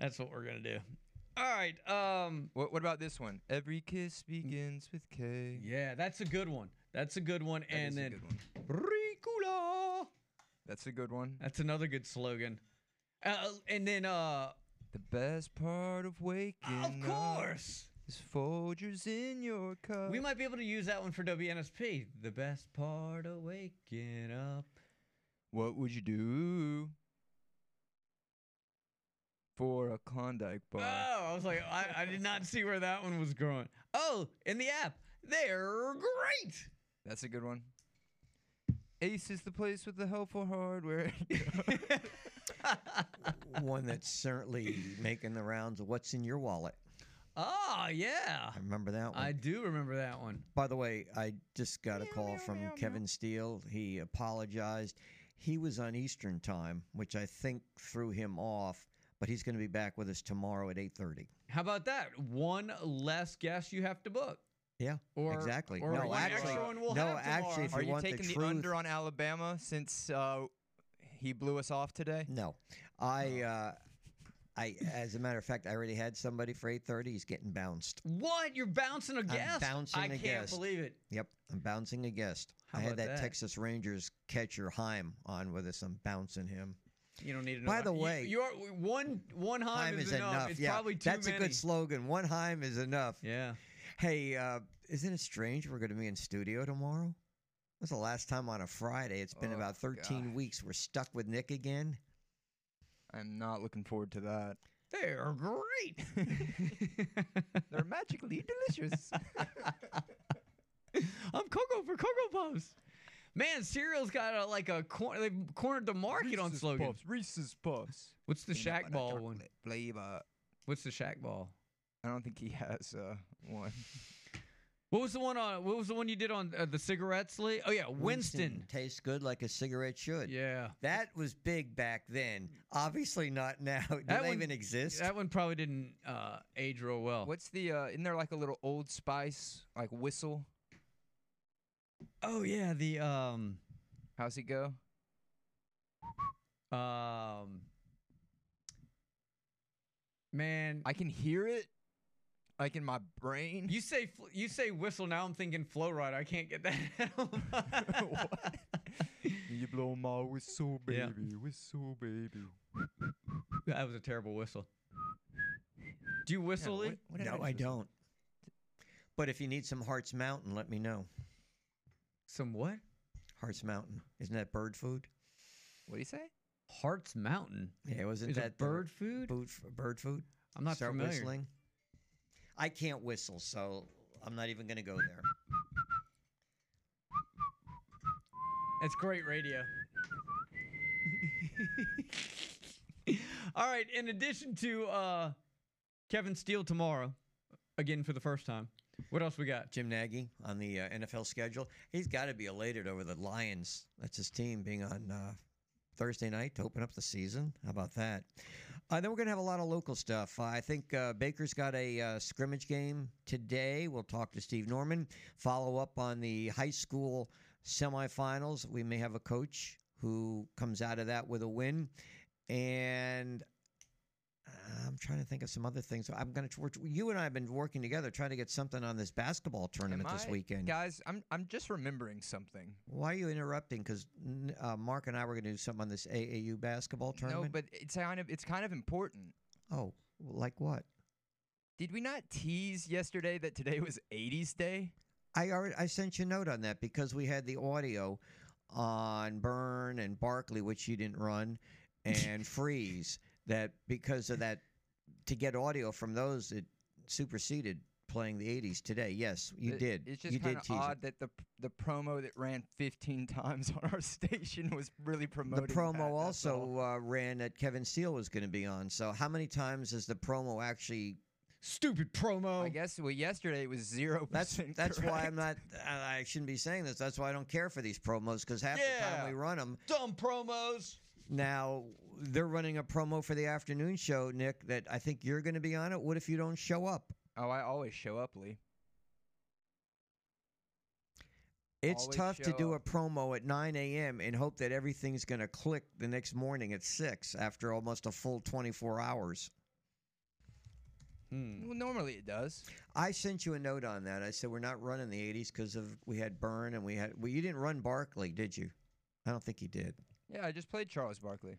That's what we're gonna do. All right. What about this one? Every kiss begins with K. Yeah, that's a good one. That's a good one. And then Ricola. That's a good one. That's another good slogan. And then the best part of waking up. Of course. Is Folgers in your cup. We might be able to use that one for WNSP. The best part of waking up. What would you do for a Klondike bar? Oh, I was like, I did not see where that one was going. Oh, in the app. They're great. That's a good one. Ace is the place with the helpful hardware. One that's certainly making the rounds of what's in your wallet. Oh, yeah. I remember that one. I do remember that one. By the way, I just got a call from Kevin Steele. He apologized. He was on Eastern time, which I think threw him off. But he's going to be back with us tomorrow at 8:30. How about that? One less guest you have to book. Yeah, or, exactly. Or no, actually, we'll no, actually, if you want the truth, are you taking the under on Alabama since he blew us off today? No, I as a matter of fact, I already had somebody for 8:30. He's getting bounced. What? You're bouncing a guest? I'm bouncing a guest. I can't believe it. Yep, I'm bouncing a guest. How I had that Texas Rangers catcher Heim on with us. I'm bouncing him. You don't need another. By the way, one Heim is enough. It's probably too many. That's a good slogan. One Heim is enough. Yeah. Hey, isn't it strange we're going to be in studio tomorrow? That's the last time on a Friday. It's been about 13 weeks. We're stuck with Nick again. I'm not looking forward to that. They're great. They're magically delicious. I'm Cocoa for Cocoa Puffs. Man, cereal's got they've cornered the market on slogans. Reese's Puffs. What's the Shaq Ball one? Flavor. What's the Shaq Ball? I don't think he has one. What was the one you did on the cigarettes, Lee? Oh yeah, Winston tastes good like a cigarette should. Yeah, that was big back then. Obviously not now. Do they even exist? That one probably didn't age real well. What's the? Isn't there like a little Old Spice like whistle? Oh yeah, the how's it go? Man, I can hear it. Like in my brain. You say whistle. Now I'm thinking flow ride. I can't get that out. What? You blow my whistle, baby. Yeah. Whistle, baby. That was a terrible whistle. Do you whistle, Lee? No, I don't. But if you need some Hearts Mountain, let me know. Some what? Hearts Mountain. Isn't that bird food? What do you say? Hearts Mountain. Yeah, wasn't that bird food? Bird food. I'm not familiar. Start whistling. I can't whistle, so I'm not even going to go there. That's great radio. All right. In addition to Kevin Steele tomorrow, again for the first time, what else we got? Jim Nagy on the NFL schedule. He's got to be elated over the Lions. That's his team being on Thursday night to open up the season. How about that? Then we're going to have a lot of local stuff. I think Baker's got a scrimmage game today. We'll talk to Steve Norman. Follow up on the high school semifinals. We may have a coach who comes out of that with a win. And I'm trying to think of some other things. I'm going to you and I have been working together trying to get something on this basketball tournament this weekend. Guys, I'm just remembering something. Why are you interrupting? Because Mark and I were going to do something on this AAU basketball tournament. No, but it's kind of important. Oh, like what? Did we not tease yesterday that today was 80s Day? I sent you a note on that because we had the audio on Byrne and Barkley, which you didn't run, and Freeze. That because of that, to get audio from those, it superseded playing the 80s today. Yes, you did. It's just kind of odd that the promo that ran 15 times on our station was really promoting that. The promo also ran that Kevin Steele was going to be on. So how many times is the promo actually... Stupid promo. I guess yesterday it was 0%. That's correct. Why I'm not. I shouldn't be saying this. That's why I don't care for these promos, because half the time we run them. Dumb promos. Now they're running a promo for the afternoon show, Nick. That I think you're going to be on it. What if you don't show up? Oh, I always show up, Lee. It's tough to do a promo at 9 a.m. and hope that everything's going to click the next morning at 6 after almost a full 24 hours. Well, normally it does. I sent you a note on that. I said we're not running the 80s because of we had Byrne and we had. Well, you didn't run Barkley, did you? I don't think you did. Yeah, I just played Charles Barkley.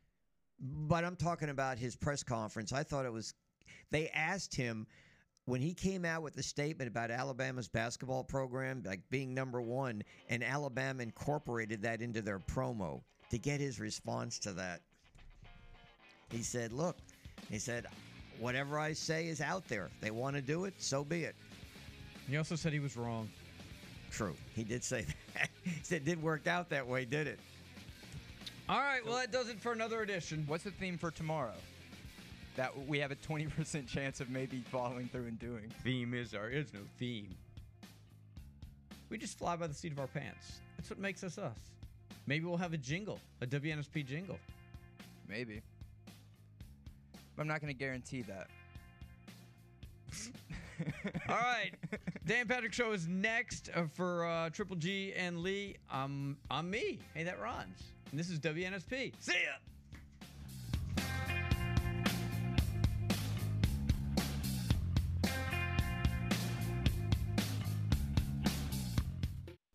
But I'm talking about his press conference. I thought it was. They asked him when he came out with the statement about Alabama's basketball program, like being #1, and Alabama incorporated that into their promo to get his response to that. He said, "Look," he said, "whatever I say is out there. If they want to do it, so be it." He also said he was wrong. True. He did say that. He said it didn't work out that way, did it? All right. So, well, that does it for another edition. What's the theme for tomorrow? That we have a 20% chance of maybe following through and doing. Theme is our... There's no theme. We just fly by the seat of our pants. That's what makes us us. Maybe we'll have a jingle, a WNSP jingle. Maybe. I'm not going to guarantee that. All right. Dan Patrick Show is next for Triple G and Lee. I'm me. Hey, that rhymes. And this is WNSP. See ya.